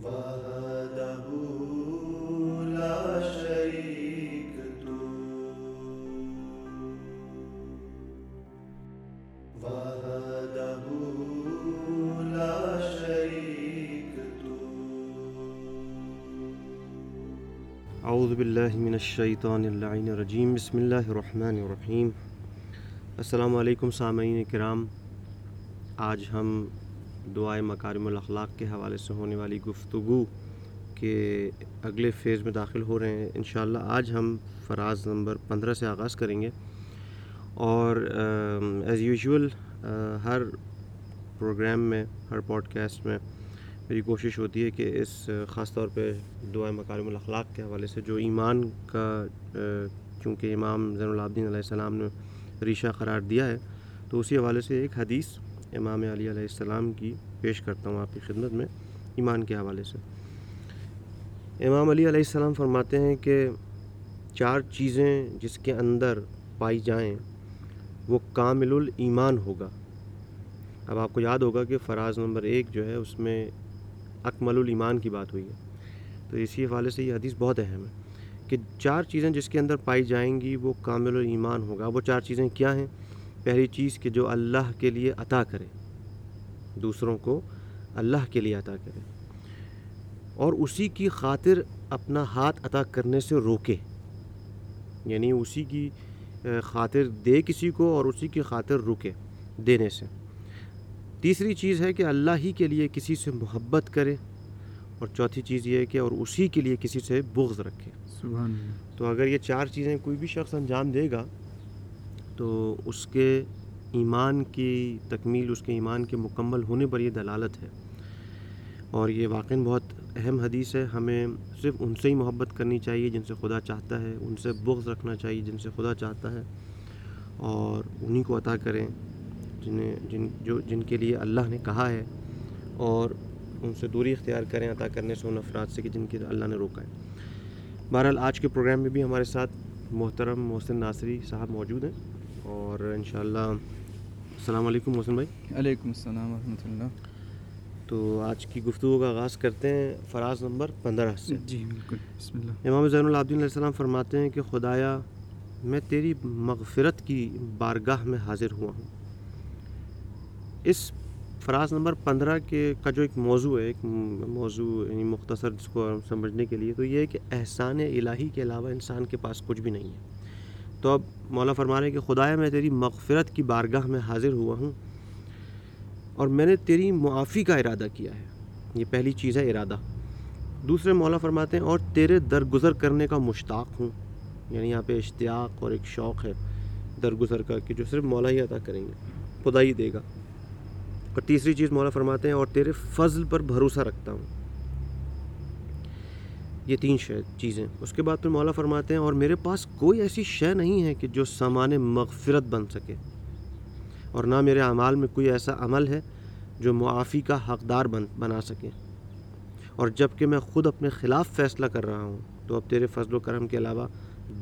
اعوذ باللہ من الشیطان اللعین الرجیم، بسم اللہ الرحمن الرحیم۔ السلام علیکم سامعین کرام، آج ہم دعائے مکارم الاخلاق کے حوالے سے ہونے والی گفتگو کے اگلے فیز میں داخل ہو رہے ہیں انشاءاللہ۔ آج ہم فراز نمبر 15 سے آغاز کریں گے، اور ایز یوزول ہر پروگرام میں، ہر پوڈ کاسٹ میں میری کوشش ہوتی ہے کہ اس خاص طور پہ دعائے مکارم الاخلاق کے حوالے سے، جو ایمان کا چونکہ امام زین العابدین علیہ السلام نے ریشہ قرار دیا ہے، تو اسی حوالے سے ایک حدیث امام علی علیہ السلام کی پیش کرتا ہوں آپ کی خدمت میں ایمان کے حوالے سے۔ امام علی علیہ السلام فرماتے ہیں کہ چار چیزیں جس کے اندر پائی جائیں وہ کامل الایمان ہوگا۔ اب آپ کو یاد ہوگا کہ فراز نمبر 1 جو ہے اس میں اکمل الایمان کی بات ہوئی ہے، تو اسی حوالے سے یہ حدیث بہت اہم ہے کہ چار چیزیں جس کے اندر پائی جائیں گی وہ کامل الایمان ہوگا۔ وہ چار چیزیں کیا ہیں؟ پہلی چیز کہ جو اللہ کے لیے عطا کرے، دوسروں کو اللہ کے لیے عطا کرے، اور اسی کی خاطر اپنا ہاتھ عطا کرنے سے روکے، یعنی اسی کی خاطر دے کسی کو اور اسی کی خاطر روکے دینے سے۔ تیسری چیز ہے کہ اللہ ہی کے لیے کسی سے محبت کرے، اور چوتھی چیز یہ ہے کہ اور اسی کے لیے کسی سے بغض رکھے۔ سبحان اللہ۔ تو اگر یہ چار چیزیں کوئی بھی شخص انجام دے گا تو اس کے ایمان کی تکمیل، اس کے ایمان کے مکمل ہونے پر یہ دلالت ہے، اور یہ واقعاً بہت اہم حدیث ہے۔ ہمیں صرف ان سے ہی محبت کرنی چاہیے جن سے خدا چاہتا ہے، ان سے بغض رکھنا چاہیے جن سے خدا چاہتا ہے، اور انہی کو عطا کریں جن کے لیے اللہ نے کہا ہے، اور ان سے دوری اختیار کریں عطا کرنے سے ان افراد سے کہ جن کے اللہ نے روکا ہے۔ بہرحال آج کے پروگرام میں بھی ہمارے ساتھ محترم محسن ناصری صاحب موجود ہیں، اور انشاءاللہ السلام علیکم محسن بھائی۔ علیکم السلام ورحمۃ اللہ۔ تو آج کی گفتگو کا آغاز کرتے ہیں فراز نمبر 15 سے۔ جی بالکل، بسم اللہ۔ امام زین العابدین علیہ السلام فرماتے ہیں کہ خدایا میں تیری مغفرت کی بارگاہ میں حاضر ہوا ہوں۔ اس فراز نمبر 15 کا جو ایک موضوع ہے، ایک موضوع یعنی مختصر جس کو سمجھنے کے لیے، تو یہ ہے کہ احسان الہی کے علاوہ انسان کے پاس کچھ بھی نہیں ہے۔ تو اب مولا فرما رہے ہیں کہ خدایا میں تیری مغفرت کی بارگاہ میں حاضر ہوا ہوں، اور میں نے تیری معافی کا ارادہ کیا ہے۔ یہ پہلی چیز ہے، ارادہ۔ دوسرے مولا فرماتے ہیں اور تیرے درگزر کرنے کا مشتاق ہوں، یعنی یہاں پہ اشتیاق اور ایک شوق ہے درگزر کا، کہ جو صرف مولا ہی عطا کریں گے، خدا ہی دے گا۔ اور تیسری چیز مولا فرماتے ہیں اور تیرے فضل پر بھروسہ رکھتا ہوں۔ یہ تین چیزیں۔ اس کے بعد پھر مولا فرماتے ہیں اور میرے پاس کوئی ایسی شے نہیں ہے کہ جو سامان مغفرت بن سکے، اور نہ میرے اعمال میں کوئی ایسا عمل ہے جو معافی کا حقدار بنا سکے، اور جب کہ میں خود اپنے خلاف فیصلہ کر رہا ہوں، تو اب تیرے فضل و کرم کے علاوہ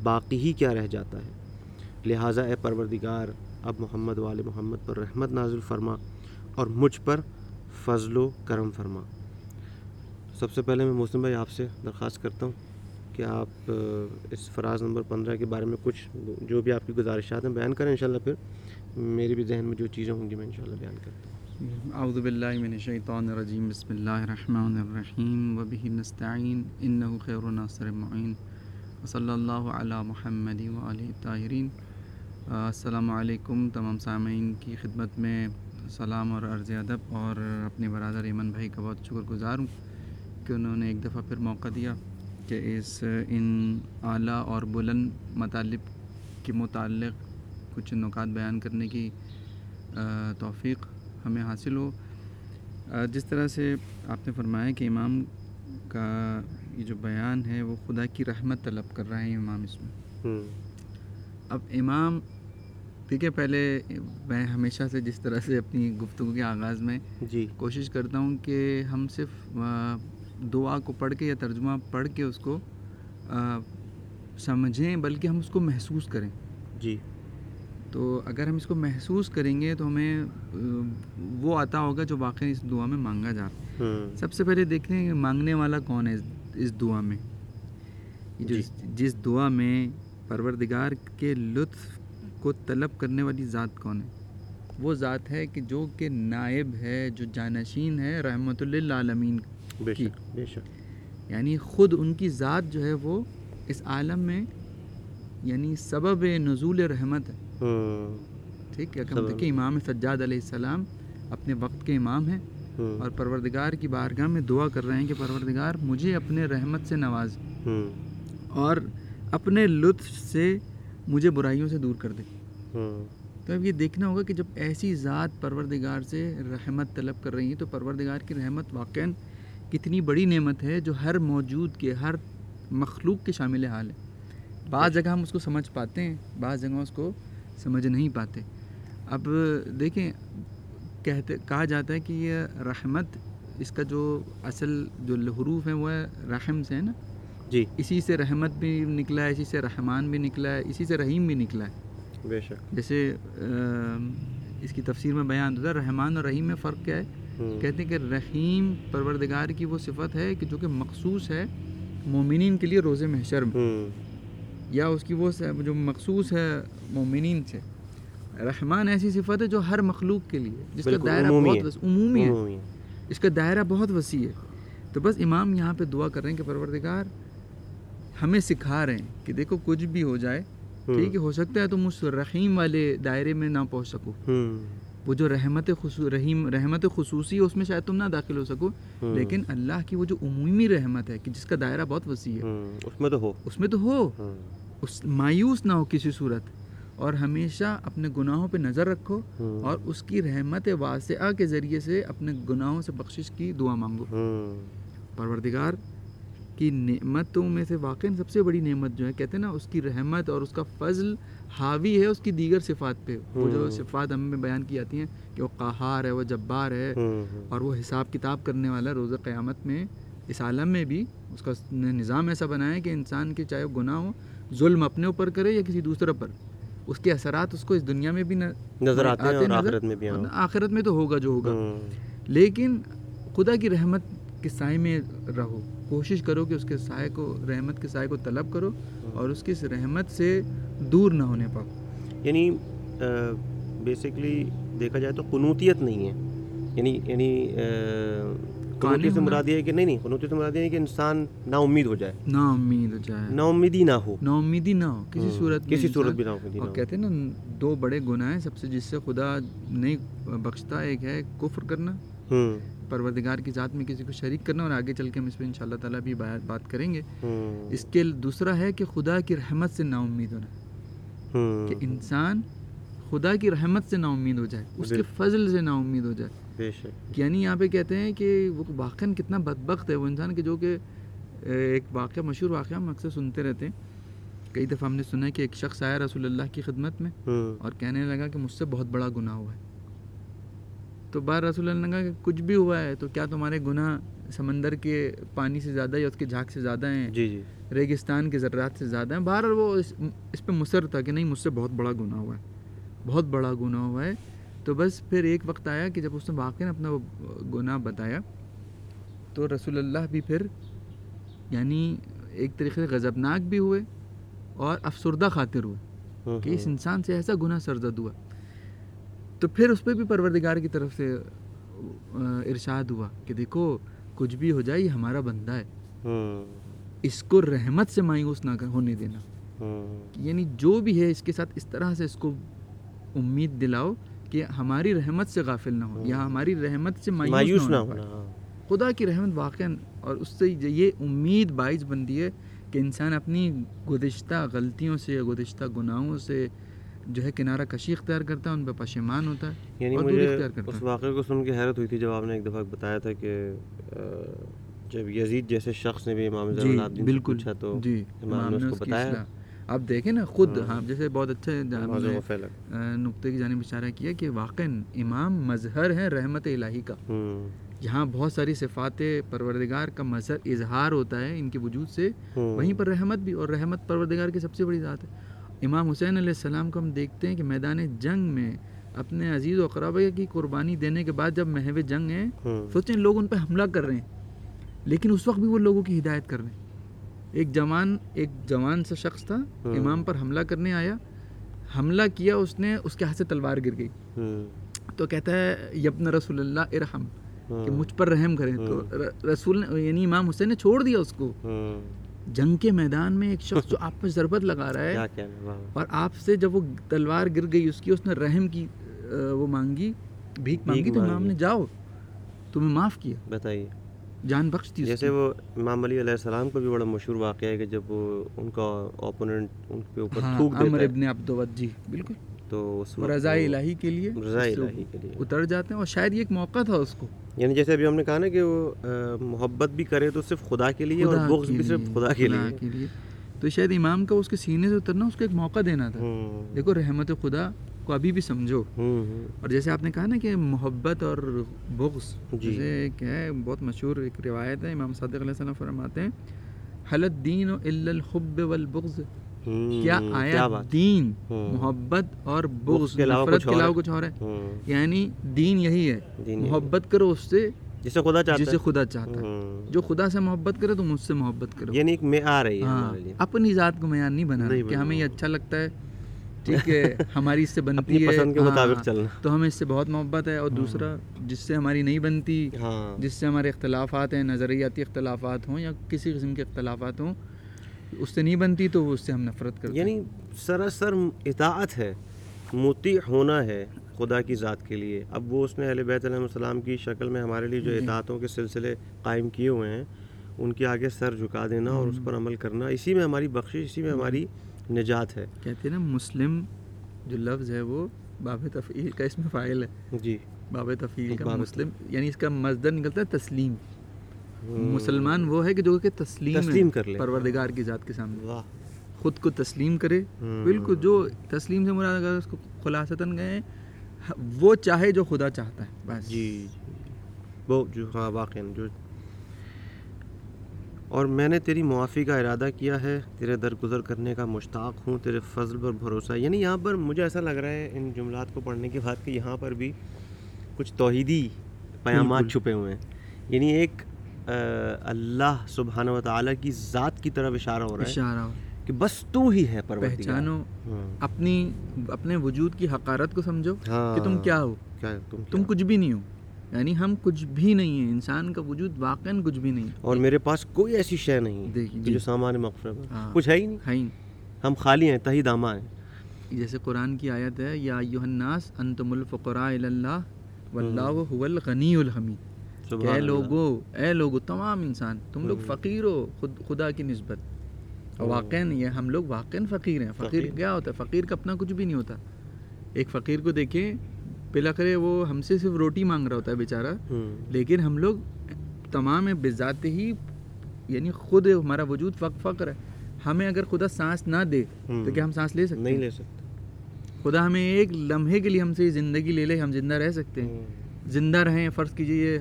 باقی ہی کیا رہ جاتا ہے؟ لہٰذا اے پروردگار اب محمد وآل محمد پر رحمت نازل فرما، اور مجھ پر فضل و کرم فرما۔ سب سے پہلے میں محسن بھائی آپ سے درخواست کرتا ہوں کہ آپ اس فراز نمبر 15 کے بارے میں کچھ جو بھی آپ کی گزارشات ہیں بیان کریں، انشاءاللہ پھر میرے بھی ذہن میں جو چیزیں ہوں گی میں انشاءاللہ بیان کرتا ہوں۔ اعوذ باللہ من الشیطان الرجیم، بسم اللہ الرحمن الرحیم، وبہ نستعین انہ خیر ناصر معین، وصلی اللہ علی محمد وآلہ الطاہرین۔ السلام علیکم۔ تمام سامعین کی خدمت میں سلام اور عرض ادب، اور اپنے برادر ایمن بھائی کا بہت شکر گزار ہوں کہ انہوں نے ایک دفعہ پھر موقع دیا کہ ان اعلیٰ اور بلند مطالب کے متعلق کچھ نکات بیان کرنے کی توفیق ہمیں حاصل ہو۔ جس طرح سے آپ نے فرمایا کہ امام کا یہ جو بیان ہے وہ خدا کی رحمت طلب کر رہے ہیں امام اس میں۔ اب امام دیکھیے، پہلے میں ہمیشہ سے جس طرح سے اپنی گفتگو کے آغاز میں جی کوشش کرتا ہوں کہ ہم صرف دعا کو پڑھ کے یا ترجمہ پڑھ کے اس کو سمجھیں، بلکہ ہم اس کو محسوس کریں۔ جی تو اگر ہم اس کو محسوس کریں گے تو ہمیں وہ عطا ہوگا جو واقعی اس دعا میں مانگا جا رہا ہے. سب سے پہلے دیکھتے ہیں کہ مانگنے والا کون ہے اس دعا میں. جس دعا میں پروردگار کے لطف کو طلب کرنے والی ذات کون ہے؟ وہ ذات ہے کہ جو کہ نائب ہے، جو جانشین ہے رحمت للعالمین کی. بے شک یعنی خود ان کی ذات جو ہے وہ اس عالم میں یعنی سبب نزول رحمت ہے. ٹھیک ہے، کہ امام سجاد علیہ السلام اپنے وقت کے امام ہیں اور پروردگار کی بارگاہ میں دعا کر رہے ہیں کہ پروردگار مجھے اپنے رحمت سے نواز اور اپنے لطف سے مجھے برائیوں سے دور کر دے. تو اب یہ دیکھنا ہوگا کہ جب ایسی ذات پروردگار سے رحمت طلب کر رہی ہے تو پروردگار کی رحمت واقعاً کتنی بڑی نعمت ہے جو ہر موجود کے، ہر مخلوق کے شامل حال ہے. بعض جگہ ہم اس کو سمجھ پاتے ہیں، بعض جگہ اس کو سمجھ نہیں پاتے. اب دیکھیں، کہا جاتا ہے کہ یہ رحمت، اس کا جو اصل جو حروف ہیں وہ رحم سے ہے نا جی. اسی سے رحمت بھی نکلا ہے، اسی سے رحمان بھی نکلا ہے، اسی سے رحیم بھی نکلا ہے. بے شک. جیسے اس کی تفسیر میں بیان ہوتا ہے رحمان اور رحیم میں فرق کیا ہے. کہتے ہیں کہ رحیم پروردگار کی وہ صفت ہے کہ جو کہ مخصوص ہے مومنین کے لیے روز محشر میں، یا اس کی وہ جو مخصوص ہے مومنین سے. رحمان ایسی صفت ہے جو ہر مخلوق کے لیے، جس کا دائرہ بہت عمومی ہے، اس کا دائرہ بہت وسیع ہے. تو بس امام یہاں پہ دعا کر رہے ہیں کہ پروردگار ہمیں سکھا رہے ہیں کہ دیکھو کچھ بھی ہو جائے، ٹھیک ہے، ہو سکتا ہے تم اس رحیم والے دائرے میں نہ پہنچ سکو، وہ جو رحمت خصوصی ہے اس میں شاید تم نہ داخل ہو سکو، لیکن اللہ کی وہ جو عمومی رحمت ہے کہ جس کا دائرہ بہت وسیع ہے اس میں تو ہو اس مایوس نہ ہو کسی صورت، اور ہمیشہ اپنے گناہوں پہ نظر رکھو اور اس کی رحمت واسعہ کے ذریعے سے اپنے گناہوں سے بخشش کی دعا مانگو. پروردگار کی نعمتوں میں سے واقعی سب سے بڑی نعمت جو ہے، کہتے ہیں نا، اس کی رحمت اور اس کا فضل حاوی ہے اس کی دیگر صفات پہ. وہ جو صفات ہمیں بیان کی جاتی ہیں کہ وہ قہار ہے، وہ جبار ہے، اور وہ حساب کتاب کرنے والا. روز قیامت میں اس عالم میں بھی اس کا نظام ایسا بنا ہے کہ انسان کے چاہے گناہ ہو، ظلم اپنے اوپر کرے یا کسی دوسرے پر، اس کے اثرات اس کو اس دنیا میں بھی نظر آتے ہیں، آخرت میں بھی. آخرت میں تو ہوگا جو ہوگا، لیکن خدا کی رحمت کے سائے میں رہو. کوشش کرو کہ اس کے سائے کو، رحمت کے سائے کو طلب کرو اور اس کی اس رحمت سے دور نہ ہونے پاؤ. یعنی بیسیکلی دیکھا جائے تو قنوتیت نہیں ہے، یعنی قنوتیت سے مراد یہ ہے کہ نہیں قنوتیت سے مراد یہ ہے کہ انسان نا امید ہو جائے، نا امیدی نہ ہو کسی صورت بھی نہ ہو. اور کہتے ہیں نا، دو بڑے گناہ ہیں سب سے جس سے خدا نہیں بخشتا. ایک ہے کفر کرنا، پروردگار کی ذات میں کسی کو شریک کرنا، اور آگے چل کے ہم اس پہ انشاءاللہ تعالیٰ بھی بات کریں گے. اس کے دوسرا ہے کہ خدا کی رحمت سے نا امید ہونا، کہ انسان خدا کی رحمت سے نا امید ہو جائے، اس کے فضل سے نا امید ہو جائے. بے شک. یعنی یہاں پہ کہتے ہیں کہ وہ واقعاً کتنا بدبخت ہے وہ انسان، کہ جو کہ ایک واقعہ، مشہور واقعہ ہم اکثر سنتے رہتے ہیں. کئی دفعہ ہم نے سنا ہے کہ ایک شخص آیا رسول اللہ کی خدمت میں اور کہنے لگا کہ مجھ سے بہت بڑا گناہ ہوا ہے. تو بار رسول اللہ نے کہا کہ کچھ بھی ہوا ہے تو کیا تمہارے گناہ سمندر کے پانی سے زیادہ یا اس کے جھاگ سے زیادہ ہیں؟ جی. ریگستان کے ذرات سے زیادہ ہیں. بہرحال وہ اس پہ مصر تھا کہ نہیں، مجھ سے بہت بڑا گناہ ہوا ہے. تو بس پھر ایک وقت آیا کہ جب اس نے واقعی اپنا وہ گناہ بتایا تو رسول اللہ بھی پھر یعنی ایک طریقے سے غضبناک بھی ہوئے اور افسردہ خاطر ہوئے کہ اس انسان سے ایسا گناہ سرزد ہوا. تو پھر اس پہ بھی پروردگار کی طرف سے ارشاد ہوا کہ دیکھو کچھ بھی ہو جائے، یہ ہمارا بندہ ہے، اس کو رحمت سے مایوس نہ ہونے دینا. یعنی جو بھی ہے اس کے ساتھ اس طرح سے اس کو امید دلاؤ کہ ہماری رحمت سے غافل نہ ہو یا ہماری رحمت سے مایوس نہ ہو. خدا کی رحمت واقعا، اور اس سے یہ امید باعث بنتی ہے کہ انسان اپنی گزشتہ غلطیوں سے، گزشتہ گناہوں سے جو ہے کنارہ کشی اختیار کرتا ہے، ان پہ پشیمان ہوتا ہے. یعنی مجھے اس واقعے کو سن کے حیرت ہوئی تھی جب آپ نے ایک دفعہ بتایا تھا کہ جب یزید جیسے شخص نے بھی امام زین العابدین سے پوچھا تو امام نے اس کو بتایا. آپ دیکھیں نا خود، آپ جیسے بہت اچھے نقطے کی جانب اشارہ کیا کہ واقعاً امام مظہر ہے رحمت الہی کا. یہاں بہت ساری صفات پروردگار کا مظہر اظہار ہوتا ہے ان کے وجود سے، وہیں پر رحمت بھی، اور رحمت پروردگار کی سب سے بڑی ذات ہے. امام حسین علیہ السلام کو ہم دیکھتے ہیں کہ میدان جنگ میں اپنے عزیز و اقربا کی قربانی دینے کے بعد جب محو جنگ ہیں, سوچیں لوگ ان پہ حملہ کر رہے ہیں لیکن اس وقت بھی وہ لوگوں کی ہدایت کر رہے ہیں. ایک جوان سا شخص تھا, امام پر حملہ کرنے آیا, حملہ کیا اس نے, اس کے ہاتھ سے تلوار گر گئی. تو کہتا ہے یبن رسول اللہ ارحم, کہ مجھ پر رحم کریں. تو رسول یعنی امام حسین نے چھوڑ دیا اس کو. جنگ کے میدان میں ایک شخص جو آپ پہ ضربت لگا رہا ہے اور آپ سے جب وہ تلوار گر گئی اس کی, اس نے رحم کی وہ مانگی, بھیک مانگی, تو امام نے جاؤ تمہیں معاف کیا, بتائیے جان بخش تھی. جیسے وہ امام علی علیہ السلام کو بھی بڑا مشہور واقعہ ہے کہ جب وہ ان کا اوپوننٹ ان کے اوپر تھوک دیتا ہے, عمر ابن عبد الود, جی بالکل, تو اس وقت رضا الہی کے لیے اتر جاتے ہیں اور شاید یہ ایک موقع تھا اس کو. یعنی جیسے ابھی ہم نے کہا نا کہ وہ محبت بھی کرے تو صرف خدا کے لیے اور بغض بھی صرف خدا کے لیے. تو شاید امام کا اس کے سینے سے اترنا اس کو ایک موقع دینا تھا. دیکھو رحمت خدا کو ابھی بھی سمجھو. اور جیسے آپ نے کہا نا کہ محبت اور بغض, جیسے کیا ہے, بہت مشہور ایک روایت ہے, امام صادق علیہ السلام فرماتے ہیں حلت دین الا الحب والبغض, کیا آیا دین محبت اور بغض, نفرت کے علاوہ کچھ اور ہے؟ یعنی دین یہی ہے, محبت کرو اس سے جسے خدا چاہتا ہے, جسے خدا چاہتا ہے, جو خدا سے محبت کرے تو مجھ سے محبت کرو. یعنی ایک معیار ہے, اپنی ذات کو معیار نہیں بنانا کہ ہمیں یہ اچھا لگتا ہے, ٹھیک ہے, ہماری اس سے بنتی ہے, پسند کے مطابق چلنا, تو ہمیں اس سے بہت محبت ہے. اور دوسرا جس سے ہماری نہیں بنتی, جس سے ہمارے اختلافات ہیں, نظریاتی اختلافات ہوں یا کسی قسم کے اختلافات ہوں, اس سے نہیں بنتی تو اس سے ہم نفرت کرتے ہیں. یعنی سراسر اطاعت ہے, مطیع ہونا ہے خدا کی ذات کے لیے. اب وہ اس نے اہل بیت علیہ السلام کی شکل میں ہمارے لیے جو اطاعتوں کے سلسلے قائم کیے ہوئے ہیں ان کے آگے سر جھکا دینا اور اس پر عمل کرنا, اسی میں ہماری بخشش, اسی میں ہماری نجات ہے. کہتے ہیں نا مسلم جو لفظ ہے وہ باب تفعیل کا اس میں فاعل ہے, جی, باب تفعیل کا مسلم, یعنی اس کا مصدر نکلتا ہے تسلیم. مسلمان وہ ہے کہ جو کہ تسلیم کر لے پروردگار کی ذات کے سامنے, خود کو تسلیم کرے. بالکل, جو تسلیم سے مراد اگر اس کو خلاصتاً گئے وہ چاہے جو خدا چاہتا ہے, بس. جی وہ جو, ہاں واقعاً جو, اور میں نے تیری معافی کا ارادہ کیا ہے, تیرے درگزر کرنے کا مشتاق ہوں, تیرے فضل پر بھروسہ. یعنی یہاں پر مجھے ایسا لگ رہا ہے ان جملات کو پڑھنے کے بعد کہ یہاں پر بھی کچھ توحیدی پیامات چھپے ہوئے ہیں. یعنی ایک اللہ سبحانہ و تعالیٰ کی ذات کی طرف اشارہ ہو رہا ہے کہ بس تو ہی ہے پروردگار. پہچانو اپنے وجود کی حقارت کو, سمجھو کہ تم کیا ہو, تم کچھ بھی نہیں ہو. یعنی ہم کچھ بھی نہیں ہیں, انسان کا وجود واقعاً کچھ بھی نہیں, اور میرے پاس کوئی ایسی شے نہیں ہے جو سامان مغفرت ہے, کچھ ہے ہی نہیں, ہم خالی ہیں, تہی داماں ہیں. جیسے قرآن کی آیت ہے یا ایھا الناس انتم الفقراء الی اللہ واللہ ھو الغنی الحمید, اے لوگو تمام انسان تم لوگ فقیر ہو خدا کی نسبت. واقعاً یہ ہم لوگ واقعاً فقیر ہیں. فقیر کیا ہوتا ہے؟ فقیر کا اپنا کچھ بھی نہیں ہوتا. ایک فقیر کو دیکھیں بلاخرے وہ ہم سے صرف روٹی مانگ رہا ہوتا ہے بیچارہ, لیکن ہم لوگ تمام بذات ہی, یعنی خود ہمارا وجود فقر ہے. ہمیں اگر خدا سانس نہ دے تو کیا ہم سانس لے سکتے ہیں؟ نہیں لے سکتے. خدا ہمیں ایک لمحے کے لیے ہم سے زندگی لے لے, ہم زندہ رہ سکتے ہیں, زندہ رہیں, فرض کیجیے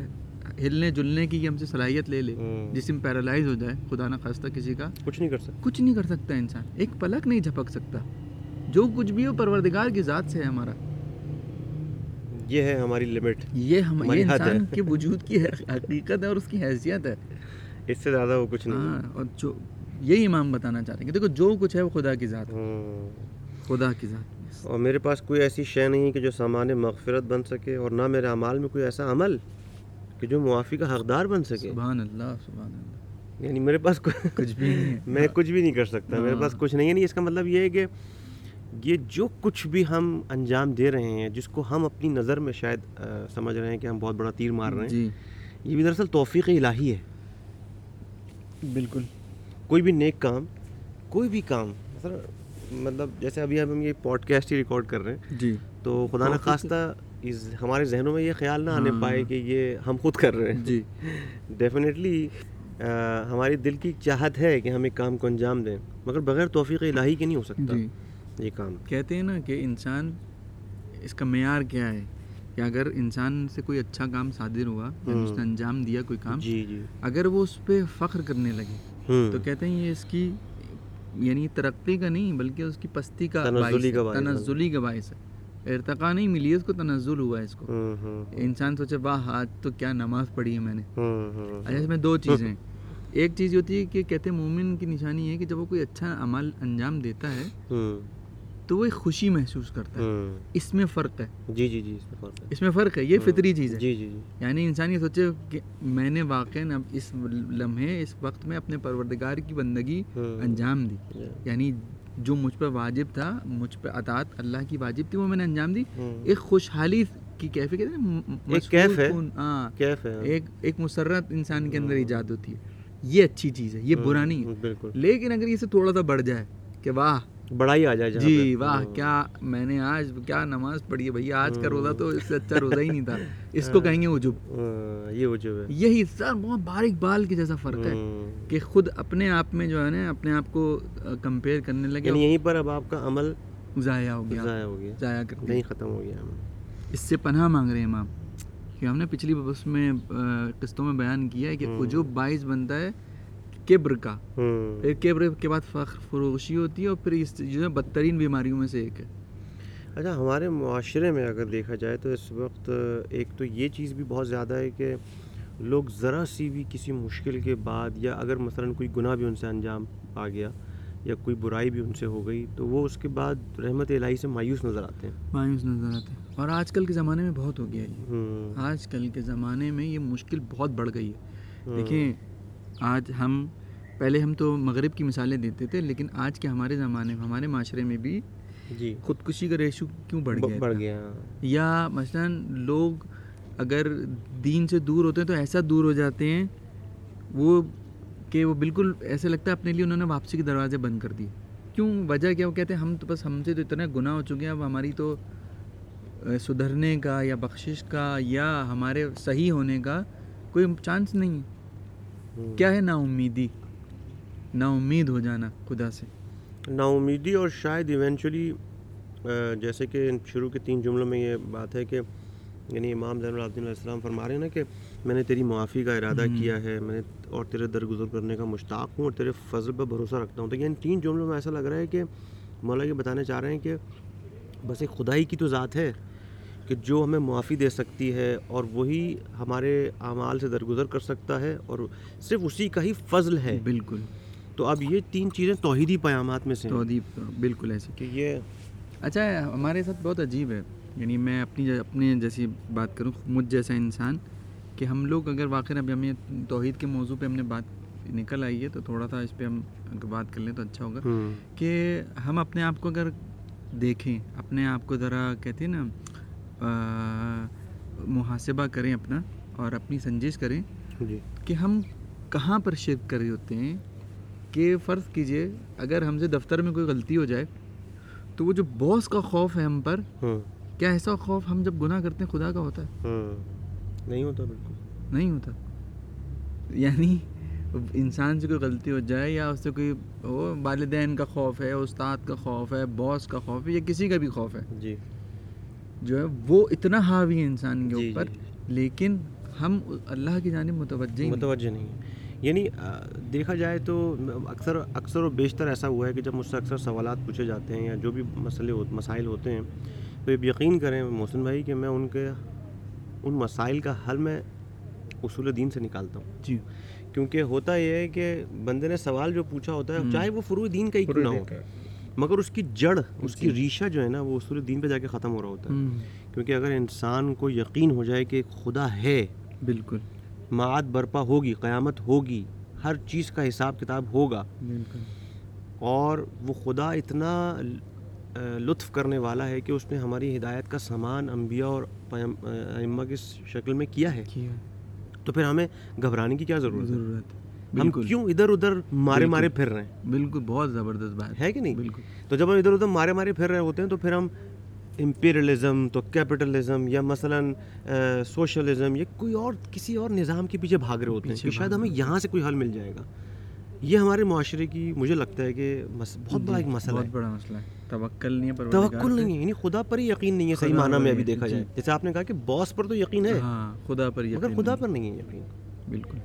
ہلنے جلنے کی ہم سے صلاحیت لے لے, جسم پیرالائز ہو جائے خدا نہ خواستہ کسی کا, کچھ نہیں کر سکتا انسان, ایک پلک نہیں جھپک سکتا. جو کچھ بھی ہو پروردگار کی ذات سے ہے. ہمارا یہ ہے ہماری لمٹ, یہ ہماری انسان کے وجود کی حقیقت ہے اور اس کی حیثیت ہے, اس سے زیادہ وہ کچھ نہیں. اور جو یہی امام بتانا چاہ رہے ہیں کہ دیکھو جو کچھ ہے وہ خدا کی ذات. اور میرے پاس کوئی ایسی شے نہیں کہ جو سامان مغفرت بن سکے, اور نہ میرے اعمال میں کوئی ایسا عمل کہ جو معافی کا حقدار بن سکے. سبحان اللہ. یعنی میرے پاس کچھ بھی نہیں, میں کچھ بھی نہیں کر سکتا, میرے پاس کچھ نہیں ہے. اس کا مطلب یہ ہے کہ یہ جو کچھ بھی ہم انجام دے رہے ہیں, جس کو ہم اپنی نظر میں شاید سمجھ رہے ہیں کہ ہم بہت بڑا تیر مار رہے ہیں, یہ بھی دراصل توفیق الہی ہے. بالکل, کوئی بھی نیک کام, کوئی بھی کام, مطلب جیسے ابھی ہم یہ پوڈ کاسٹ ہی ریکارڈ کر رہے ہیں, جی, تو خدا نخواستہ ہمارے ذہنوں میں یہ خیال نہ آنے پائے کہ یہ ہم خود کر رہے ہیں. جی ڈیفینیٹلی ہماری دل کی چاہت ہے کہ ہم ایک کام کو انجام دیں, مگر بغیر توفیق الہی کے نہیں ہو سکتا یہ کام. کہتے ہیں نا کہ انسان, اس کا معیار کیا ہے کہ اگر انسان سے کوئی اچھا کام صادر ہوا, اس نے انجام دیا کوئی کام, اگر وہ اس پہ فخر کرنے لگے تو کہتے ہیں یہ اس کی یعنی ترقی کا نہیں بلکہ اس کی پستی کا تنزلی کا باعث ہے. ارتقا نہیں ملی اس کو, تنزل ہوا اس کو. انسان سوچے واہ آج تو کیا نماز پڑھی ہے میں نے. اچھا اس میں دو چیزیں, ایک چیز یہ ہوتی ہے کہ کہتے ہیں مومن کی نشانی ہے کہ جب وہ کوئی اچھا عمل انجام دیتا ہے تو وہ خوشی محسوس کرتا ہے. اس میں فرق ہے. جی جی جی اس میں فرق ہے. یہ فطری چیز ہے. جی جی جی یعنی انسان یہ سوچے کہ میں نے واقعاً اب اس لمحے اس وقت میں اپنے پروردگار کی بندگی انجام دی, یعنی جو مجھ پر واجب تھا, مجھ پر اطاعت اللہ کی واجب تھی وہ میں نے انجام دی. ایک خوشحالی کی کیفیت ہے, ایک مسرت انسان کے اندر ایجاد ہوتی ہے. یہ اچھی چیز ہے, یہ برا نہیں ہے. بالکل. لیکن اگر یہ سے تھوڑا سا بڑھ جائے کہ واہ بڑائی آ جائے, جی واہ کیا میں نے آج کیا نماز پڑھی ہے, بھیا آج کا روزہ تو اس سے اچھا روزہ ہی نہیں تھا, اس کو کہیں گے عجب. یہ عجب ہے. یہی سب بہت باریک بال کے جیسا فرق ہے کہ خود اپنے آپ میں جو ہے نا اپنے آپ کو کمپیئر کرنے لگے. یہیں پر اب آپ کا عمل ضائع ہو گیا, ضائع ہو گیا, ضائع کرتے نہیں ختم ہو گیا. اس سے پناہ مانگ رہے ہیں امام, کہ ہم نے پچھلی اس میں قسطوں میں بیان کیا ہے کہ عجب باعث بنتا ہے کبر کا, پھر کبر کے بعد فخر فروشی ہوتی ہے, اور پھر اس جو ہے بدترین بیماریوں میں سے ایک ہے. اچھا ہمارے معاشرے میں اگر دیکھا جائے تو اس وقت ایک تو یہ چیز بھی بہت زیادہ ہے کہ لوگ ذرا سی بھی کسی مشکل کے بعد, یا اگر مثلا کوئی گناہ بھی ان سے انجام آ گیا یا کوئی برائی بھی ان سے ہو گئی, تو وہ اس کے بعد رحمت الہی سے مایوس نظر آتے ہیں, مایوس نظر آتے ہیں. اور آج کل کے زمانے میں بہت ہو گیا یہ, آج کل کے زمانے میں یہ مشکل بہت بڑھ گئی ہے. دیکھیں آج ہم پہلے ہم تو مغرب کی مثالیں دیتے تھے, لیکن آج کے ہمارے زمانے میں ہمارے معاشرے میں بھی جی خودکشی کا ریشو کیوں بڑھ گیا. یا مثلا لوگ اگر دین سے دور ہوتے ہیں تو ایسا دور ہو جاتے ہیں وہ کہ وہ بالکل ایسے لگتا ہے اپنے لیے انہوں نے واپسی کے دروازے بند کر دیے. کیوں, وجہ کیا؟ وہ کہتے ہیں ہم تو بس ہم سے تو اتنا گناہ ہو چکے ہیں, اب ہماری تو سدھرنے کا یا بخشش کا یا ہمارے صحیح ہونے کا کوئی چانس نہیں ہے. کیا ہے نا امیدی, نا امید ہو جانا خدا سے, نا امیدی. اور شاید ایونچولی جیسے کہ شروع کے 3 جملوں میں یہ بات ہے کہ یعنی امام زین العابدین علیہ السلام فرما رہے ہیں نا کہ میں نے تیری معافی کا ارادہ کیا ہے, میں نے اور تیرے درگزر کرنے کا مشتاق ہوں, اور تیرے فضل پر بھروسہ رکھتا ہوں. تو یعنی 3 جملوں میں ایسا لگ رہا ہے کہ مولا یہ بتانا چاہ رہے ہیں کہ بس ایک خدائی کی تو ذات ہے کہ جو ہمیں معافی دے سکتی ہے, اور وہی ہمارے اعمال سے درگزر کر سکتا ہے, اور صرف اسی کا ہی فضل ہے. بالکل. تو اب یہ 3 چیزیں توحیدی پیامات میں سے ہیں. بالکل ایسے کہ یہ اچھا ہمارے ساتھ بہت عجیب ہے. یعنی میں اپنے جیسی بات کروں, مجھ جیسا انسان, کہ ہم لوگ اگر واقعی ابھی ہمیں توحید کے موضوع پہ ہم نے بات نکل آئی ہے تو تھوڑا سا اس پہ ہم بات کر لیں تو اچھا ہوگا. کہ ہم اپنے آپ کو اگر دیکھیں, اپنے آپ کو ذرا کہتے ہیں نا محاسبہ کریں اپنا, اور اپنی سنجش کریں کہ ہم کہاں پر شرک کر رہے ہوتے ہیں. کہ فرض کیجئے اگر ہم سے دفتر میں کوئی غلطی ہو جائے تو وہ جو باس کا خوف ہے ہم پر, کیا ایسا خوف ہم جب گناہ کرتے ہیں خدا کا ہوتا ہے؟ نہیں ہوتا. بالکل نہیں ہوتا. یعنی انسان سے کوئی غلطی ہو جائے یا اس سے کوئی والدین کا خوف ہے, استاد کا خوف ہے, باس کا خوف ہے, یا کسی کا بھی خوف ہے جی, جو ہے وہ اتنا حاوی ہے انسان کے اوپر. لیکن ہم اللہ کی جانب متوجہ نہیں ہیں. یعنی دیکھا جائے تو اکثر و بیشتر ایسا ہوا ہے کہ جب مجھ سے اکثر سوالات پوچھے جاتے ہیں یا جو بھی مسائل ہوتے ہیں, تو یہ یقین کریں محسن بھائی کہ میں ان مسائل کا حل میں اصول دین سے نکالتا ہوں. جی. کیونکہ ہوتا یہ ہے کہ بندے نے سوال جو پوچھا ہوتا ہے, چاہے وہ فروع دین کا ہی کیوں نہ ہو, مگر اس کی جڑ, اس کی ریشہ جو ہے نا, وہ اصول دین پہ جا کے ختم ہو رہا ہوتا ہے. کیونکہ اگر انسان کو یقین ہو جائے کہ خدا ہے, بالکل معاد برپا ہوگی, قیامت ہوگی, ہر چیز کا حساب کتاب ہوگا, بالکل, اور وہ خدا اتنا لطف کرنے والا ہے کہ اس نے ہماری ہدایت کا سامان انبیاء اور ائمہ کی شکل میں کیا ہے, تو پھر ہمیں گھبرانے کی کیا ضرورت ہے؟ ہم کیوں ادھر ادھر مارے پھر رہے ہیں؟ بالکل, بہت زبردست بات ہے کہ نہیں. بالکل. تو جب ہم ادھر ادھر مارے پھر رہے ہوتے ہیں تو پھر ہم امپیریلزم تو کیپٹلزم یا مثلاً سوشلزم یا کوئی اور کسی اور نظام کے پیچھے بھاگ رہے ہوتے ہیں کہ شاید ہمیں یہاں سے کوئی حل مل جائے گا. یہ ہمارے معاشرے کی مجھے لگتا ہے کہ بہت بڑا ایک مسئلہ ہے. بہت بڑا مسئلہ ہے. توکل نہیں ہے. یعنی خدا پر ہی یقین نہیں ہے صحیح معنی میں. ابھی دیکھا جائے جیسے آپ نے کہا کہ باس پر تو یقین ہے, خدا پر نہیں ہے یقین. بالکل.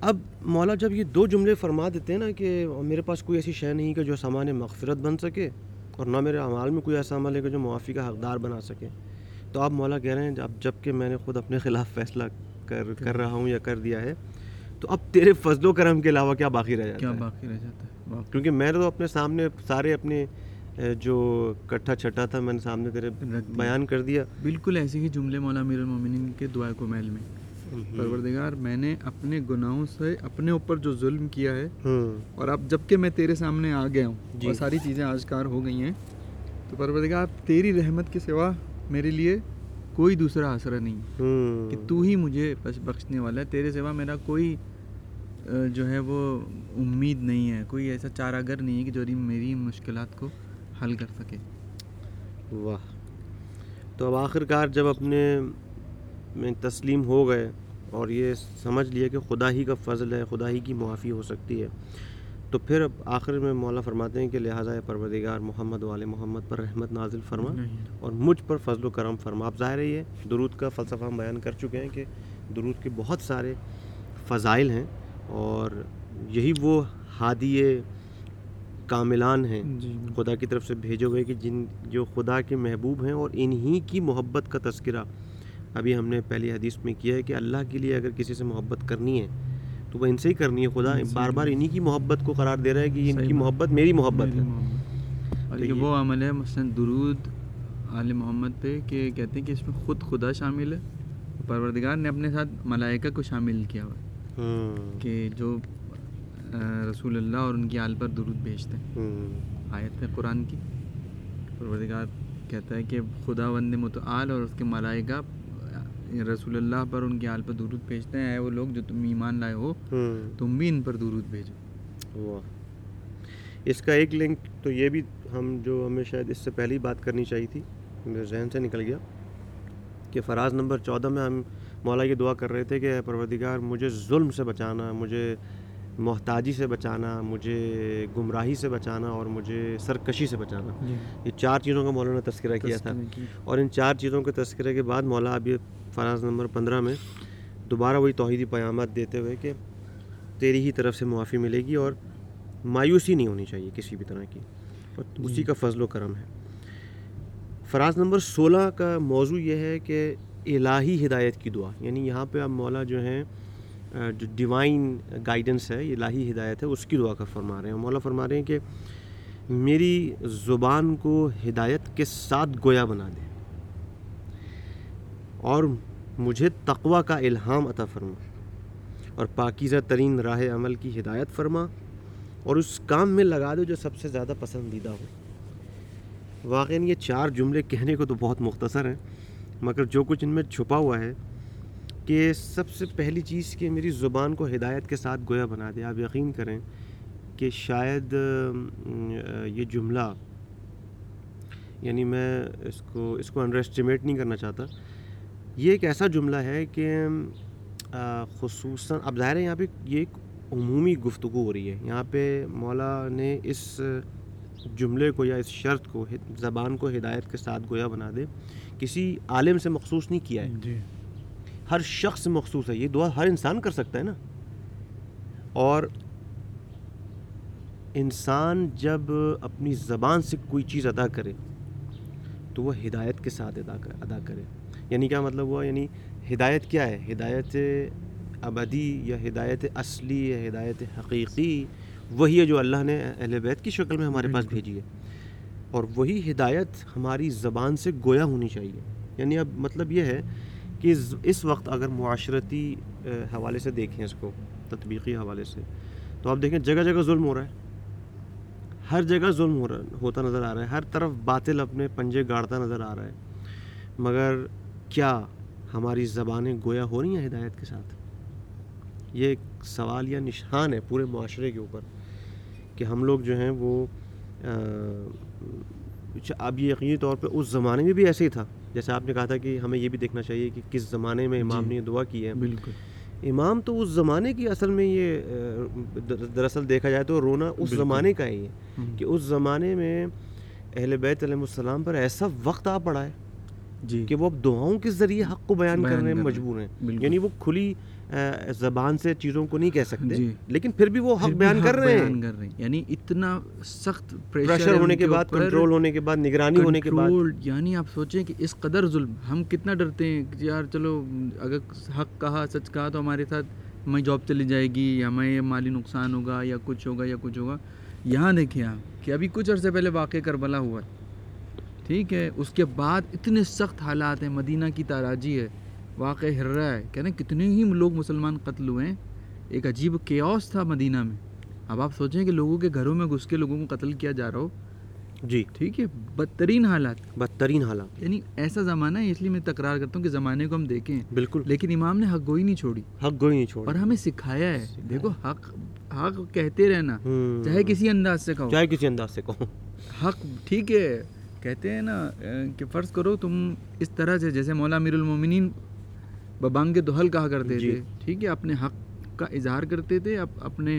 اب مولا جب یہ دو جملے فرما دیتے ہیں نا کہ میرے پاس کوئی ایسی شے نہیں کہ جو سامان مغفرت بن سکے اور نہ میرے اعمال میں کوئی ایسا عمل ہے کہ جو معافی کا حقدار بنا سکے، تو آپ مولا کہہ رہے ہیں جب کہ میں نے خود اپنے خلاف فیصلہ کر رہا ہوں یا کر دیا ہے، تو اب تیرے فضل و کرم کے علاوہ کیا باقی رہ جاتا ہے، کیا باقی رہ جاتا ہے؟ کیونکہ میں نے تو اپنے سامنے سارے اپنے جو کٹھا چھٹا تھا میں نے سامنے تیرے بیان کر دیا۔ بالکل ایسے ہی جملے مولا امیر المومنین کے دعائے کومیل میں، پروردگار میں نے اپنے گناہوں سے اپنے اوپر جو ظلم کیا ہے اور اب جب کہ میں تیرے سامنے آ گیا ہوں اور ساری چیزیں آشکار ہو گئی ہیں، تو پروردگار تیری رحمت کے سوا میرے لیے کوئی دوسرا آسرا نہیں کہ تو ہی مجھے بخشنے والا ہے، تیرے سوا میرا کوئی جو ہے وہ امید نہیں ہے، کوئی ایسا چارہ گر نہیں ہے کہ جو میری مشکلات کو حل کر سکے۔ واہ، تو اب آخر کار جب اپنے میں تسلیم ہو گئے اور یہ سمجھ لیا کہ خدا ہی کا فضل ہے، خدا ہی کی معافی ہو سکتی ہے، تو پھر اب آخر میں مولا فرماتے ہیں کہ لہٰذا اے پروردگار محمد والے محمد پر رحمت نازل فرما اور مجھ پر فضل و کرم فرما۔ آپ ظاہر ہے یہ درود کا فلسفہ ہم بیان کر چکے ہیں کہ درود کے بہت سارے فضائل ہیں اور یہی وہ ہادیے کاملان ہیں خدا کی طرف سے بھیجے ہوئے کہ جو خدا کے محبوب ہیں، اور انہی کی محبت کا تذکرہ ابھی ہم نے پہلی حدیث میں کیا ہے کہ اللہ کے لیے اگر کسی سے محبت کرنی ہے تو وہ ان سے ہی کرنی ہے، خدا بار بار انہی کی محبت کو قرار دے رہا ہے کہ ان کی محبت میری محبت ہے۔ اور یہ وہ عمل ہے مثلا درود آل محمد پہ کہ کہتے ہیں کہ اس میں خود خدا شامل ہے، پروردگار نے اپنے ساتھ ملائکہ کو شامل کیا ہوا کہ جو رسول اللہ اور ان کی آل پر درود بھیجتے ہیں۔ آیت ہے قرآن کی، پروردگار کہتا ہے کہ خدا وند متعال اور اس کے ملائکہ رسول اللہ پر ان کے آل پر درود بھیجتے ہیں، اے وہ لوگ جو تم ایمان لائے ہو تم بھی ان پر درود بھیجو۔ واہ، اس کا ایک لنک تو یہ بھی ہمیں شاید اس سے پہلے ہی بات کرنی چاہیے تھی، میرے ذہن سے نکل گیا کہ فراز نمبر 14 میں ہم مولا کی دعا کر رہے تھے کہ اے پروردگار مجھے ظلم سے بچانا، مجھے محتاجی سے بچانا، مجھے گمراہی سے بچانا اور مجھے سرکشی سے بچانا۔ یہ چار چیزوں کا مولا نے تذکرہ کیا تھا، اور ان چار چیزوں کے تذکرے کے بعد مولا اب فراز نمبر 15 میں دوبارہ وہی توحیدی پیامات دیتے ہوئے کہ تیری ہی طرف سے معافی ملے گی اور مایوسی نہیں ہونی چاہیے کسی بھی طرح کی، اور اسی کا فضل و کرم ہے۔ فراز نمبر 16 کا موضوع یہ ہے کہ الہی ہدایت کی دعا، یعنی یہاں پہ اب مولا جو ہیں جو ڈیوائن گائیڈنس ہے، الہی ہدایت ہے، اس کی دعا کا فرما رہے ہیں۔ مولا فرما رہے ہیں کہ میری زبان کو ہدایت کے ساتھ گویا بنا دے اور مجھے تقوی کا الہام عطا فرما اور پاکیزہ ترین راہ عمل کی ہدایت فرما اور اس کام میں لگا دو جو سب سے زیادہ پسندیدہ ہو۔ واقعاً یہ چار جملے کہنے کو تو بہت مختصر ہیں، مگر جو کچھ ان میں چھپا ہوا ہے کہ سب سے پہلی چیز کہ میری زبان کو ہدایت کے ساتھ گویا بنا دے۔ آپ یقین کریں کہ شاید یہ جملہ، یعنی میں اس کو انڈر ایسٹیمیٹ نہیں کرنا چاہتا، یہ ایک ایسا جملہ ہے کہ خصوصاً اب ظاہر ہے یہاں پہ یہ ایک عمومی گفتگو ہو رہی ہے، یہاں پہ مولا نے اس جملے کو یا اس شرط کو زبان کو ہدایت کے ساتھ گویا بنا دے کسی عالم سے مخصوص نہیں کیا ہے، ہر شخص مخصوص ہے، یہ دعا ہر انسان کر سکتا ہے نا۔ اور انسان جب اپنی زبان سے کوئی چیز ادا کرے تو وہ ہدایت کے ساتھ ادا کرے، یعنی کیا مطلب ہوا، یعنی ہدایت کیا ہے، ہدایت ابدی یا ہدایت اصلی یا ہدایت حقیقی وہی ہے جو اللہ نے اہل بیت کی شکل میں ہمارے پاس بھیجی ہے، اور وہی ہدایت ہماری زبان سے گویا ہونی چاہیے۔ یعنی اب مطلب یہ ہے کہ اس وقت اگر معاشرتی حوالے سے دیکھیں اس کو، تطبیقی حوالے سے، تو آپ دیکھیں جگہ جگہ ظلم ہو رہا ہے، ہر جگہ ظلم ہوتا نظر آ رہا ہے، ہر طرف باطل اپنے پنجے گاڑتا نظر آ رہا ہے، مگر کیا ہماری زبانیں گویا ہو رہی ہیں ہدایت کے ساتھ؟ یہ ایک سوال یا نشان ہے پورے معاشرے کے اوپر کہ ہم لوگ جو ہیں وہ اب یہ یقینی طور پہ اس زمانے میں بھی ایسے ہی تھا، جیسے آپ نے کہا تھا کہ ہمیں یہ بھی دیکھنا چاہیے کہ کس زمانے میں امام نے دعا کی ہے۔ بالکل، امام تو اس زمانے کی، اصل میں یہ دراصل دیکھا جائے تو رونا اس زمانے کا ہی ہے کہ اس زمانے میں اہل بیت علیہ السلام پر ایسا وقت آ پڑا ہے کہ وہ اب دعاؤں کے ذریعے حق کو بیان کرنے میں مجبور ہیں، یعنی وہ کھلی زبان سے چیزوں کو نہیں کہہ سکتے جی, لیکن پھر بھی وہ حق بیان کر رہے ہیں. یعنی اتنا سخت پریشر ہونے کے بعد, کنٹرول ہونے کے بعد, نگرانی ہونے کے بعد, یعنی آپ سوچیں کہ اس قدر ظلم. ہم کتنا ڈرتے ہیں کہ یار چلو اگر حق کہا, سچ کہا تو ہمارے ساتھ میں جاب چلی جائے گی یا میں مالی نقصان ہوگا یا کچھ ہوگا یا کچھ ہوگا. یہاں دیکھیں آپ کہ ابھی کچھ عرصے پہلے واقعہ کربلا ہوا, ٹھیک ہے, اس کے بعد اتنے سخت حالات ہیں. مدینہ کی تاراجی ہے, واقع ہررا ہے, کہنا کتنے ہی لوگ مسلمان قتل ہوئے ہیں. ایک عجیب کیوس تھا مدینہ میں. اب آپ سوچیں کہ لوگوں کے گھروں میں گھس کے لوگوں کو قتل کیا جا رہا ہو, جی ٹھیک ہے, بدترین حالات, بدترین حالات. یعنی ایسا زمانہ ہے, اس لیے میں تکرار کرتا ہوں کہ زمانے کو ہم دیکھیں بالکل, لیکن امام نے حق گوئی نہیں چھوڑی, حق گوئی نہیں چھوڑی, اور ہمیں سکھایا ہے دیکھو حق حق کہتے رہنا, چاہے کسی انداز سے کہو, چاہے کسی انداز سے کہو حق, ٹھیک ہے. کہتے ہیں نا کہ فرض کرو تم اس طرح سے جیسے مولا امیر المومنین ببانگ دوحل کہا کرتے تھے, ٹھیک ہے, اپنے حق کا اظہار کرتے تھے, اپنے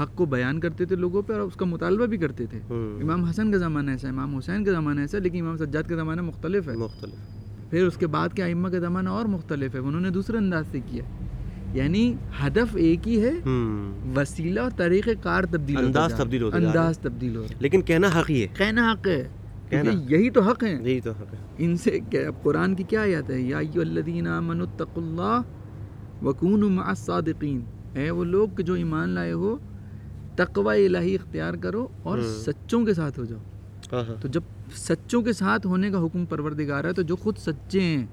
حق کو بیان کرتے تھے لوگوں پہ اور اس کا مطالبہ بھی کرتے تھے. امام حسن کا زمانہ ایسا ہے, امام حسین کا زمانہ ایسا ہے, لیکن امام سجاد کا زمانہ مختلف ہے, مختلف. پھر اس کے بعد کے ائمہ کا زمانہ اور مختلف ہے, انہوں نے دوسرے انداز سے کیا. یعنی ہدف ایک ہی ہے, وسیلہ اور طریقہ کار تبدیل, انداز تبدیل ہو, انداز تبدیل ہو, لیکن کہنا حق ہی ہے, کہنا حق ہے, یہی تو حق ہیں, یہی تو حق ہے. ان سے قرآن کی کیا آیت ہے, یا ایھا الذین آمنوا اتقوا اللہ وکونوا مع الصادقین, اے وہ لوگ جو ایمان لائے ہو تقوی الہی اختیار کرو اور سچوں کے ساتھ ہو جاؤ. تو جب سچوں کے ساتھ ہونے کا حکم پروردگار ہے تو جو خود سچے ہیں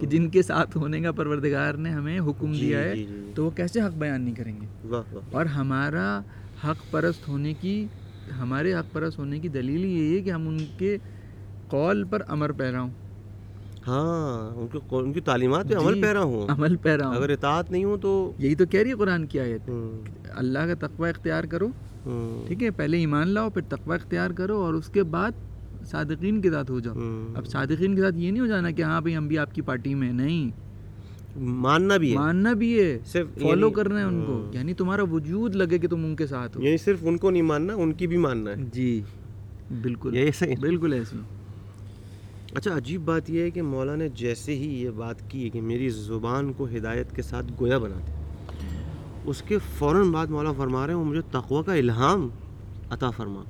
کہ جن کے ساتھ ہونے کا پروردگار نے ہمیں حکم دیا ہے, تو وہ کیسے حق بیان نہیں کریں گے؟ اور ہمارا حق پرست ہونے کی, ہمارے حق پرست ہونے کی دلیل یہ ہے کہ ہم ان کے قول پر عمل پیرا ہوں. ہاں, ان کی تعلیمات پہ عمل پیرا ہوں, عمل پیرا ہوں. اگر اطاعت نہیں ہو تو یہی تو کہہ رہی ہے قرآن کی آیت, اللہ کا تقوی اختیار کرو, ٹھیک ہے, پہلے ایمان لاؤ پھر تقوی اختیار کرو اور اس کے بعد صادقین کے ساتھ ہو جاؤ. اب صادقین کے ساتھ یہ نہیں ہو جانا کہ ہاں بھائی ہم بھی آپ کی پارٹی میں, نہیں, ماننا بھی ہے, ماننا بھی ہے, صرف فالو کرنا ہے ان کو. یعنی تمہارا وجود لگے کہ تم ان کے ساتھ ہو, یعنی صرف ان کو نہیں ماننا, ان کی بھی ماننا ہے. جی بالکل, بالکل ایسے. اچھا, عجیب بات یہ ہے کہ مولا نے جیسے ہی یہ بات کی کہ میری زبان کو ہدایت کے ساتھ گویا بنا دے, اس کے فوراً بعد مولا فرما رہے ہیں مجھے تقوی کا الہام عطا فرما.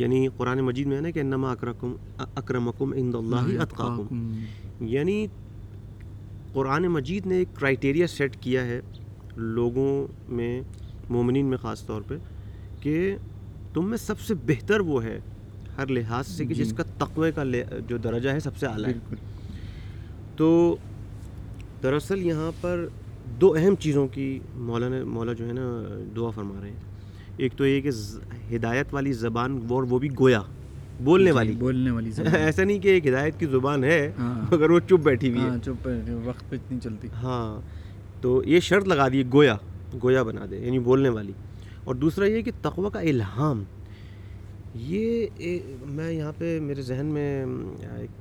یعنی قرآن مجید میں ہے نا کہ انما اکرمکم عند اللہ اتقاکم. یعنی قرآن مجید نے ایک کرائیٹیریا سیٹ کیا ہے لوگوں میں, مومنین میں خاص طور پہ, کہ تم میں سب سے بہتر وہ ہے ہر لحاظ سے کہ جس کا تقوی کا جو درجہ ہے سب سے اعلیٰ ہے. تو دراصل یہاں پر دو اہم چیزوں کی مولا جو ہے نا دعا فرما رہے ہیں. ایک تو یہ کہ ہدایت والی زبان, وہ بھی گویا بولنے والی ایسا نہیں کہ ایک ہدایت کی زبان ہے مگر وہ چپ بیٹھی ہوئی ہے, چپ وقت پہ اتنی چلتی. ہاں, تو یہ شرط لگا دی گویا بنا دے, یعنی بولنے والی. اور دوسرا یہ کہ تقوی کا الہام. یہ میں یہاں پہ میرے ذہن میں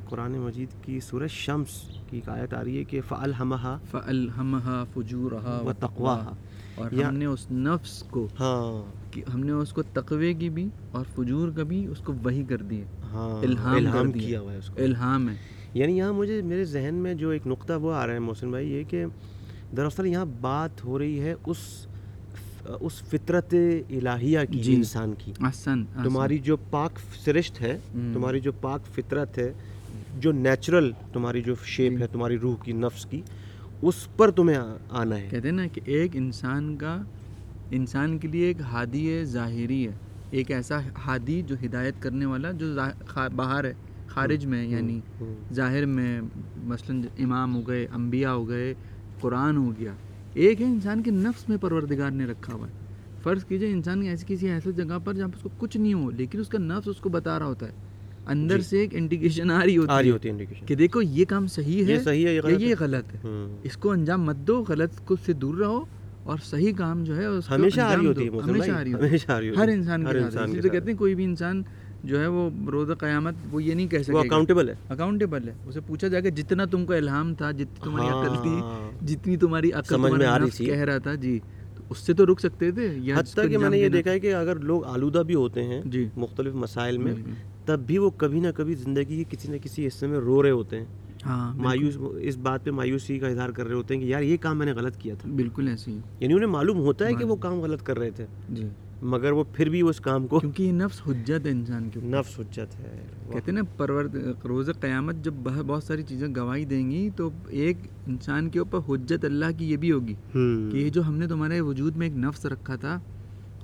قرآن مجید کی سورہ شمس کی ایک آیت آ رہی ہے کہ فَأَلْهَمَهَا فُجُورَهَا وَتَقْوَاهَا. اور ہم نے اس نفس کو, ہاں, ہم نے اس کو تقوی کی بھی اور فجور کا بھی اس کو وحی کر دی, ہاں, الہام کیا ہوا ہے, اس کو الہام ہے. یعنی یہاں مجھے میرے ذہن میں جو ایک نقطہ وہ آ رہا ہے محسن بھائی, یہ کہ دراصل یہاں بات ہو رہی ہے اس فطرت الہیہ کی, جی, انسان کی. احسن. تمہاری جو پاک سرشت ہے, تمہاری جو پاک فطرت ہے, جو نیچرل تمہاری جو شیپ ہے تمہاری روح کی, نفس کی, اس پر تمہیں آنا ہے. کہتے ہیں نا کہ ایک انسان کے لیے ایک ہادی ظاہری ہے, ایک ایسا ہادی جو ہدایت کرنے والا جو باہر ہے, خارج میں, یعنی ظاہر میں مثلاً امام ہو گئے, انبیاء ہو گئے, قرآن ہو گیا. ایک ہے انسان کے نفس میں پروردگار نے رکھا ہوا ہے. فرض کیجئے انسان ایسی کسی ایسی جگہ پر جہاں اس کو کچھ نہیں ہو, لیکن اس کا نفس اس کو بتا رہا ہوتا ہے, اندر سے ایک انڈیکیشن آ رہی ہوتی ہے کہ دیکھو یہ کام صحیح ہے, یہ غلط ہے, اس کو انجام مت دو, غلط کو سے دور رہو اور صحیح کام جو ہے ہمیشہ آ رہی ہوتی ہے, ہمیشہ آ رہی ہوتی ہے ہر انسان کے ساتھ. کہتے ہیں کوئی بھی انسان جو ہے وہ روز قیامت وہ یہ نہیں کہہ سکے, وہ اکاؤنٹیبل ہے. اسے پوچھا جائے گا جتنا تم کو الہام تھا, جتنی تمہاری عقل تھی, جتنی تمہاری عقل کہہ رہا تھا, جی, اس سے تو رک سکتے تھے. حتیٰ کہ میں نے یہ دیکھا ہے کہ اگر لوگ آلودہ بھی ہوتے ہیں مختلف مسائل میں, تب بھی وہ کبھی نہ کبھی زندگی کے کسی نہ کسی حصے میں رو رہے ہوتے ہیں, مایوس اس بات پہ مایوسی کا اظہار کر رہے ہوتے ہیں کہ یار یہ کام میں نے غلط کیا تھا. بالکل ایسے ہی, یعنی انہیں معلوم ہوتا ہے کہ وہ کام غلط کر رہے تھے جی, مگر وہ پھر بھی اس کام کو, کیونکہ یہ نفس حجت ہے انسان کے, نفس حجت ہے. کہتے ہیں نا روز قیامت جب بہت ساری چیزیں گواہی دیں گی تو ایک انسان کے اوپر حجت اللہ کی یہ بھی ہوگی کہ یہ جو ہم نے تمہارے وجود میں ایک نفس رکھا تھا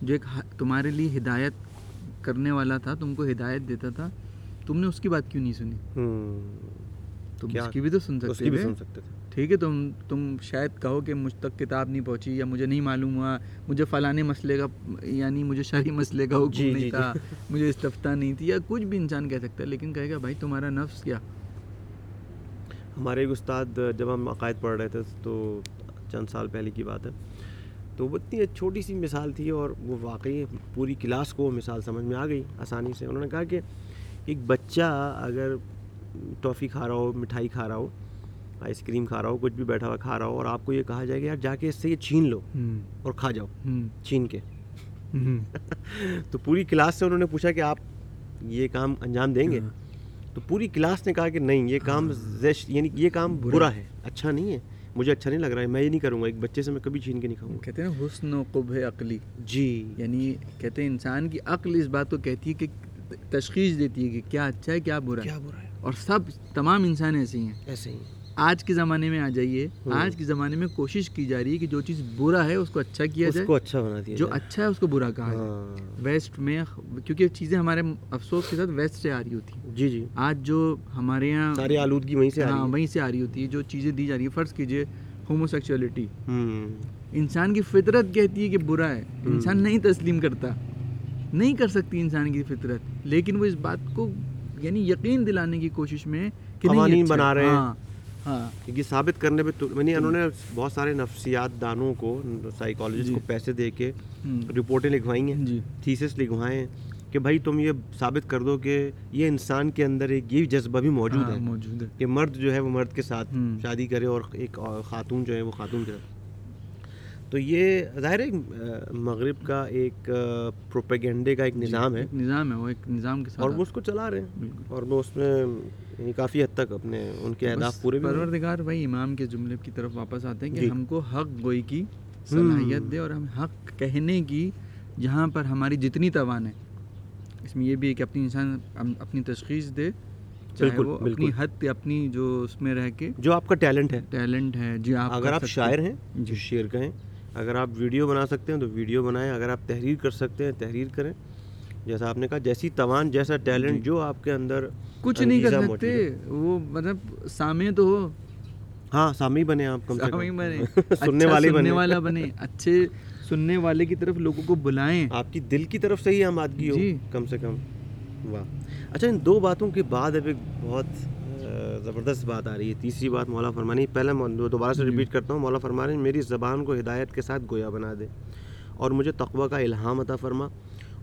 جو ایک تمہارے لیے ہدایت کرنے والا تھا, تم کو ہدایت دیتا تھا, تم نے اس کی بات کیوں نہیں سنی؟ تم اس کی بھی تو سن سکتے تھے. ٹھیک ہے, تم شاید کہو کہ مجھ تک کتاب نہیں پہنچی, یا مجھے نہیں معلوم ہوا, مجھے فلاں مسئلے کا, یعنی مجھے شرعی مسئلے کا حکم نہیں تھا, مجھے استفتاء نہیں تھی, یا کچھ بھی انسان کہہ سکتا ہے, لیکن کہے گا بھائی تمہارا نفس کیا. ہمارے ایک استاد, جب ہم عقائد پڑھ رہے تھے تو چند سال پہلے کی بات ہے, تو وہ اتنی چھوٹی سی مثال تھی اور وہ واقعی پوری کلاس کو مثال سمجھ میں آ گئی آسانی سے. انہوں نے کہا کہ ایک بچہ اگر ٹافی کھا رہا ہو, مٹھائی کھا رہا ہو, آئس کریم کھا رہا ہو, کچھ بھی بیٹھا ہوا کھا رہا ہو, اور آپ کو یہ کہا جائے گا یار جا کے اس سے یہ چھین لو اور کھا جاؤ چھین کے, تو پوری کلاس سے انہوں نے پوچھا کہ آپ یہ کام انجام دیں گے؟ تو پوری کلاس نے کہا کہ نہیں, یہ کام زشت, یعنی یہ کام برا ہے, اچھا نہیں ہے, مجھے اچھا نہیں لگ رہا ہے, میں یہ نہیں کروں گا, ایک بچے سے میں کبھی چھین کے نہیں کھاؤں گا. کہتے ہیں حسن و قبح عقلی جی, یعنی کہتے ہیں انسان کی عقل اس بات کو کہتی ہے کہ تشخیص دیتی ہے کہ کیا اچھا ہے کیا برا ہے, اور سب تمام انسان ایسے ہی ہیں. ایسے ہی آج کے زمانے میں آ جائیے, آج کے زمانے میں کوشش کی جا رہی ہے کہ جو چیز برا ہے اس کو اچھا کیا جائے, اس کو اچھا بنا دیا, جو اچھا ہے اس کو برا کہا جائے. ویسٹ میں, کیونکہ چیزیں ہمارے افسوس کے ساتھ ویسٹ سے آ رہی ہوتی ہیں جی جی, آج جو ہمارے یہاں ساری آلودگی وہیں سے, ہاں وہیں سے آ رہی ہوتی ہے, جو چیزیں دی جا رہی ہیں. فرض کیجیے ہومو سیکچولیٹی, انسان کی فطرت کہتی ہے کہ برا ہے, انسان نہیں تسلیم کرتا, نہیں کر سکتی انسان کی فطرت, لیکن وہ اس بات کو یعنی یقین دلانے کی کوشش میں قوانین بنا رہے ہیں یہ ثابت کرنے پہ. یعنی انہوں نے بہت سارے نفسیات دانوں کو, سائیکالوجسٹ کو پیسے دے کے رپورٹیں لکھوائیں ہیں, تھیسس لکھوائیں کہ بھائی تم یہ ثابت کر دو کہ یہ انسان کے اندر ایک یہ جذبہ بھی موجود ہے کہ مرد جو ہے وہ مرد کے ساتھ شادی کرے اور ایک خاتون جو ہے وہ خاتون کے ساتھ. تو یہ ظاہر ہے مغرب کا ایک پروپیگنڈے کا ایک نظام ہے, نظام ہے وہ, ایک نظام کے ساتھ اور وہ اس کو چلا رہے ہیں, اور وہ اس میں کافی حد تک اپنے ان کے اہداف پورے. پروردگار بھائی امام کے جملے کی طرف واپس آتے ہیں کہ ہم کو حق گوئی کی صلاحیت دے, اور ہم حق کہنے کی جہاں پر ہماری جتنی توان ہے. اس میں یہ بھی ہے کہ اپنی انسان اپنی تشخیص دے, بالکل اپنی حد, اپنی جو اس میں رہ کے جو آپ کا ٹیلنٹ ہے, ٹیلنٹ ہے جی. آپ اگر آپ شاعر ہیں جو شعر کہیں, اگر آپ ویڈیو بنا سکتے ہیں تو ویڈیو بنائیں, اگر آپ تحریر کر سکتے ہیں تحریر کریں, جیسا آپ نے کہا جیسی توان جیسا ٹیلنٹ جو آپ کے اندر. کچھ نہیں کر سکتے وہ مطلب سامع تو ہو, ہاں سامع بنے آپ, کم سے کم سننے والے بنے, والا بنے, اچھے سننے والے کی طرف لوگوں کو بلائیں, آپ کی دل کی طرف سے ہی آمادگی ہو کم سے کم. واہ, اچھا ان دو باتوں کے بعد اب ایک بہت زبردست بات آ رہی ہے, تیسری بات مولا فرمانی. پہلا میں دوبارہ سے ریپیٹ کرتا ہوں, مولا فرمانی میری زبان کو ہدایت کے ساتھ گویا بنا دے اور مجھے تقویٰ کا الہام عطا فرما.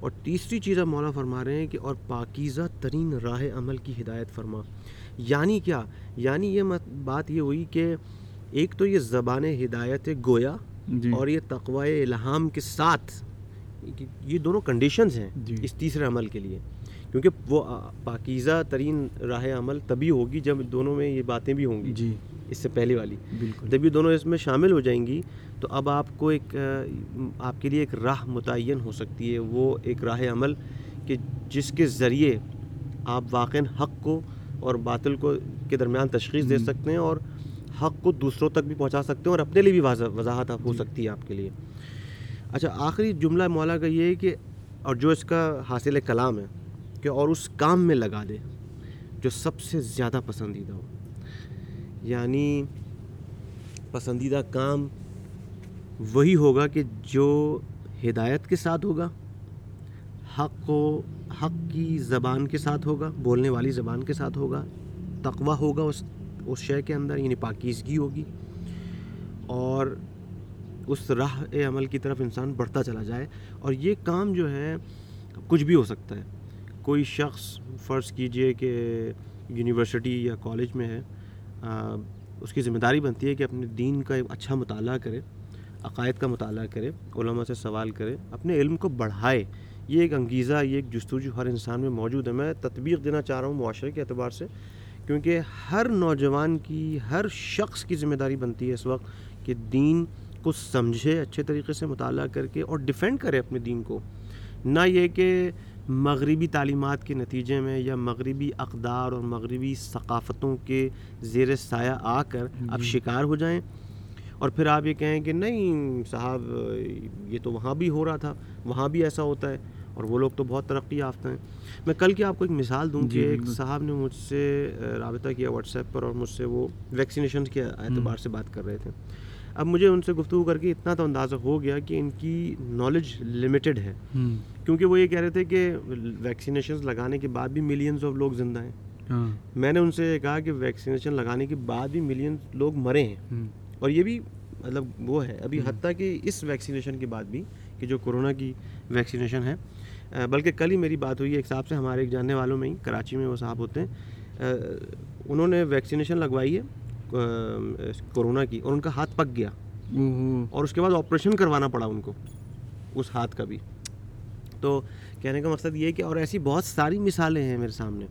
اور تیسری چیز اب مولا فرما رہے ہیں کہ اور پاکیزہ ترین راہ عمل کی ہدایت فرما. یعنی کیا؟ یعنی یہ بات یہ ہوئی کہ ایک تو یہ زبان ہدایت گویا اور یہ تقویٰ الہام کے ساتھ, یہ دونوں کنڈیشنز ہیں اس تیسرے عمل کے لیے, کیونکہ وہ پاکیزہ ترین راہ عمل تبھی ہوگی جب دونوں میں یہ باتیں بھی ہوں گی جی, اس سے پہلے والی. بالکل, جب یہ دونوں اس میں شامل ہو جائیں گی تو اب آپ کو ایک, آپ کے لیے ایک راہ متعین ہو سکتی ہے, وہ ایک راہ عمل کہ جس کے ذریعے آپ واقعا حق کو اور باطل کو کے درمیان تشخیص دے سکتے ہیں, اور حق کو دوسروں تک بھی پہنچا سکتے ہیں, اور اپنے لیے بھی وضاحت ہو سکتی ہے آپ کے لیے. اچھا, آخری جملہ مولا کا یہ ہے کہ اور جو اس کا حاصل کلام ہے کہ اور اس کام میں لگا دے جو سب سے زیادہ پسندیدہ ہو. یعنی پسندیدہ کام وہی ہوگا کہ جو ہدایت کے ساتھ ہوگا, حق کی زبان کے ساتھ ہوگا, بولنے والی زبان کے ساتھ ہوگا, تقویٰ ہوگا اس شے کے اندر, یعنی پاکیزگی ہوگی, اور اس راہ عمل کی طرف انسان بڑھتا چلا جائے. اور یہ کام جو ہے کچھ بھی ہو سکتا ہے. کوئی شخص فرض کیجئے کہ یونیورسٹی یا کالج میں ہے, اس کی ذمہ داری بنتی ہے کہ اپنے دین کا ایک اچھا مطالعہ کرے, عقائد کا مطالعہ کرے, علماء سے سوال کرے, اپنے علم کو بڑھائے. یہ ایک انگیزہ, یہ ایک جستجو ہر انسان میں موجود ہے. میں تطبیق دینا چاہ رہا ہوں معاشرے کے اعتبار سے کیونکہ ہر نوجوان کی، ہر شخص کی ذمہ داری بنتی ہے اس وقت کہ دین کو سمجھے، اچھے طریقے سے مطالعہ کر کے اور ڈیفینڈ کرے اپنے دین کو، نہ یہ کہ مغربی تعلیمات کے نتیجے میں یا مغربی اقدار اور مغربی ثقافتوں کے زیر سایہ آ کر آپ شکار ہو جائیں اور پھر آپ یہ کہیں کہ نہیں صاحب یہ تو وہاں بھی ہو رہا تھا، وہاں بھی ایسا ہوتا ہے اور وہ لوگ تو بہت ترقی یافتہ ہیں. میں کل کی آپ کو ایک مثال دوں کہ ایک صاحب نے مجھ سے رابطہ کیا واٹس ایپ پر اور مجھ سے وہ ویکسینیشن کے اعتبار سے بات کر رہے تھے. اب مجھے ان سے گفتگو کر کے اتنا تو اندازہ ہو گیا کہ ان کی نالج لمیٹڈ ہے، کیونکہ وہ یہ کہہ رہے تھے کہ ویکسینیشنز لگانے کے بعد بھی ملینز آف لوگ زندہ ہیں. میں نے ان سے یہ کہا کہ ویکسینیشن لگانے کے بعد بھی ملینز لوگ مرے ہیں، اور یہ بھی مطلب وہ ہے ابھی حتیٰ کہ اس ویکسینیشن کے بعد بھی کہ جو کورونا کی ویکسینیشن ہے. بلکہ کل ہی میری بات ہوئی ہے ایک صاحب سے، ہمارے ایک جاننے والوں میں ہی، کراچی میں وہ صاحب ہوتے ہیں، انہوں نے ویکسینیشن لگوائی ہے کورونا کی اور ان کا ہاتھ پک گیا اور اس کے بعد آپریشن کروانا پڑا ان کو اس ہاتھ کا بھی. تو کہنے کا مقصد یہ کہ اور ایسی بہت ساری مثالیں ہیں میرے سامنے.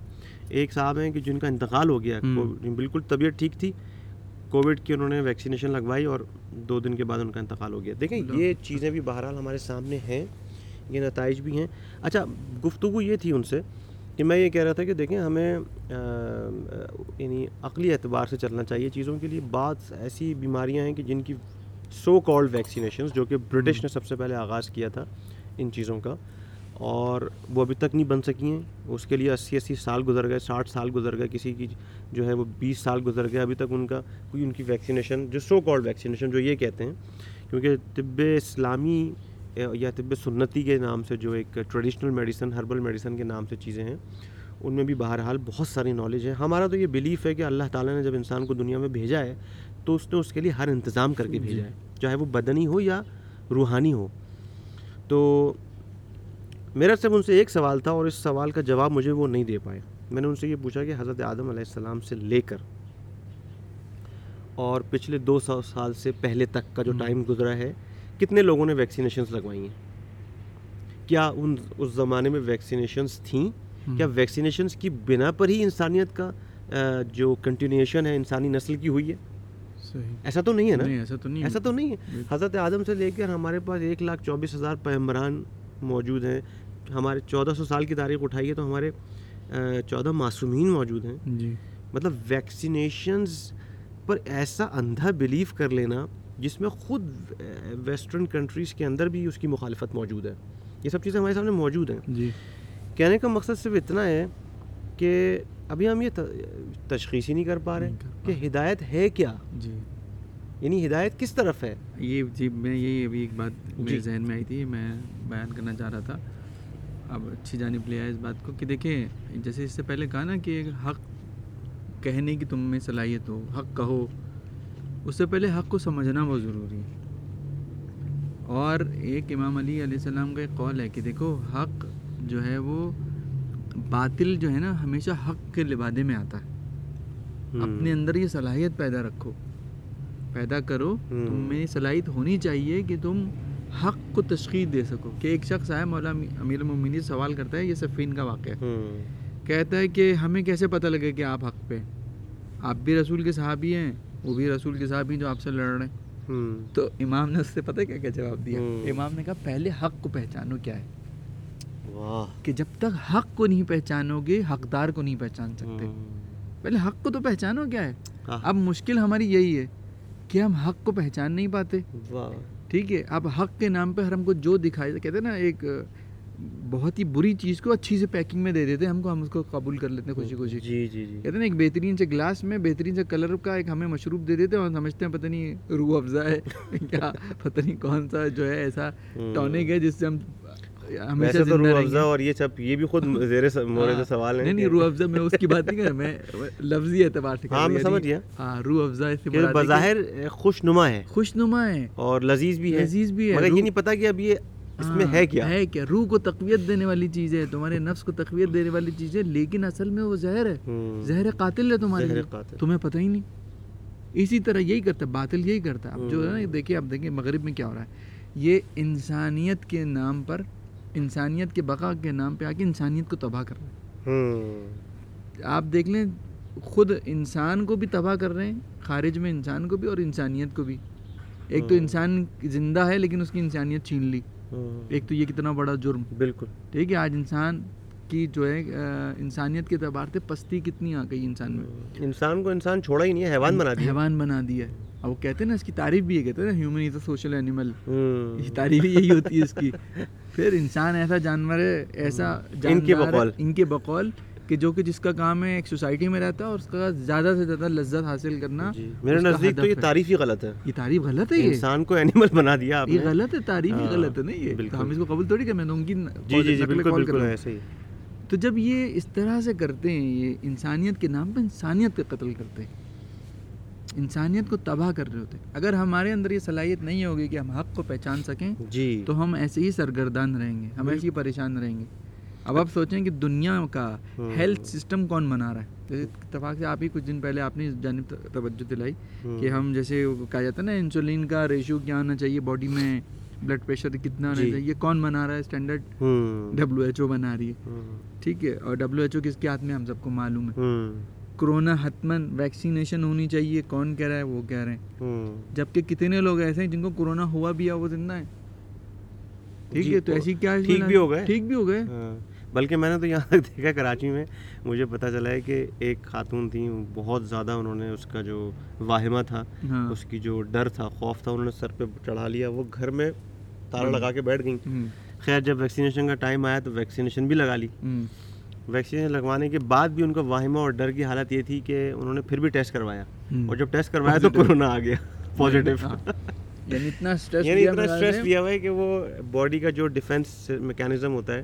ایک صاحب ہیں کہ جن کا انتقال ہو گیا، بالکل طبیعت ٹھیک تھی، کووڈ کی انہوں نے ویکسینیشن لگوائی اور 2 دن کے بعد ان کا انتقال ہو گیا. دیکھیں یہ چیزیں بھی بہرحال ہمارے سامنے ہیں، یہ نتائج بھی ہیں. اچھا گفتگو یہ تھی ان سے کہ میں یہ کہہ رہا تھا کہ دیکھیں ہمیں یعنی عقلی اعتبار سے چلنا چاہیے چیزوں کے لیے. بعض ایسی بیماریاں ہیں کہ جن کی سو کالڈ ویکسینیشنز، جو کہ برٹش نے سب سے پہلے آغاز کیا تھا ان چیزوں کا، اور وہ ابھی تک نہیں بن سکی ہیں. اس کے لیے 80 سال گزر گئے، 60 سال گزر گئے، کسی کی جو ہے وہ 20 سال گزر گئے، ابھی تک ان کا کوئی ان کی ویکسینیشن جو سو کالڈ ویکسینیشن جو یہ کہتے ہیں، کیونکہ طب اسلامی یا طب سنتی کے نام سے جو ایک ٹریڈیشنل میڈیسن، ہربل میڈیسن کے نام سے چیزیں ہیں، ان میں بھی بہرحال بہت ساری نالج ہے. ہمارا تو یہ بلیف ہے کہ اللہ تعالیٰ نے جب انسان کو دنیا میں بھیجا ہے تو اس نے اس کے لیے ہر انتظام کر کے بھیجا ہے، چاہے وہ بدنی ہو یا روحانی ہو. تو میرا صرف ان سے ایک سوال تھا اور اس سوال کا جواب مجھے وہ نہیں دے پائے. میں نے ان سے یہ پوچھا کہ حضرت آدم علیہ السلام سے لے کر اور پچھلے 200 سال سے پہلے تک کا جو ٹائم گزرا ہے، کتنے لوگوں نے ویکسینیشنز لگوائی ہیں؟ کیا ان اس زمانے میں ویکسینیشنز تھیں؟ کیا ویکسینیشنز کی بنا پر ہی انسانیت کا جو کنٹینیوشن ہے انسانی نسل کی ہوئی ہے؟ صحیح، ایسا تو نہیں ہے نا، ایسا تو نہیں ہے. حضرت آدم سے لے کر ہمارے پاس 124,000 پیغمبران موجود ہیں. ہمارے 1400 سال کی تاریخ اٹھائیے تو ہمارے 14 معصومین موجود ہیں. جی مطلب ویکسینیشنز پر ایسا اندھا بلیف کر لینا جس میں خود ویسٹرن کنٹریز کے اندر بھی اس کی مخالفت موجود ہے. یہ سب چیزیں ہمارے سامنے موجود ہیں. جی کہنے کا مقصد صرف اتنا ہے کہ ابھی ہم یہ تشخیص ہی نہیں کر پا رہے کہ ہدایت ہے کیا. جی یعنی ہدایت کس طرف ہے یہ. جی میں یہ ابھی ایک بات میرے ذہن میں آئی تھی، میں بیان کرنا چاہ رہا تھا، اب اچھی جانب لے آیا اس بات کو کہ دیکھیں جیسے اس سے پہلے کہا نا کہ حق کہنے کی تم میں صلاحیت ہو، حق کہو. اس سے پہلے حق کو سمجھنا بہت ضروری ہے. اور ایک امام علی علیہ السلام کا ایک قول ہے کہ دیکھو حق جو ہے وہ باطل جو ہے نا ہمیشہ حق کے لبادے میں آتا ہے. اپنے اندر یہ صلاحیت پیدا رکھو، پیدا کرو، تم میں صلاحیت ہونی چاہیے کہ تم حق کو تشخیص دے سکو. کہ ایک شخص آیا مولا امیر المومنین سوال کرتا ہے، یہ صفین کا واقعہ ہے، کہتا ہے کہ ہمیں کیسے پتہ لگے کہ آپ حق پہ، آپ بھی رسول کے صحابی ہیں، وہ بھی رسول کے صاحب ہی جو آپ سے لڑ رہے ہیں. تو امام نے اس سے پتہ کیا جواب دیا؟ امام نے کہا پہلے حق کو پہچانو کیا ہے. واہ، کہ جب تک حق کو نہیں پہچانو گے حقدار کو نہیں پہچان سکتے. پہلے حق کو تو پہچانو کیا ہے. اب مشکل ہماری یہی ہے کہ ہم حق کو پہچان نہیں پاتے. ٹھیک ہے، اب حق کے نام پہ ہر ہم کو جو دکھائی، کہتے ہیں نا ایک بہت ہی بری چیز کو اچھی سے پیکنگ میں دے دیتے ہیں ہم کو، ہم اس کو قبول کر لیتے ہیں خوشی خوشی. جی جی جی، کہتے ہیں ایک بہترین سے گلاس میں بہترین سے کلر کا ایک ہمیں مشروب دے دیتے ہیں اور سمجھتے ہیں پتہ نہیں روح افزا ہے کیا، پتہ نہیں کون سا جو ہے ایسا ٹونک ہے جس سے ہم ہمیشہ زندہ رہیں گے. اور یہ سب یہ بھی خود زیر سوال ہے. نہیں نہیں، روح افزا میں اس کی بات نہیں کر رہا، میں لفظی اعتبار سے کہہ رہا ہوں. ہاں سمجھ گیا. ہاں روح افزا اس سے بظاہر خوش نما ہے، خوش نما ہے اور لذیذ بھی ہے، مگر یہ نہیں پتہ کہ اب یہ اس میں ہے کیا. روح کو تقویت دینے والی چیز ہے، تمہارے نفس کو تقویت دینے والی چیز ہے، لیکن اصل میں وہ زہر ہے، زہر قاتل ہے تمہارے، تمہیں پتہ ہی نہیں. اسی طرح یہی کرتا باطل، یہی کرتا. اب جو ہے نا دیکھیے، اب دیکھیں مغرب میں کیا ہو رہا ہے. یہ انسانیت کے نام پر، انسانیت کے بقا کے نام پہ آ کے انسانیت کو تباہ کر رہا ہے. آپ دیکھ لیں خود انسان کو بھی تباہ کر رہے ہیں خارج میں, انسان کو بھی اور انسانیت کو بھی. ایک تو انسان زندہ ہے لیکن اس کی انسانیت چھین لی, ایک تو یہ کتنا بڑا جرم. بالکل ٹھیک ہے, آج انسان کی جو ہے انسانیت کے اعتبار سے پستی کتنی آ گئی انسان میں. انسان کو انسان چھوڑا ہی نہیں ہے, حیوان بنا دیا, حیوان بنا دیا ہے. اب وہ کہتے ہیں نا, اس کی تعریف بھی یہ کہتے ہیں نا, human is a social animal, تعریف یہی ہوتی ہے اس کی. پھر انسان ایسا جانور ہے, ایسا جانور ان کے بقول کہ جو کہ جس کا کام ہے ایک سوسائٹی میں رہتا ہے اور اس کا زیادہ سے زیادہ لذت حاصل کرنا. میرے نزدیک تو یہ تعریف ہی غلط ہے, یہ تعریف غلط ہے, انسان کو اینیمل بنا دیا آپ نے, یہ غلط ہے, تعریف ہی غلط ہے. نہیں یہ ہم اس کو قبول تھوڑی کریں, ان کی بالکل بالکل ایسے ہی. تو جب یہ اس طرح سے کرتے ہیں, یہ انسانیت کے نام پہ انسانیت کا قتل کرتے ہیں, انسانیت کو تباہ کر رہے ہوتے. اگر ہمارے اندر یہ صلاحیت نہیں ہوگی کہ ہم حق کو پہچان سکیں جی, تو ہم ایسے ہی سرگردان رہیں گے, ہم ایسے ہی پریشان رہیں گے. اب آپ سوچیں کہ دنیا کا ہیلتھ سسٹم کون بنا رہا ہے. جیسے اتفاق سے آپ ہی کچھ دن پہلے آپ نے اس جانب توجہ دلائی کہ ہم جیسے کہا جاتا ہے نا انسولین کا ریشو کیا آنا چاہیے باڈی میں, بلڈ پریشر کتنا آنا چاہیے, یہ کون بنا رہا ہے اسٹینڈرڈ؟ WHO بنا رہی ہے. ٹھیک ہے, اور WHO کس کے ہاتھ میں ہم سب کو معلوم ہے. کرونا حتماً ویکسینیشن ہونی چاہیے, کون کہہ رہا ہے؟ وہ کہہ رہے ہیں. جبکہ کتنے لوگ ایسے ہیں جن کو کرونا ہوا بھی ہے وہ زندہ ہیں. ٹھیک ہے, تو ایسی کیا ٹھیک بھی ہو گئے. بلکہ میں نے تو یہاں تک دیکھا کراچی میں, مجھے پتہ چلا ہے کہ ایک خاتون تھیں, بہت زیادہ انہوں نے اس کا جو واہمہ تھا, اس کی جو ڈر تھا, خوف تھا, انہوں نے سر پہ چڑھا لیا, وہ گھر میں تالا لگا کے بیٹھ گئیں. خیر جب ویکسینیشن کا ٹائم آیا تو ویکسینیشن بھی لگا لی. ویکسینیشن لگوانے کے بعد بھی ان کا واہمہ اور ڈر کی حالت یہ تھی کہ انہوں نے پھر بھی ٹیسٹ کروایا, اور جب ٹیسٹ کروایا تو کورونا آ گیا پازیٹیو. یعنی اتنا سٹریس لیا ہوا ہے کہ وہ باڈی کا جو ڈیفینس میکینزم ہوتا ہے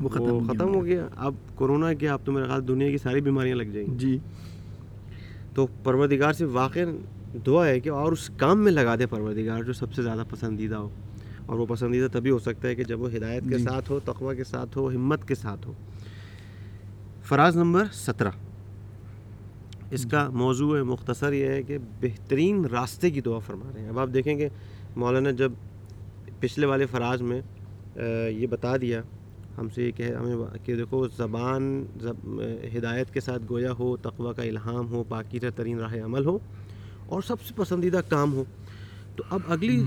وہ ختم ہو گیا. اب کورونا کیا, اب تو میرے خیال دنیا کی ساری بیماریاں لگ جائیں گی جی. تو پروردگار سے واقعی دعا ہے کہ اور اس کام میں لگا دے پروردگار جو سب سے زیادہ پسندیدہ ہو, اور وہ پسندیدہ تبھی ہو سکتا ہے کہ جب وہ ہدایت کے ساتھ ہو, تقویٰ کے ساتھ ہو, ہمت کے ساتھ ہو. فراز نمبر 17, اس کا موضوع مختصر یہ ہے کہ بہترین راستے کی دعا فرما رہے ہیں. اب آپ دیکھیں کہ مولانا جب پچھلے والے فراز میں یہ بتا دیا ہم سے کہ ہمیں کہ دیکھو زبان ہدایت کے ساتھ گویا ہو, تقویٰ کا الہام ہو, پاکیزہ ترین راہ عمل ہو, اور سب سے پسندیدہ کام ہو. تو اب اگلی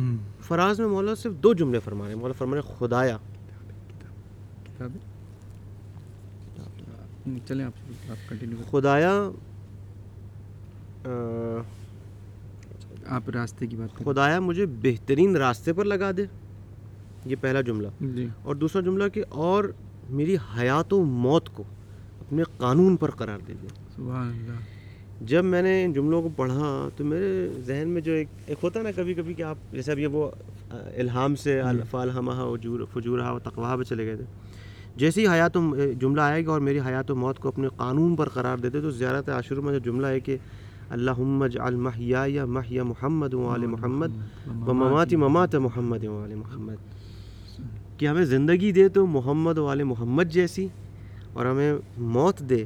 فراز میں مولانا صرف 2 جملے فرما رہے ہیں. مولانا فرما رہے ہیں خدایا, چلیں آپ کنٹینیو. خدایا آپ راستے کی بات, خدایا مجھے بہترین راستے پر لگا دے, یہ پہلا جملہ جی. اور دوسرا جملہ کہ اور میری حیات و موت کو اپنے قانون پر قرار دے دے. سبحان اللہ. جب میں نے ان جملوں کو پڑھا تو میرے ذہن میں جو ایک ہوتا نا کبھی کبھی کہ آپ جیسے اب یہ وہ الہام سے فالہمھا فجورھا و تقواھا پہ چلے گئے تھے, جیسے ہی حیات و جملہ آئے گا اور میری حیات و موت کو اپنے قانون پر قرار دے دے, تو زیارت عاشور میں جو جملہ ہے کہ اللہم اجعل محیای محیا محمد و آل محمد و مماتی ممات محمد و آل محمد, کہ ہمیں زندگی دے تو محمد و آل محمد جیسی, اور ہمیں موت دے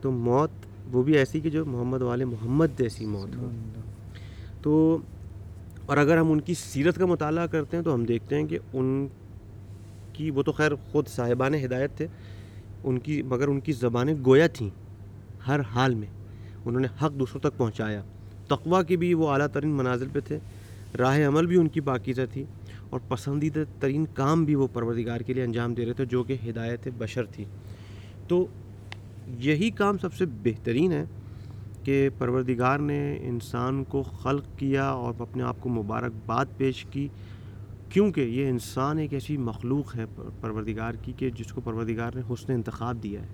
تو موت وہ بھی ایسی کہ جو محمد و آل محمد جیسی موت ہو. تو اور اگر ہم ان کی سیرت کا مطالعہ کرتے ہیں تو ہم دیکھتے ہیں کہ ان کی وہ تو خیر خود صاحبان ہدایت تھے, ان کی مگر ان کی زبانیں گویا تھیں, ہر حال میں انہوں نے حق دوسروں تک پہنچایا. تقویٰ کی بھی وہ اعلیٰ ترین منازل پہ تھے, راہ عمل بھی ان کی پاکیزہ تھی, اور پسندیدہ ترین کام بھی وہ پروردگار کے لیے انجام دے رہے تھے جو کہ ہدایت بشر تھی. تو یہی کام سب سے بہترین ہے کہ پروردگار نے انسان کو خلق کیا اور اپنے آپ کو مبارکباد پیش کی, کیونکہ یہ انسان ایک ایسی مخلوق ہے پروردگار کی کہ جس کو پروردگار نے حسن انتخاب دیا ہے.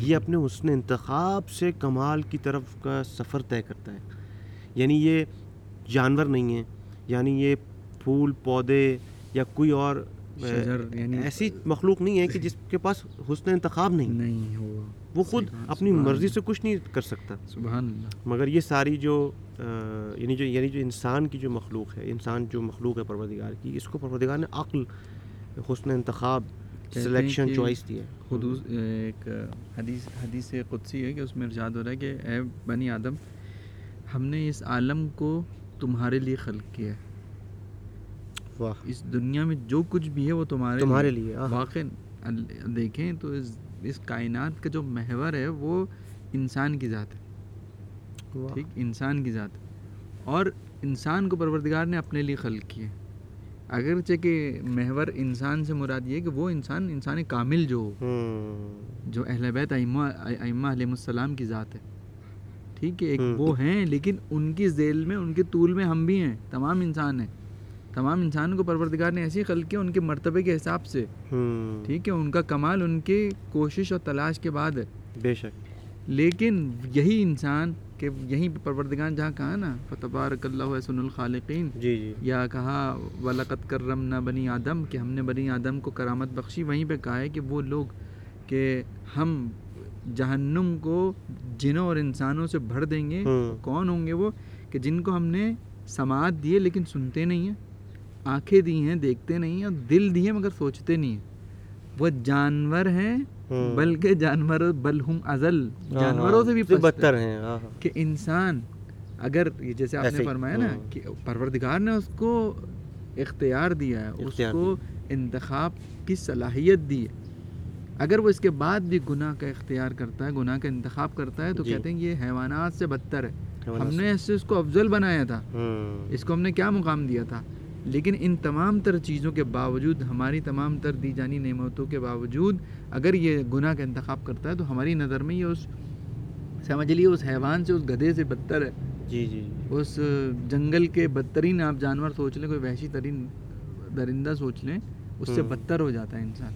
یہ اپنے حسن انتخاب سے کمال کی طرف کا سفر طے کرتا ہے. یعنی یہ جانور نہیں ہے, یعنی یہ پھول پودے یا کوئی اور ایسی مخلوق نہیں ہے کہ جس کے پاس حسن انتخاب نہیں ہو, وہ خود اپنی مرضی سے کچھ نہیں کر سکتا. سبحان اللہ. مگر یہ ساری جو یعنی جو انسان کی جو مخلوق ہے, انسان جو مخلوق ہے پروردگار کی, اس کو پروردگار نے عقل, حسن انتخاب, سلیکشن, چوائس دی ہے. خود ایک حدیث قدسی ہے کہ اس میں ارشاد ہو رہا ہے کہ اے بنی آدم, ہم نے اس عالم کو تمہارے لیے خلق کیا ہے. واہ. اس دنیا میں جو کچھ بھی ہے وہ تمہارے لیے. واقعی دیکھیں تو اس کائنات کا جو محور ہے وہ انسان کی ذات ہے, ٹھیک, انسان کی ذات, اور انسان کو پروردگار نے اپنے لیے خلق کیا, اگرچہ کہ محور انسان سے مراد یہ کہ وہ انسان انسان کامل جو ہو, جو اہل بیت ائمہ علیہ السلام کی ذات ہے, ٹھیک ہے, ایک وہ ہیں, لیکن ان کی ذیل میں, ان کے طول میں ہم بھی ہیں, تمام انسان ہیں, تمام انسانوں کو پروردگار نے ایسی خلق کیا ان کے مرتبے کے حساب سے, ٹھیک ہے, ان کا کمال ان کے کوشش اور تلاش کے بعد ہے بے شک, لیکن یہی انسان کہ یہیں پروردگار جہاں کہا نا فتبارک اللہ احسن الخالقین, جی جی, یا کہا ولقد کرمنا بنی آدم کہ ہم نے بنی آدم کو کرامت بخشی, وہیں پہ کہا ہے کہ وہ لوگ کہ ہم جہنم کو جنوں اور انسانوں سے بھر دیں گے, کون ہوں گے وہ کہ جن کو ہم نے سماعت دیے لیکن سنتے نہیں ہیں, آنکھیں دی ہیں دیکھتے نہیں ہیں, اور دل دیے مگر سوچتے نہیں ہیں, وہ جانور ہیں بلکہ جانور بل ہم ازل, جانوروں سے بھی بدتر ہیں کہ انسان. اگر جیسے آپ نے فرمایا نا کہ پروردگار نے اس کو اختیار دیا ہے, اس کو انتخاب کی صلاحیت دی ہے, اگر وہ اس کے بعد بھی گناہ کا اختیار کرتا ہے, گناہ کا انتخاب کرتا ہے, تو کہتے ہیں یہ حیوانات سے بدتر ہے, ہم نے اس سے اس کو افضل بنایا تھا, اس کو ہم نے کیا مقام دیا تھا, لیکن ان تمام تر چیزوں کے باوجود, ہماری تمام تر دی جانی نعمتوں کے باوجود, اگر یہ گناہ کا انتخاب کرتا ہے تو ہماری نظر میں یہ اس, سمجھ لیے اس حیوان سے, اس گدھے سے بدتر ہے, جی جی, اس جنگل کے بدترین آپ جانور سوچ لیں, کوئی وحشی ترین درندہ سوچ لیں, اس سے بدتر ہو جاتا ہے انسان.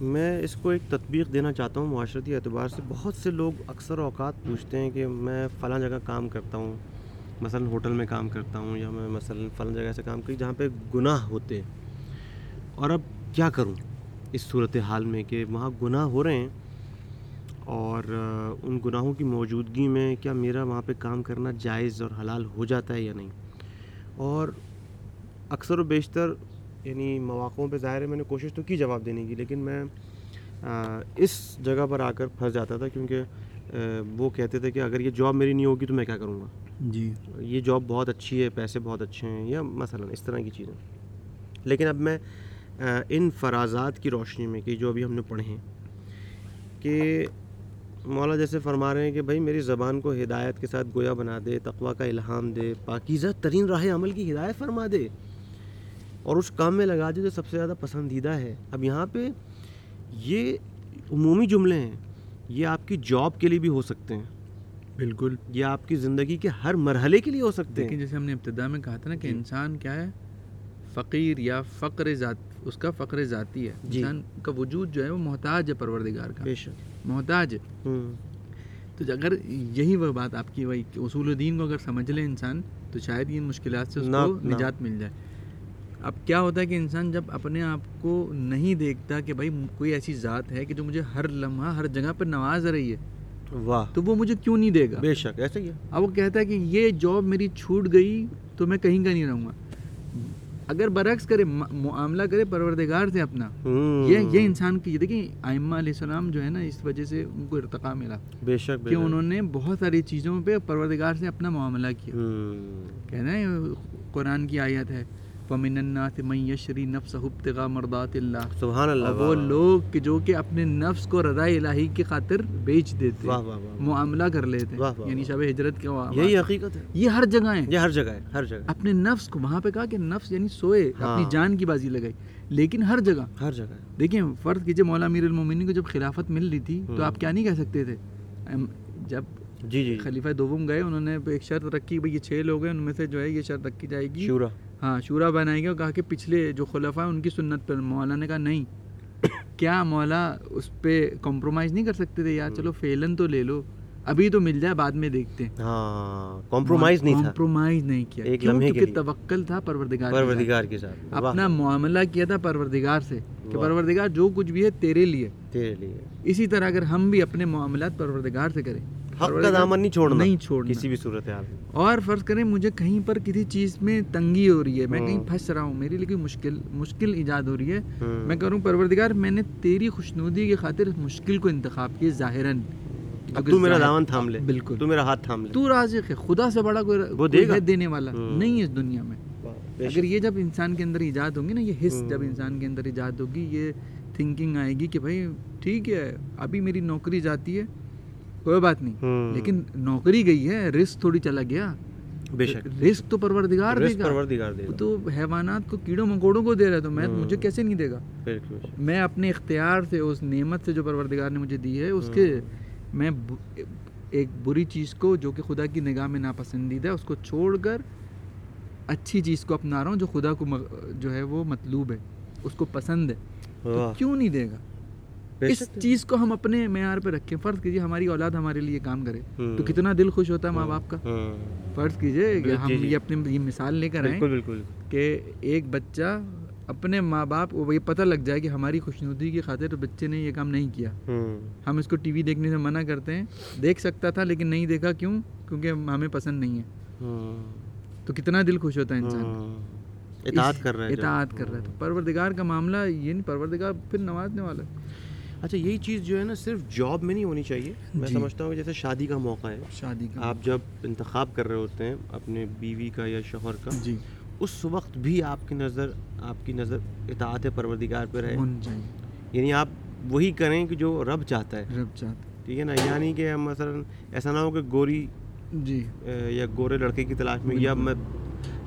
میں اس کو ایک تطبیق دینا چاہتا ہوں معاشرتی اعتبار سے. بہت سے لوگ اکثر اوقات پوچھتے ہیں کہ میں فلاں جگہ کام کرتا ہوں, مثلا ہوٹل میں کام کرتا ہوں, یا میں مثلا فلاں جگہ سے کام کری جہاں پہ گناہ ہوتے ہیں, اور اب کیا کروں اس صورتحال میں کہ وہاں گناہ ہو رہے ہیں, اور ان گناہوں کی موجودگی میں کیا میرا وہاں پہ کام کرنا جائز اور حلال ہو جاتا ہے یا نہیں. اور اکثر و بیشتر یعنی مواقعوں پہ ظاہر ہے میں نے کوشش تو کی جواب دینے کی, لیکن میں اس جگہ پر آ کر پھنس جاتا تھا, کیونکہ وہ کہتے تھے کہ اگر یہ جاب میری نہیں ہوگی تو میں کیا کروں گا, جی یہ جاب بہت اچھی ہے, پیسے بہت اچھے ہیں, یا مثلا اس طرح کی چیزیں. لیکن اب میں ان فرازات کی روشنی میں کہ جو ابھی ہم نے پڑھے ہیں کہ مولا جیسے فرما رہے ہیں کہ بھائی میری زبان کو ہدایت کے ساتھ گویا بنا دے, تقوی کا الہام دے, پاکیزہ ترین راہ عمل کی ہدایت فرما دے, اور اس کام میں لگا دے جو سب سے زیادہ پسندیدہ ہے. اب یہاں پہ یہ عمومی جملے ہیں, یہ آپ کی جاب کے لیے بھی ہو سکتے ہیں, بالکل, یہ آپ کی زندگی کے ہر مرحلے کے لیے ہو سکتے ہیں. لیکن جیسے ہم نے ابتدا میں کہا تھا نا کہ انسان کیا ہے, فقیر یا فقر ذات, اس کا فقر ذاتی ہے, انسان کا وجود جو ہے وہ محتاج ہے پروردگار کا, بے شک محتاج ہے. تو اگر یہی وہ بات آپ کی, وہی اصول دین کو اگر سمجھ لے انسان, تو شاید یہ مشکلات سے اس کو نجات مل جائے. اب کیا ہوتا ہے کہ انسان جب اپنے آپ کو نہیں دیکھتا کہ بھائی کوئی ایسی ذات ہے کہ جو مجھے ہر لمحہ ہر جگہ پر نواز رہی ہے, واہ, تو وہ مجھے کیوں نہیں دے گا, بے شک ایسا ہی ہے. اب وہ کہتا ہے کہ یہ جاب میری چھوٹ گئی تو میں کہیں کا نہیں رہوں گا. اگر برعکس کرے, معاملہ کرے پروردگار سے اپنا, یہ انسان کی, یہ دیکھیں ائمہ علیہ السلام جو ہے نا, اس وجہ سے ان کو ارتقا ملا, بے شک, کہ انہوں نے بہت ساری چیزوں پہ پروردگار سے اپنا معاملہ کیا. کہنا ہے قرآن کی آیت ہے, فَمِنَ النَّاسِ مَن يَشْرِي نَفْسَهُ ابْتِغَاءَ مَرْضَاتِ اللَّهِ, سبحان اللہ, وہ لوگ جو کہ اپنے نفس کو رضا الہی کی خاطر بیچ دیتے, معاملہ کر لیتے, یعنی شب ہجرت کے یہی حقیقت ہے, یہ ہر جگہ ہے, یہ ہر جگہ ہے, ہر جگہ اپنے نفس کو, وہاں پہ کہا کہ نفس یعنی سوئے, اپنی جان کی بازی لگائی, لیکن ہر جگہ, ہر جگہ. دیکھیں فرض کیجیے مولا امیر المومنین کو جب خلافت مل رہی تھی تو آپ کیا نہیں کہہ سکتے تھے, جب جی جی خلیفہ دوم گئے, انہوں نے ایک شرط رکھی, بھائی یہ 6 لوگ ہیں, ان میں سے جو ہے یہ شرط رکھی جائے گی, شورا, ہاں شورا بنائے گی, اور کہا کہ پچھلے جو خلفاء ہیں ان کی سنت پر. مولا نے کہا نہیں, کیا مولا اس پہ کمپرومائز نہیں کر سکتے تھے یار, چلو فیلن تو لے لو, ابھی تو مل جائے بعد میں دیکھتے ہیں, ہاں کمپرومائز نہیں تھا, کمپرومائز نہیں کیا, ایک لمحے کے لیے توکل تھا پروردگار کے ساتھ, اپنا معاملہ کیا تھا پروردگار سے کہ پروردگار جو کچھ بھی ہے تیرے لیے, تیرے لیے. اسی طرح اگر ہم بھی اپنے معاملات پروردگار سے کریں, حق کا دامن نہیں چھوڑنا, نہیں چھوڑنا کسی بھی صورتحال. اور فرض کریں مجھے کہیں پر کسی چیز میں تنگی ہو رہی ہے, میں کہیں پھنس رہا ہوں, میرے لیے کوئی مشکل ایجاد ہو رہی ہے, میں کروں پروردگار میں نے تیری خوشنودی کی خاطر مشکل کو انتخاب کیا ظاہراً, تو میرا دامن تھام لے, بالکل تو میرا ہاتھ تھام لے, تو رازق ہے, خدا سے بڑا کوئی دینے والا نہیں ہے اس دنیا میں. اگر یہ جب انسان کے اندر ایجاد ہوگی نا, یہ حس جب انسان کے اندر ایجاد ہوگی, یہ تھنکنگ آئے گی کہ بھائی ٹھیک ہے ابھی میری نوکری جاتی ہے کوئی بات نہیں, لیکن نوکری گئی ہے, رسک تھوڑی چلا گیا. بے شک رسک تو پروردگار دے گا, تو حیوانات کو کیڑوں مکوڑوں کو دے رہا ہے تو میں مجھے کیسے نہیں دے گا؟ میں اپنے اختیار سے اس نعمت سے جو پروردگار نے مجھے دی ہے اس کے میں ایک بری چیز کو جو کہ خدا کی نگاہ میں ناپسندیدہ اس کو چھوڑ کر اچھی چیز کو اپنا رہا ہوں جو خدا کو جو ہے وہ مطلوب ہے, اس کو پسند ہے, تو کیوں نہیں دے گا؟ اس چیز کو ہم اپنے معیار پہ رکھیں. فرض کیجئے ہماری اولاد ہمارے لیے کام کرے تو کتنا دل خوش ہوتا ہے ماں باپ کا. فرض کیجئے کہ ہم یہ اپنے مثال لے کر آئیں کہ ایک بچہ اپنے ماں باپ کو یہ پتہ لگ جائے کہ ہماری خوشنودی کی خاطر بچے نے یہ کام نہیں کیا, ہم اس کو ٹی وی دیکھنے سے منع کرتے ہیں, دیکھ سکتا تھا لیکن نہیں دیکھا, کیوں؟ کیونکہ ہمیں پسند نہیں ہے. تو کتنا دل خوش ہوتا ہے انسان, اطاعت کر رہا ہے, اطاعت کر رہا ہے. تو پروردگار کا معاملہ یہ نہیں, پروردگار پھر نوازنے والا ہے. اچھا یہی چیز جو ہے نا صرف جاب میں نہیں ہونی چاہیے. میں سمجھتا ہوں کہ جیسے شادی کا موقع ہے, شادی کا آپ جب انتخاب کر رہے ہوتے ہیں اپنے بیوی کا یا شوہر کا, اس وقت بھی آپ کی نظر اطاعت پروردگار پہ رہے, یعنی آپ وہی کریں کہ جو رب چاہتا ہے, رب چاہتا ہے, ٹھیک ہے نا. یعنی کہ ہم مثلا ایسا نہ ہو کہ گوری جی یا گورے لڑکے کی تلاش میں, یا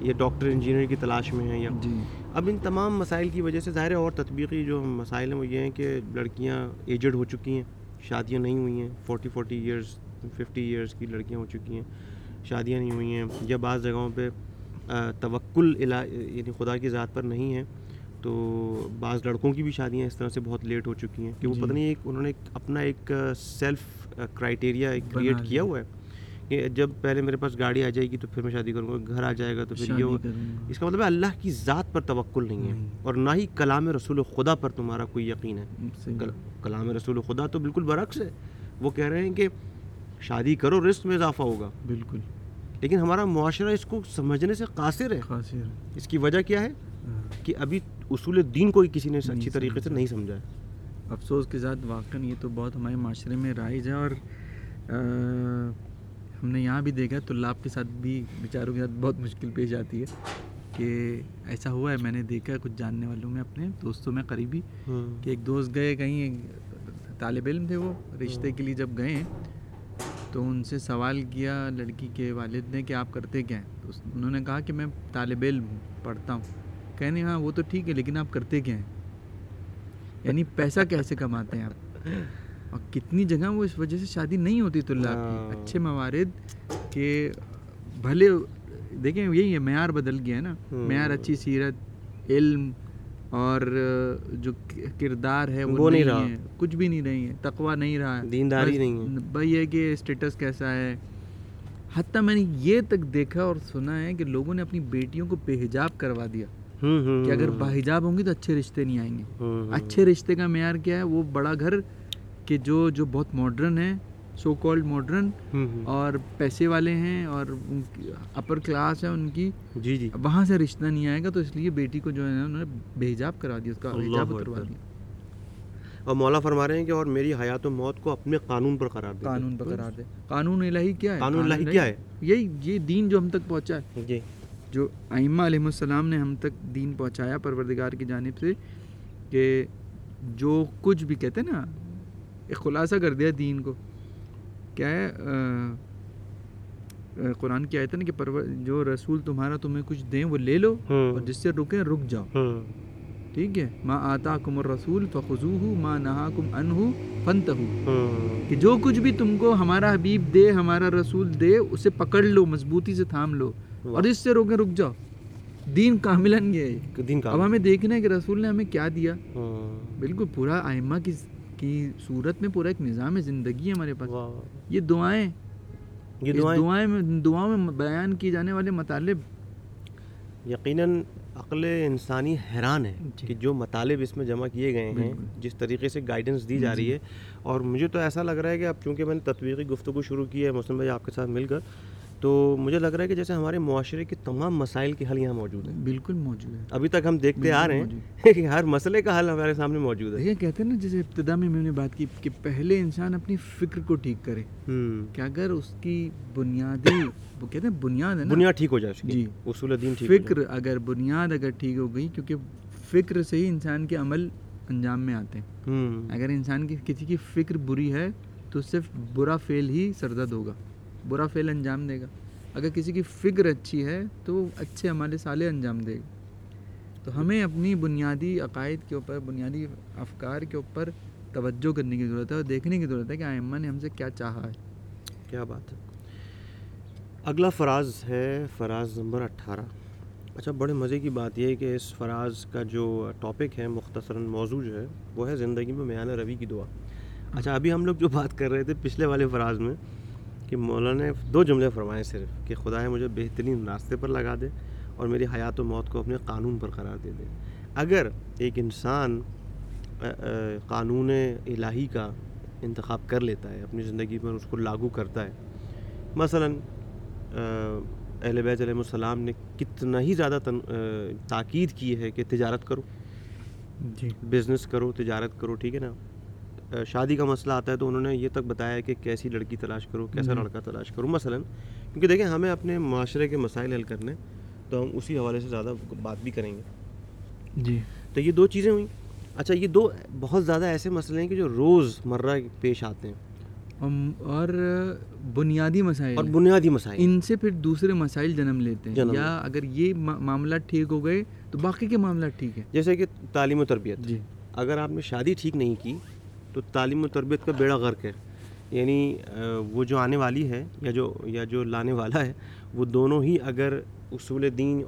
یہ ڈاکٹر انجینئر کی تلاش میں ہیں. یا اب ان تمام مسائل کی وجہ سے ظاہر ہے, اور تطبیقی جو مسائل ہیں وہ یہ ہیں کہ لڑکیاں ایجڈ ہو چکی ہیں, شادیاں نہیں ہوئی ہیں, 40 ایئرس 50 ایئرس کی لڑکیاں ہو چکی ہیں, شادیاں نہیں ہوئی ہیں, یا بعض جگہوں پہ توکل یعنی خدا کی ذات پر نہیں ہے, تو بعض لڑکوں کی بھی شادیاں اس طرح سے بہت لیٹ ہو چکی ہیں کہ وہ پتہ نہیں ایک انہوں نے اپنا ایک سیلف کرائیٹیریا کریٹ کیا ہوا ہے کہ جب پہلے میرے پاس گاڑی آ جائے گی تو پھر میں شادی کروں گا, گھر آ جائے گا تو پھر یہ. اس کا مطلب ہے اللہ کی ذات پر توکل نہیں ہے, اور نہ ہی کلام رسول خدا پر تمہارا کوئی یقین ہے. کلام رسول خدا تو بالکل برعکس ہے, وہ کہہ رہے ہیں کہ شادی کرو رزق میں اضافہ ہوگا, بالکل. لیکن ہمارا معاشرہ اس کو سمجھنے سے قاصر ہے. اس کی وجہ کیا ہے کہ ابھی اصول دین کو کسی نے اچھی طریقے سے نہیں سمجھا ہے. افسوس کے ساتھ واقعاً یہ تو بہت ہمارے معاشرے میں رائج ہے, اور ہم نے یہاں بھی دیکھا طلاب کے ساتھ بھی بیچاروں کے ساتھ بہت مشکل پیش آتی ہے کہ ایسا ہوا ہے. میں نے دیکھا کچھ جاننے والوں میں, اپنے دوستوں میں قریبی, کہ ایک دوست گئے کہیں, طالب علم تھے وہ, رشتے کے لیے جب گئے تو ان سے سوال کیا لڑکی کے والد نے کہ آپ کرتے کیا ہیں؟ انہوں نے کہا کہ میں طالب علم ہوں, پڑھتا ہوں. کہنے ہاں وہ تو ٹھیک ہے, لیکن آپ کرتے کیا ہیں, یعنی پیسہ کیسے کماتے ہیں آپ؟ اور کتنی جگہ وہ اس وجہ سے شادی نہیں ہوتی طلاب کی. اچھے موارد کہ بھلے دیکھیں, یہی ہے معیار بدل گیا ہے نا, معیار اچھی سیرت, علم اور جو کردار ہے وہ نہیں رہا, کچھ بھی نہیں رہی ہے, تقویٰ نہیں رہا ہے, دینداری نہیں ہے, بھائی یہ کہ اسٹیٹس کیسا ہے. حتیٰ میں نے یہ تک دیکھا اور سنا ہے کہ لوگوں نے اپنی بیٹیوں کو بے حجاب کروا دیا کہ اگر باحجاب ہوں گی تو اچھے رشتے نہیں آئیں گے. اچھے رشتے کا معیار کیا ہے؟ وہ بڑا گھر کہ جو جو بہت ماڈرن ہے, سو کالڈ ماڈرن, اور پیسے والے ہیں اور اپر کلاس ہے ان کی, جی جی, وہاں سے رشتہ نہیں آئے گا, تو اس لیے بیٹی کو جو ہے انہوں نے بے حجاب کرا دیا, اس کا حجاب اتروا دیا. اور مولا فرما رہے ہیں کہ اور میری حیات و موت کو اپنے قانون پر قرار دے, قانون پر قرار دے. قانون الہی کیا ہے؟ قانون الہی کیا ہے؟ یہی دین جو ہم تک پہنچا ہے, جی, جو ائمہ علیہ السلام نے ہم تک دین پہنچایا پروردگار کی جانب سے, کہ جو کچھ بھی کہتے ہیں نا, ایک خلاصہ کر دیا دین کو. کیا ہے قرآن کی آیت ہے نا کہ جو رسول تمہارا تمہیں کچھ دیں وہ لے لو, اور جس سے رکیں رک جاؤ, ٹھیک ہے. ما آتاکم الرسول فخذوہ ما نہاکم عنہ فانتہو, کہ جو کچھ بھی تم کو ہمارا حبیب دے, ہمارا رسول دے, اسے پکڑ لو, مضبوطی سے تھام لو, اور جس سے رکیں رک جاؤ. دین کاملاً یہ ہے. اب ہمیں دیکھنا ہے کہ رسول نے ہمیں کیا دیا. بالکل پورا ائمہ کی صورت میں پورا ایک نظام زندگی ہے ہمارے پاس. یہ دعاؤں میں بیان کیے جانے والے مطالب, یقیناً عقل انسانی حیران ہے کہ جو مطالب اس میں جمع کیے گئے ہیں, جس طریقے سے گائیڈنس دی جا رہی ہے. اور مجھے تو ایسا لگ رہا ہے کہ اب چونکہ میں نے تطبیقی گفتگو شروع کی ہے محسن بھائی آپ کے ساتھ مل کر, تو مجھے لگ رہا ہے کہ جیسے ہمارے معاشرے کے تمام مسائل کے حل یہاں موجود ہیں. بالکل موجود ہے. ابھی تک ہم دیکھتے آ رہے ہیں کہ ہر مسئلے کا حل ہمارے سامنے موجود ہے. یہ کہتے ہیں نا, جیسے ابتدا میں نے بات کی کہ پہلے انسان اپنی فکر کو ٹھیک کرے, کہ اگر اس کی بنیادی وہ کہتے ہیں بنیاد ہے نا, بنیاد ٹھیک ہو جائے اس کی, جی, اصول دین ٹھیک, فکر اگر بنیاد اگر ٹھیک ہو گئی, کیونکہ فکر سے ہی انسان کے عمل انجام میں آتے ہیں. اگر انسان کی کسی کی فکر بری ہے تو صرف برا فعل ہی سردرد ہوگا، برا فعل انجام دے گا. اگر کسی کی فکر اچھی ہے تو وہ اچھے ہمارے سالے انجام دے گا. تو ہمیں اپنی بنیادی عقائد کے اوپر، بنیادی افکار کے اوپر توجہ کرنے کی ضرورت ہے اور دیکھنے کی ضرورت ہے کہ ائمہ نے ہم سے کیا چاہا ہے. کیا بات ہے. اگلا فراز ہے فراز نمبر 18. اچھا، بڑے مزے کی بات یہ ہے کہ اس فراز کا جو ٹاپک ہے، مختصراً موضوع جو ہے وہ ہے زندگی میں میانہ روی کی دعا. اچھا، ابھی ہم لوگ جو بات کر رہے تھے پچھلے والے فراز میں کہ مولانا نے 2 جملے فرمائے صرف کہ خدا ہے مجھے بہترین راستے پر لگا دے اور میری حیات و موت کو اپنے قانون پر قرار دے دے. اگر ایک انسان قانون الہی کا انتخاب کر لیتا ہے، اپنی زندگی پر اس کو لاگو کرتا ہے، مثلاً اہل بیت علیہ السلام نے کتنا ہی زیادہ تاکید کی ہے کہ تجارت کرو، جی بزنس کرو، تجارت کرو، ٹھیک ہے نا. شادی کا مسئلہ آتا ہے تو انہوں نے یہ تک بتایا کہ کیسی لڑکی تلاش کرو، کیسا لڑکا تلاش کرو مثلا. کیونکہ دیکھیں ہمیں اپنے معاشرے کے مسائل حل کرنے، تو ہم اسی حوالے سے زیادہ بات بھی کریں گے. جی، تو یہ 2 چیزیں ہوئیں. اچھا، یہ 2 بہت زیادہ ایسے مسئلے ہیں کہ جو روز مرہ پیش آتے ہیں اور بنیادی مسائل، اور بنیادی مسائل ان سے پھر دوسرے مسائل جنم لیتے ہیں، یا اگر یہ معاملات ٹھیک ہو گئے تو باقی کے معاملات ٹھیک ہیں. جیسے کہ تعلیم و تربیت. جی، اگر آپ نے شادی ٹھیک نہیں کی تو تعلیم و تربیت کا بیڑا غرق ہے. یعنی وہ جو آنے والی ہے یا جو لانے والا ہے، وہ دونوں ہی اگر اصول دین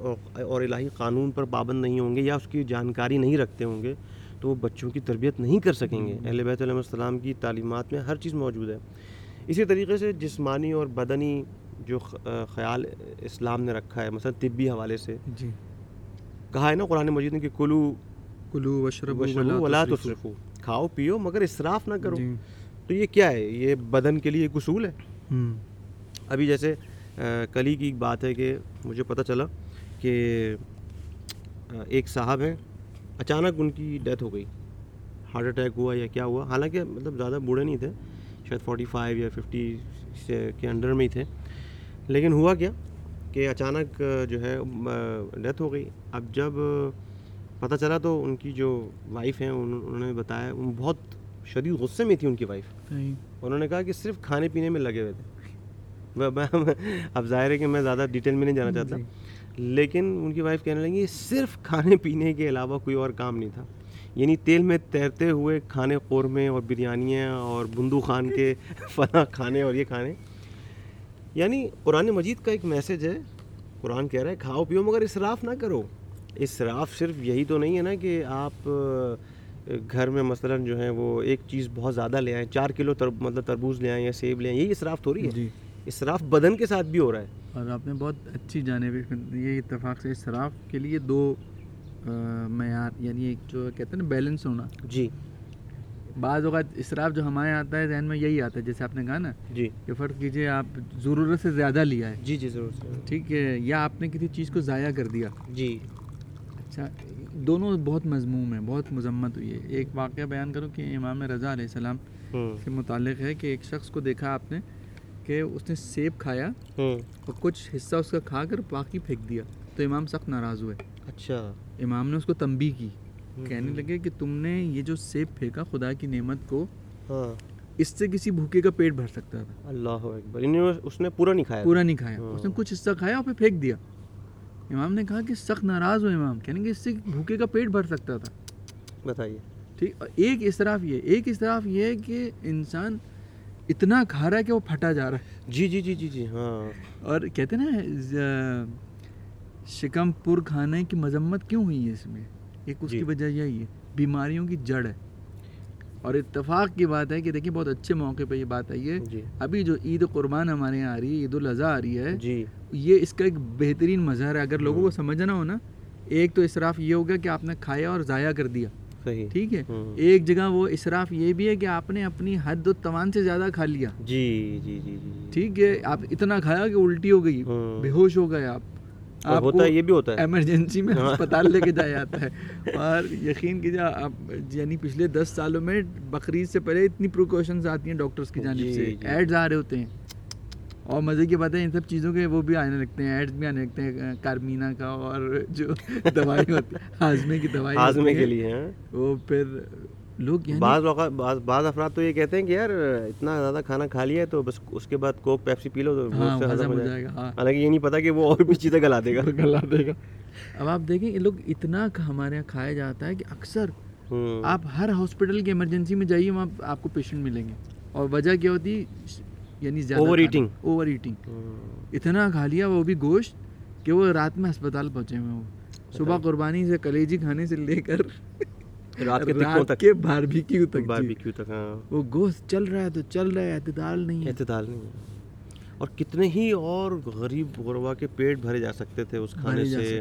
اور الہی قانون پر پابند نہیں ہوں گے یا اس کی جانکاری نہیں رکھتے ہوں گے تو وہ بچوں کی تربیت نہیں کر سکیں گے. اہل بیت علیہ السلام کی تعلیمات میں ہر چیز موجود ہے. اسی طریقے سے جسمانی اور بدنی جو خیال اسلام نے رکھا ہے، مثلا طبی حوالے سے، جی کہا ہے نا قرآن مجید نے کہ کلو واشربو ولا تسرفو، کھاؤ پیو مگر اسراف نہ کرو. تو یہ کیا ہے؟ یہ بدن کے لیے ایک اصول ہے. ابھی جیسے کلی کی ایک بات ہے کہ مجھے پتہ چلا کہ ایک صاحب ہیں، اچانک ان کی ڈیتھ ہو گئی، ہارٹ اٹیک ہوا یا کیا ہوا. حالانکہ مطلب زیادہ بوڑھے نہیں تھے، شاید 45 یا 50 کے انڈر میں ہی تھے. لیکن ہوا کیا کہ اچانک جو ہے ڈیتھ ہو گئی. اب جب پتہ چلا تو ان کی جو وائف ہیں انہوں نے بتایا، ان بہت شدید غصے میں تھی ان کی وائف. انہوں نے کہا کہ صرف کھانے پینے میں لگے ہوئے تھے. اب ظاہر ہے کہ میں زیادہ ڈیٹیل میں نہیں جانا چاہتا، لیکن ان کی وائف کہنے لگی صرف کھانے پینے کے علاوہ کوئی اور کام نہیں تھا. یعنی تیل میں تیرتے ہوئے کھانے، قورمے اور بریانیاں اور بندو خان کے فلاں کھانے اور یہ کھانے. یعنی قرآن مجید کا ایک میسج ہے، قرآن کہہ رہا ہے کھاؤ پیو مگر اسراف نہ کرو. اسراف صرف یہی تو نہیں ہے نا کہ آپ گھر میں مثلا جو ہے وہ ایک چیز بہت زیادہ لے آئیں، 4 کلو مطلب تربوز لے آئیں یا سیب لے آئیں، یہی اسراف تھوڑی ہے. اسراف بدن کے ساتھ بھی ہو رہا ہے. اور آپ نے بہت اچھی جانب یہ اتفاق سے اسراف کے لیے 2 معیار، یعنی ایک جو کہتے ہیں نا بیلنس ہونا. جی، بعض اوقات اسراف جو ہمارے آتا ہے ذہن میں یہی آتا ہے جیسے آپ نے کہا نا، جی کہ فرض کیجئے آپ ضرورت سے زیادہ لیا ہے، جی جی ضرورت سے، ٹھیک ہے، یا آپ نے کسی چیز کو ضائع کر دیا. جی، اچھا، دونوں بہت مذموم ہیں، بہت مذمت ہوئی ہے. ایک واقعہ بیان کروں کہ امام رضا علیہ السلام کے متعلق ہے کہ ایک شخص کو دیکھا آپ نے کہ اس نے سیب کھایا اور کچھ حصہ اس کا کھا کر باقی پھینک دیا تو امام سخت ناراض ہوئے. اچھا، امام نے اس کو تنبیہ کی، کہنے لگے کہ تم نے یہ جو سیب پھینکا خدا کی نعمت کو، اس سے کسی بھوکے کا پیٹ بھر سکتا تھا. اللہ اکبر. اس نے پورا نہیں کھایا، پورا نہیں کھایا، اس نے کچھ حصہ کھایا اور پھر پھینک دیا. امام نے کہا کہ سخت ناراض ہوئے امام، کہنے کہ اس سے بھوکے کا پیٹ بھر سکتا تھا. بتائیے. ٹھیک. ایک اسراف یہ، ایک اسراف یہ ہے کہ انسان اتنا کھا رہا ہے کہ وہ پھٹا جا رہا ہے. جی جی جی جی جی. ہاں، اور کہتے ہیں نا شکم پور کھانے کی مذمت کیوں ہوئی ہے اس میں، ایک اس کی وجہ یہی ہے، بیماریوں کی جڑ ہے. اور اتفاق کی بات ہے کہ دیکھیں بہت اچھے موقع پہ یہ بات آئی ہے. ابھی جو عید قربان ہمارے یہاں آ رہی ہے، عید الاضحیٰ آ رہی ہے، یہ اس کا ایک بہترین مظہر ہے. اگر لوگوں کو سمجھنا ہو نا، ایک تو اسراف یہ ہوگا کہ آپ نے کھایا اور ضائع کر دیا، ٹھیک ہے. ایک جگہ وہ اسراف یہ بھی ہے کہ آپ نے اپنی حد و توان سے زیادہ کھا لیا. جی جی جی جی. ٹھیک ہے، آپ اتنا کھایا کہ الٹی ہو گئی، بے ہوش ہو گئے آپ، ہوتا ہے، یہ بھی ہوتا ہے، ایمرجنسی میں ہسپتال لے کے جایا جاتا ہے. اور یقین کیجیے آپ، یعنی پچھلے 10 سالوں میں بقرعید سے پہلے اتنی پریکاشنز آتی ہیں ڈاکٹرز کی جانب سے، ایڈز آ رہے ہوتے ہیں. اور مزے کی بات ہے ان سب چیزوں کے وہ بھی آنے لگتے ہیں، ایڈز بھی آنے لگتے ہیں کارمینا کا، اور جو دوائی ہوتی ہے ہاضمے کی دوائی ہاضمے کے لیے، وہ پھر لوگ بعض افراد تو یہ کہتے ہیں کہ یار اتنا زیادہ کھانا کھا لیا ہے تو بس اس کے بعد کوک پیپسی پی لو تو ہضم ہو جائے گا، حالانکہ یہ نہیں پتا کہ وہ اور بھی چیزیں گلا دے گا. اب آپ دیکھیں لوگ اتنا ہمارے یہاں کھایا جاتا ہے کہ اکثر آپ ہر ہاسپٹل کی ایمرجنسی میں جائیے وہاں آپ کو پیشنٹ ملیں گے، اور وجہ کیا ہوتی یعنی اوور ایٹنگ، اتنا کھا لیا وہ بھی گوشت کہ وہ رات میں ہسپتال پہنچے ہوئے، وہ صبح قربانی سے کلیجی کھانے سے لے کر رات کے باربیکیو تک وہ گوشت چل رہا ہے تو چل رہا ہے، اعتدال نہیں ہے. اور کتنے ہی اور غریب غربا کے پیٹ بھرے جا سکتے تھے اس کھانے سے،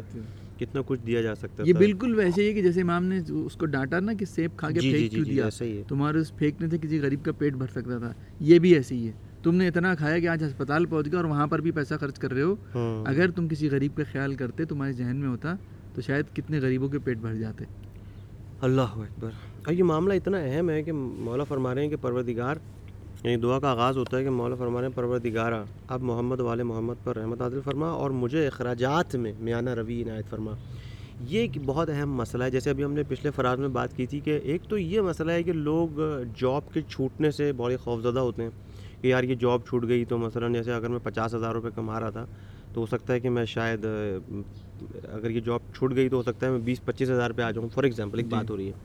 کتنا کچھ دیا جا سکتا تھا. یہ بالکل ویسے ہی کہ جیسے امام نے اس کو ڈانٹا نا کہ سیب کھا کے پھینک کیوں دیا، تمہارے اس پھینکنے سے کسی غریب کا پیٹ بھر سکتا تھا، یہ بھی ایسے ہی ہے، تم نے اتنا کھایا کہ آج ہسپتال پہنچ گیا اور وہاں پر بھی پیسہ خرچ کر رہے ہو. اگر تم کسی غریب کا خیال کرتے، تمہارے ذہن میں ہوتا، تو شاید کتنے غریبوں کے پیٹ بھر جاتے. اللہ اکبر. اور یہ معاملہ اتنا اہم ہے کہ مولا فرما رہے ہیں کہ پروردگار، یعنی دعا کا آغاز ہوتا ہے کہ مولا فرما رہے ہیں پروردگارہ اب محمد والے محمد پر رحمت عادل فرما اور مجھے اخراجات میں میانہ روی عنایت فرما. یہ ایک بہت اہم مسئلہ ہے، جیسے ابھی ہم نے پچھلے فراز میں بات کی تھی کہ ایک تو یہ مسئلہ ہے کہ لوگ جاب کے چھوٹنے سے بہت خوفزدہ ہوتے ہیں کہ یار یہ جاب چھوٹ گئی تو مثلا جیسے اگر میں 50,000 روپے کما رہا تھا تو ہو سکتا ہے کہ میں شاید اگر یہ جاب چھوٹ گئی تو ہو سکتا ہے میں 20-25 ہزار پہ آ جاؤں، فار ایگزامپل، ایک بات ہو رہی ہے.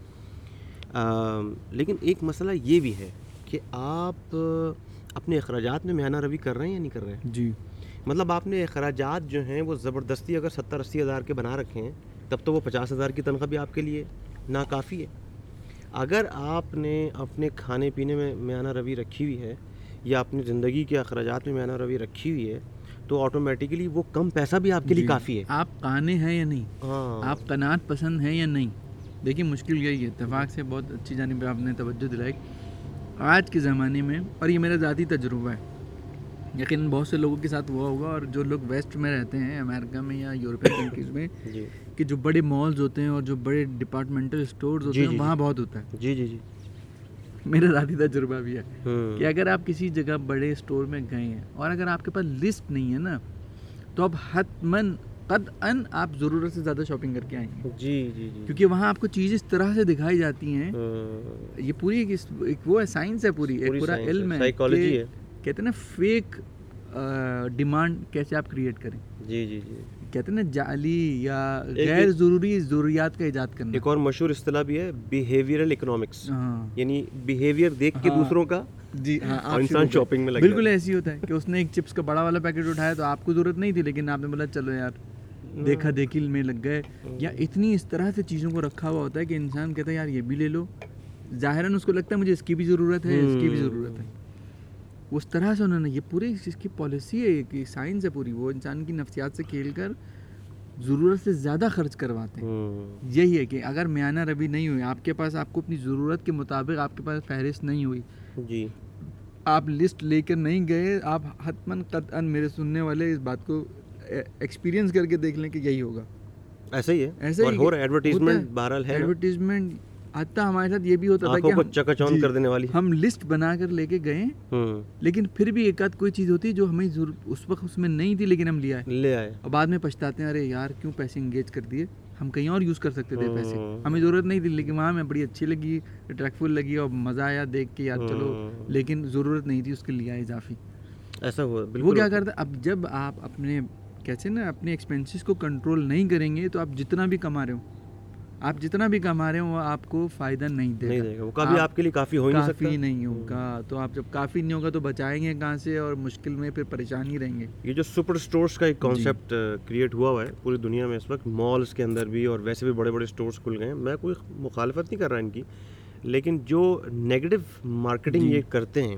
لیکن ایک مسئلہ یہ بھی ہے کہ آپ اپنے اخراجات میں میانہ روی کر رہے ہیں یا نہیں کر رہے ہیں. جی مطلب آپ نے اخراجات جو ہیں وہ زبردستی اگر 70-80 ہزار کے بنا رکھے ہیں تب تو وہ 50,000 کی تنخواہ بھی آپ کے لیے ناکافی ہے. اگر آپ نے اپنے کھانے پینے میں میانہ روی رکھی ہوئی ہے یا اپنی زندگی کے اخراجات میں میانہ روی رکھی ہوئی ہے تو آٹومیٹیکلی وہ کم پیسہ بھی آپ کے لیے کافی ہے. آپ قانے ہیں یا نہیں، آپ قناعت پسند ہیں یا نہیں. دیکھیں مشکل یہی ہے، اتفاق سے بہت اچھی جانب پہ آپ نے توجہ دلائی. آج کے زمانے میں، اور یہ میرا ذاتی تجربہ ہے، یقیناً بہت سے لوگوں کے ساتھ ہوا ہوگا، اور جو لوگ ویسٹ میں رہتے ہیں، امریکہ میں یا یورپین کنٹریز میں، کہ جو بڑے مالز ہوتے ہیں اور جو بڑے ڈپارٹمنٹل اسٹورز ہوتے ہیں وہاں بہت ہوتا ہے. جی میرا ذاتی تجربہ بھی ہے کہ اگر آپ کسی جگہ بڑے اسٹور میں گئے ہیں اور اگر آپ کے پاس لسٹ نہیں ہے نا تو آپ حتماً قطعاً آپ ضرورت سے زیادہ شاپنگ کر کے آئیں گے. جی کیونکہ وہاں آپ کو چیزیں اس طرح سے دکھائی جاتی ہیں. یہ پوری ایک وہ ہے، سائنس ہے، پوری ایک پورا علم ہے، سائیکالوجی ہے. کہتے ہیں نا فیک ڈیمانڈ کیسے آپ کریٹ کریں. جی کہتے ہیں نا جعلی یا غیر ضروری ضروریات کا ایجاد کرنا. ایک اور مشہور اصطلاح بھی ہے بیہیویئرل اکنامکس، یعنی بیہیویئر دیکھ کے دوسروں کا. جی ہاں، انسان شاپنگ میں لگا بالکل ایسی ہوتا ہے کہ اس نے ایک چپس کا بڑا والا پیکٹ اٹھایا تو آپ کو ضرورت نہیں تھی، لیکن آپ نے بولا چلو یار، دیکھا دیکھی میں لگ گئے. یا اتنی اس طرح سے چیزوں کو رکھا ہوا ہوتا ہے کہ انسان کہتا ہے یار یہ بھی لے لو، ظاہراً اس کو لگتا ہے مجھے اس کی بھی ضرورت ہے. اس طرح سے انہوں نے، یہ پوری اس کی پالیسی ہے، ایک سائنس ہے پوری، وہ انسان کی نفسیات سے کھیل کر ضرورت سے زیادہ خرچ کرواتے ہیں. یہی ہے کہ اگر میانہ روی نہیں ہوئی آپ کے پاس، آپ کو اپنی ضرورت کے مطابق آپ کے پاس فہرست نہیں ہوئی، جی آپ لسٹ لے کر نہیں گئے، آپ حتماً قطعاً میرے سننے والے اس بات کو ایکسپیرینس کر کے دیکھ لیں کہ یہی ہوگا. ایسا ہی ہے، ایسا ہی ہے. ایڈورٹیزمنٹ بہرحال ہے، ایڈورٹیزمنٹ حتیٰ ہمارے ساتھ یہ بھی ہوتا تھا کہ ہم لسٹ بنا کر لے کے گئے، لیکن پھر بھی ایک آدھ کوئی چیز ہوتی جو ہمیں اس وقت اس میں نہیں تھی لیکن ہم لے آئے اور بعد میں پچھتاتے ہیں، ارے یار کیوں پیسے انگیج کر دیے، ہم کہیں اور یوز کر سکتے تھے، پیسے ہمیں ضرورت نہیں تھی، لیکن وہاں میں بڑی اچھی لگی، اٹریکٹفل لگی اور مزہ آیا دیکھ کے، یار چلو، لیکن ضرورت نہیں تھی اس کے لیے اضافی. ایسا ہوا وہ کیا کرتا. اب جب آپ اپنے کیسے نا اپنے ایکسپینسز کو کنٹرول نہیں کریں گے تو آپ جتنا بھی کما رہے ہو وہ آپ کو فائدہ نہیں دے گا، وہ کبھی آپ کے لیے کافی ہو نہیں سکتا، کافی نہیں ہوگا. تو آپ جب کافی نہیں ہوگا تو بچائیں گے کہاں سے، اور مشکل میں پھر پریشان ہی رہیں گے. یہ جو سپر اسٹورس کا ایک کانسیپٹ کریٹ ہوا ہوا ہے پوری دنیا میں اس وقت، مالز کے اندر بھی اور ویسے بھی بڑے بڑے اسٹورس کھل گئے ہیں، میں کوئی مخالفت نہیں کر رہا ان کی، لیکن جو نیگیٹو مارکیٹنگ یہ کرتے ہیں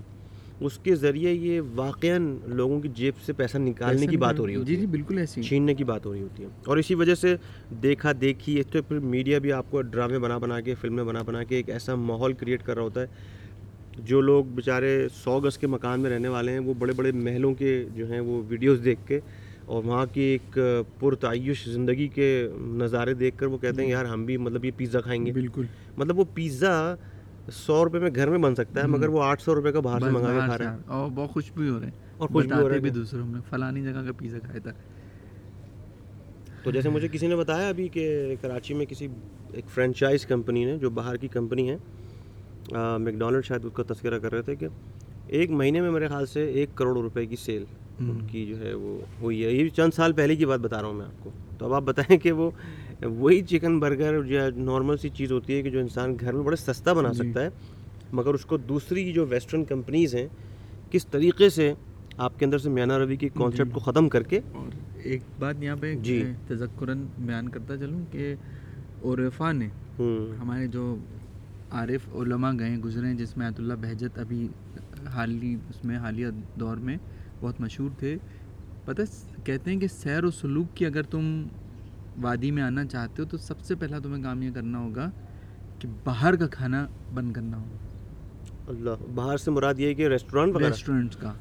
اس کے ذریعے یہ واقعاً لوگوں کی جیب سے پیسہ نکالنے کی بات ہو رہی ہوتی ہے. جی بالکل ایسی چھیننے کی بات ہو رہی ہوتی ہے، اور اسی وجہ سے دیکھا دیکھی تو پھر میڈیا بھی آپ کو ڈرامے بنا کے فلمیں بنا کے ایک ایسا ماحول کریٹ کر رہا ہوتا ہے. جو لوگ بیچارے 100 گز کے مکان میں رہنے والے ہیں وہ بڑے بڑے محلوں کے جو ہیں وہ ویڈیوز دیکھ کے اور وہاں کی ایک پرتعیش زندگی کے نظارے دیکھ کر وہ کہتے ہیں یار ہم بھی مطلب یہ پیزا کھائیں گے. بالکل مطلب وہ پیزا 100 روپے میں گھر میں بن سکتا ہے مگر وہ 800 روپے کا باہر سے منگا کے کھا رہے ہیں اور بہت خوش بھی ہو رہے ہیں اور بتاتے بھی دوسروں میں فلانی جگہ کا پیزا کھایا تھا. تو جیسے مجھے کسی نے بتایا ابھی کہ کراچی میں کسی ایک فرینچائز کمپنی نے، جو باہر کی کمپنی ہے، میک ڈونلڈ شاید اس کا تذکرہ کر رہے تھے کہ ایک مہینے میں میرے خیال سے 1 کروڑ روپے کی سیل ان کی جو ہے وہ ہوئی ہے. یہ چند سال پہلے کی بات بتا رہا ہوں میں آپ کو. تو اب آپ بتائیں کہ وہ وہی چکن برگر جو ہے نارمل سی چیز ہوتی ہے کہ جو انسان گھر میں بڑا سستا بنا سکتا ہے, مگر اس کو دوسری جو ویسٹرن کمپنیز ہیں کس طریقے سے آپ کے اندر سے میانہ روی کی کانسیپٹ کو ختم کر کے. اور ایک بات یہاں پہ جی تذکراً بیان کرتا چلوں کہ عرفا نے, ہمارے جو عارف علماء گئے گزرے جس میں آیت اللہ بہجت ابھی حالیہ دور میں بہت مشہور تھے, پتہ کہتے ہیں کہ سیر و سلوک کی اگر تم وادی میں آنا چاہتے ہو تو سب سے پہلا تمہیں کام یہ کرنا ہوگا کہ باہر کا کھانا بند کرنا ہوگا. اللہ, باہر سے مراد یہ ہے کہ ریسٹورینٹ کا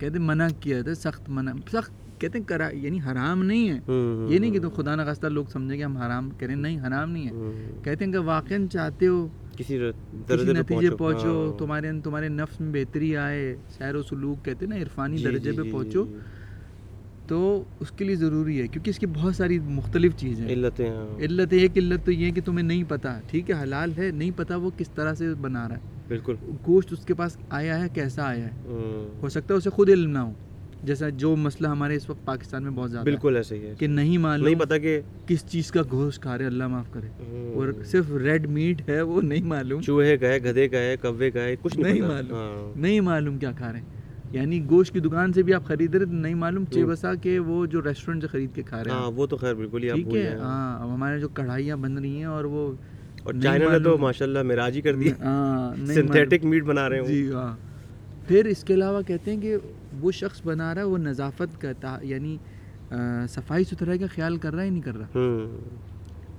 کہتے منع کیا تھا, سخت منع. سخت کہتے ہیں یعنی حرام نہیں ہے, یہ نہیں کہ تو خدا نخواستہ لوگ سمجھیں کہ ہم حرام کریں, نہیں حرام نہیں ہے. کہتے ہیں کہ واقعا چاہتے ہو کسی نتیجے پہنچو, تمہارے نفس میں بہتری آئے, سیر و سلوک کہتے ہیں نا عرفانی درجے پہ پہنچو, تو اس کے لیے ضروری ہے کیونکہ اس کی بہت ساری مختلف چیزیں علتیں. ایک علت تو یہ ہے کہ تمہیں نہیں پتہ, ٹھیک ہے حلال ہے, نہیں پتہ وہ کس طرح سے بنا رہا ہے, بالکل گوشت اس کے پاس آیا ہے کیسا آیا ہے, ہو سکتا ہے اسے خود علم نہ ہو, جیسا جو مسئلہ ہمارے اس وقت پاکستان میں بہت زیادہ بالکل ایسے ہی ہے کہ نہیں معلوم نہیں پتہ کہ کس چیز کا گوشت کھا رہے, اللہ معاف کرے, اور صرف ریڈ میٹ ہے وہ نہیں معلوم, چوہے کا ہے, گدھے کا ہے, کوے کا ہے, کچھ نہیں معلوم, نہیں معلوم کیا کھا رہے ہیں. یعنی گوشت کی دکان سے بھی آپ خرید رہے تو نہیں معلوم چھ بسا کہ وہ جو ریسٹورینٹ سے خرید کے کھا رہے ہیں وہ تو خیر بالکل ہی ٹھیک ہے. ہاں اب ہمارے جو کڑھائیاں بن رہی ہیں اور وہ چائنا نے تو ماشاء اللہ معراج ہی کر دی, سنتھیٹک میٹ بنا رہے ہیں جی. ہاں پھر اس کے علاوہ کہتے ہیں کہ وہ شخص بنا رہا ہے وہ نظافت کا یعنی صفائی ستھرائی کا خیال کر رہا ہے نہیں کر رہا.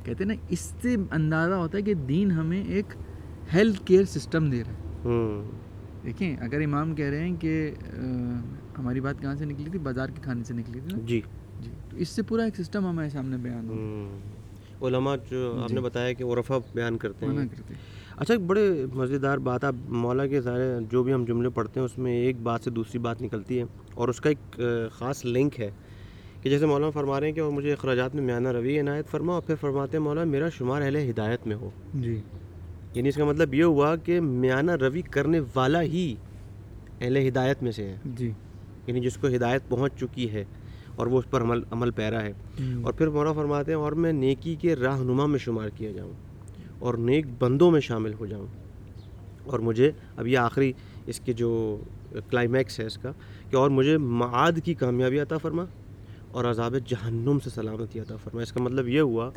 کہتے ہیں نا اس سے اندازہ ہوتا ہے کہ دین ہمیں ایک ہیلتھ کیئر سسٹم دے رہا ہے. دیکھیں اگر امام کہہ رہے ہیں کہ ہماری بات کہاں سے نکلی تھی, بازار کے کھانے سے نکلی تھی نا جی جی, تو اس سے پورا ایک سسٹم ہمارے سامنے بیان ہو. علماء جو آپ نے بتایا کہ عرفا بیان کرتے ہیں. اچھا ایک بڑے مزیدار بات, آپ مولا کے سارے جو بھی ہم جملے پڑھتے ہیں اس میں ایک بات سے دوسری بات نکلتی ہے اور اس کا ایک خاص لنک ہے کہ جیسے مولانا فرما رہے ہیں کہ اور مجھے اخراجات میں میانہ روی عنایت فرما, اور پھر فرماتے ہیں مولا میرا شمار اہل ہدایت میں ہو جی. یعنی اس کا مطلب یہ ہوا کہ میانہ روی کرنے والا ہی اہل ہدایت میں سے ہے جی, یعنی جس کو ہدایت پہنچ چکی ہے اور وہ اس پر عمل پیرا ہے. اور پھر مولا فرماتے ہیں اور میں نیکی کے راہنما میں شمار کیا جاؤں اور نیک بندوں میں شامل ہو جاؤں. اور مجھے اب یہ آخری اس کے جو کلائمیکس ہے اس کا کہ اور مجھے معاد کی کامیابی عطا فرما اور عذاب جہنم سے سلامتی عطا فرما. اس کا مطلب یہ ہوا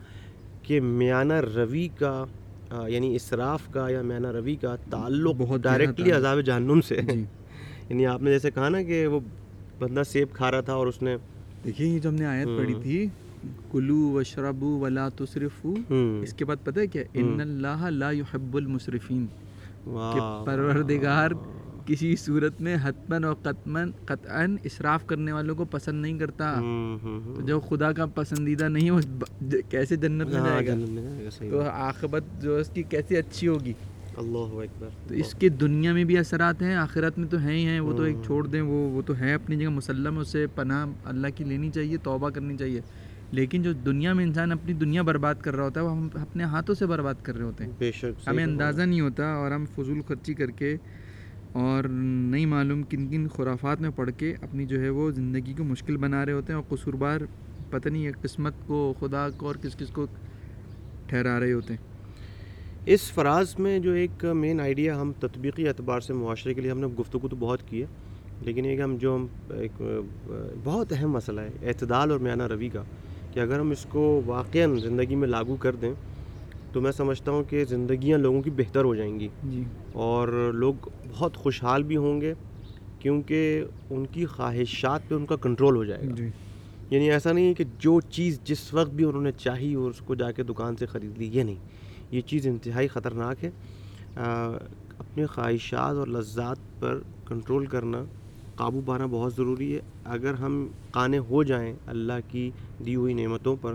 کہ میانہ روی کا یعنی اسراف کا یا میانہ روی کا تعلق بہت ڈائریکٹلی عذاب جہنم سے ہے. یعنی آپ نے جیسے کہا نا کہ وہ بندہ سیب کھا رہا تھا اور اس نے دیکھیے یہ جو ہم نے آیت پڑھی تھی کلو وشربو ولا تسرفو, اس کے بعد پتہ ہے کیا, ان اللہ لا یحب المسرفین, کہ پروردگار کسی صورت میں حتمن اور قطعاً اسراف کرنے والوں کو پسند نہیں کرتا. جو خدا کا پسندیدہ نہیں وہ کیسے جنت میں جائے گا, تو عاقبت جو اس کی کیسے اچھی ہوگی. اللہ اکبر. تو اس کے دنیا میں بھی اثرات ہیں, آخرت میں تو ہیں ہی ہیں, وہ تو ایک چھوڑ دیں, وہ تو ہے اپنی جگہ مسلم, اسے پناہ اللہ کی لینی چاہیے, توبہ کرنی چاہیے. لیکن جو دنیا میں انسان اپنی دنیا برباد کر رہا ہوتا ہے وہ ہم اپنے ہاتھوں سے برباد کر رہے ہوتے ہیں, بے شک ہمیں اندازہ نہیں ہوتا, اور ہم فضول خرچی کر کے اور نہیں معلوم کن کن خرافات میں پڑھ کے اپنی جو ہے وہ زندگی کو مشکل بنا رہے ہوتے ہیں, اور قصوروار پتہ نہیں ہے قسمت کو, خدا کو, اور کس کس کو ٹھہرا رہے ہوتے ہیں. اس فراز میں جو ایک مین آئیڈیا ہم تطبیقی اعتبار سے معاشرے کے لیے ہم نے گفتگو تو بہت کی ہے, لیکن یہ کہ ہم ایک بہت اہم مسئلہ ہے اعتدال اور میانہ روی کا, کہ اگر ہم اس کو واقعاً زندگی میں لاگو کر دیں تو میں سمجھتا ہوں کہ زندگیاں لوگوں کی بہتر ہو جائیں گی جی, اور لوگ بہت خوشحال بھی ہوں گے کیونکہ ان کی خواہشات پہ ان کا کنٹرول ہو جائے گا جی. یعنی ایسا نہیں ہے کہ جو چیز جس وقت بھی انہوں نے چاہی اور اس کو جا کے دکان سے خرید لی, یہ نہیں, یہ چیز انتہائی خطرناک ہے. اپنے خواہشات اور لذات پر کنٹرول کرنا, قابو پانا بہت ضروری ہے. اگر ہم قانے ہو جائیں اللہ کی دی ہوئی نعمتوں پر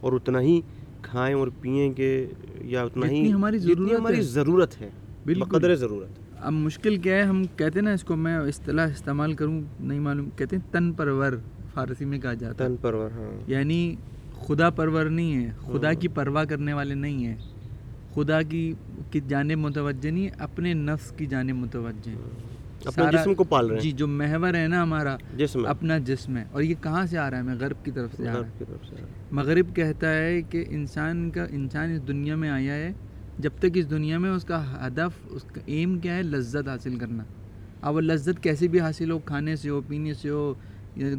اور اتنا ہی کھائیں اور پئیں کہ یا اتنا ہی ہماری ضرورت ہے, بقدر ضرورت. اب مشکل کیا ہے, ہم کہتے ہیں نا اس کو میں اصطلاح استعمال کروں نہیں معلوم, کہتے ہیں تن پرور, فارسی میں کہا جاتا ہے تن پرور. ہاں یعنی خدا پرور نہیں ہے, خدا کی پرواہ کرنے والے نہیں ہیں, خدا کی جانب متوجہ نہیں, اپنے نفس کی جانب متوجہ ہیں, اپنے جسم کو پال رہے ہیں. جی جو محور ہے نا ہمارا جسم, اپنا جسم ہے. اور یہ کہاں سے آ رہا ہے ہمیں؟ غرب کی طرف سے آ رہا ہے. مغرب کہتا ہے کہ انسان اس دنیا میں آیا ہے, جب تک اس دنیا میں اس کا ہدف, اس کا ایم کیا ہے؟ لذت حاصل کرنا. اب وہ لذت کیسے بھی حاصل ہو, کھانے سے ہو, پینے سے ہو,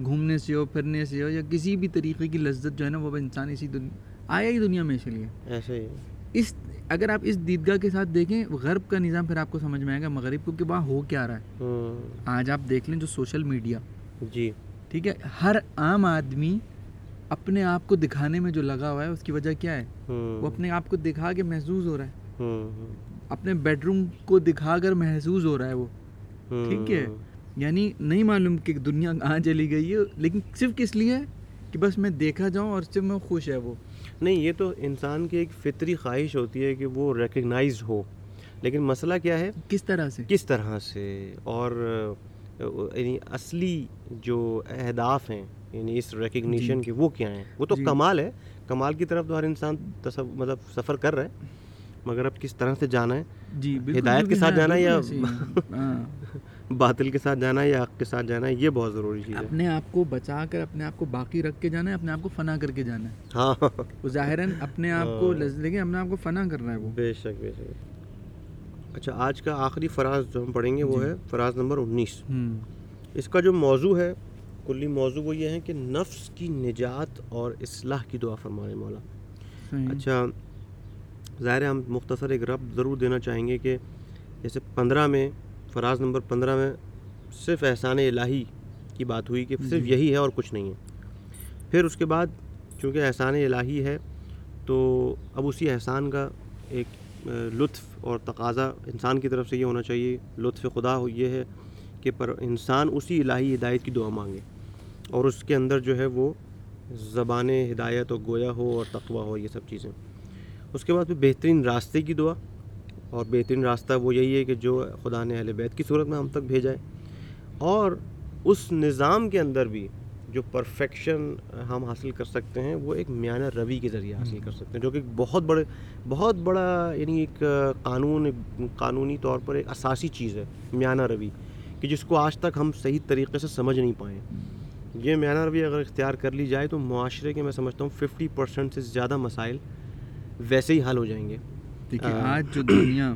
گھومنے سے ہو, پھرنے سے ہو, یا کسی بھی طریقے کی لذت جو ہے نا وہ انسان اسی آیا ہی دنیا میں اسی لیے. ایسے ہی اس اگر آپ اس دیدگاہ کے ساتھ دیکھیں غرب کا نظام, پھر آپ کو سمجھ میں آئے گا مغرب کو کہ وہاں ہو کیا رہا ہے. آج آپ دیکھ لیں جو سوشل میڈیا, جی ٹھیک ہے, ہر عام آدمی اپنے آپ کو دکھانے میں جو لگا ہوا ہے, اس کی وجہ کیا ہے؟ وہ اپنے آپ کو دکھا کے محسوس ہو رہا ہے, اپنے بیڈ روم کو دکھا کر محسوس ہو رہا ہے وہ, ٹھیک ہے. یعنی نہیں معلوم کہ دنیا کہاں چلی گئی ہے, لیکن صرف کس لیے کہ بس میں دیکھا جاؤں اور صرف میں خوش ہے وہ. نہیں, یہ تو انسان کی ایک فطری خواہش ہوتی ہے کہ وہ ریکگنائز ہو, لیکن مسئلہ کیا ہے کس طرح سے اور یعنی اصلی جو اہداف ہیں یعنی اس ریکگنیشن کے وہ کیا ہیں؟ وہ تو کمال ہے, کمال کی طرف تو ہر انسان مطلب سفر کر رہا ہے, مگر اب کس طرح سے جانا ہے؟ جی ہدایت کے ساتھ جانا ہے یا باطل کے ساتھ جانا ہے یا حق کے ساتھ جانا ہے, یہ بہت ضروری چیز ہے. اپنے آپ کو بچا کر اپنے آپ کو باقی رکھ کے جانا ہے, اپنے آپ کو فنا کر کے جانا ہے. ہاں ظاہراً اپنے آپ کو لیکن اپنے آپ کو فنا کرنا ہے وہ. بے شک بے شک. اچھا, آج کا آخری فراز جو ہم پڑھیں گے وہ ہے فراز نمبر 19. اس کا جو موضوع ہے, کلی موضوع وہ یہ ہے کہ نفس کی نجات اور اصلاح کی دعا فرمائے مولا. اچھا, ظاہر ہے ہم مختصر ایک ربط ضرور دینا چاہیں گے کہ جیسے 15 میں فراز نمبر 15 میں صرف احسان الہی کی بات ہوئی کہ صرف یہی ہے اور کچھ نہیں ہے. پھر اس کے بعد چونکہ احسان الہی ہے تو اب اسی احسان کا ایک لطف اور تقاضا انسان کی طرف سے یہ ہونا چاہیے, لطف خدا یہ ہے کہ پر انسان اسی الہی ہدایت کی دعا مانگے, اور اس کے اندر جو ہے وہ زبان ہدایت اور گویا ہو اور تقویٰ ہو, یہ سب چیزیں. اس کے بعد پھر بہترین راستے کی دعا, اور بہترین راستہ وہ یہی ہے کہ جو خدا نے اہل بیت کی صورت میں ہم تک بھیجا ہے, اور اس نظام کے اندر بھی جو پرفیکشن ہم حاصل کر سکتے ہیں وہ ایک میانہ روی کے ذریعے حاصل کر سکتے ہیں, جو کہ بہت بڑا یعنی ایک قانونی طور پر ایک اساسی چیز ہے میانہ روی, کہ جس کو آج تک ہم صحیح طریقے سے سمجھ نہیں پائے. یہ میانہ روی اگر اختیار کر لی جائے تو معاشرے کے میں سمجھتا ہوں 50% سے زیادہ مسائل ویسے ہی حل ہو جائیں گے. دیکھیے آج جو دنیا,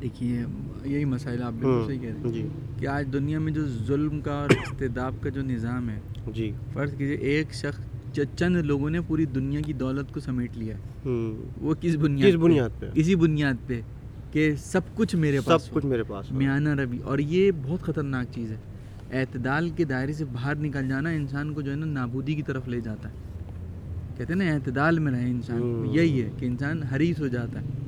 دیکھیے یہی مسائل آپ بالکل صحیح کہہ رہے ہیں جی, کہ آج دنیا میں جو ظلم کا اور استبداد کا جو نظام ہے, جی فرض کیجیے ایک شخص, چند لوگوں نے پوری دنیا کی دولت کو سمیٹ لیا ہے. وہ کس بنیاد پہ؟ اسی بنیاد پہ کہ سب کچھ میرے پاس. میانہ روی, اور یہ بہت خطرناک چیز ہے. اعتدال کے دائرے سے باہر نکل جانا انسان کو جو ہے نا نابودی کی طرف لے جاتا ہے. کہتے ہیں نا اعتدال میں رہے انسان, یہی ہے کہ انسان حریص ہو جاتا ہے.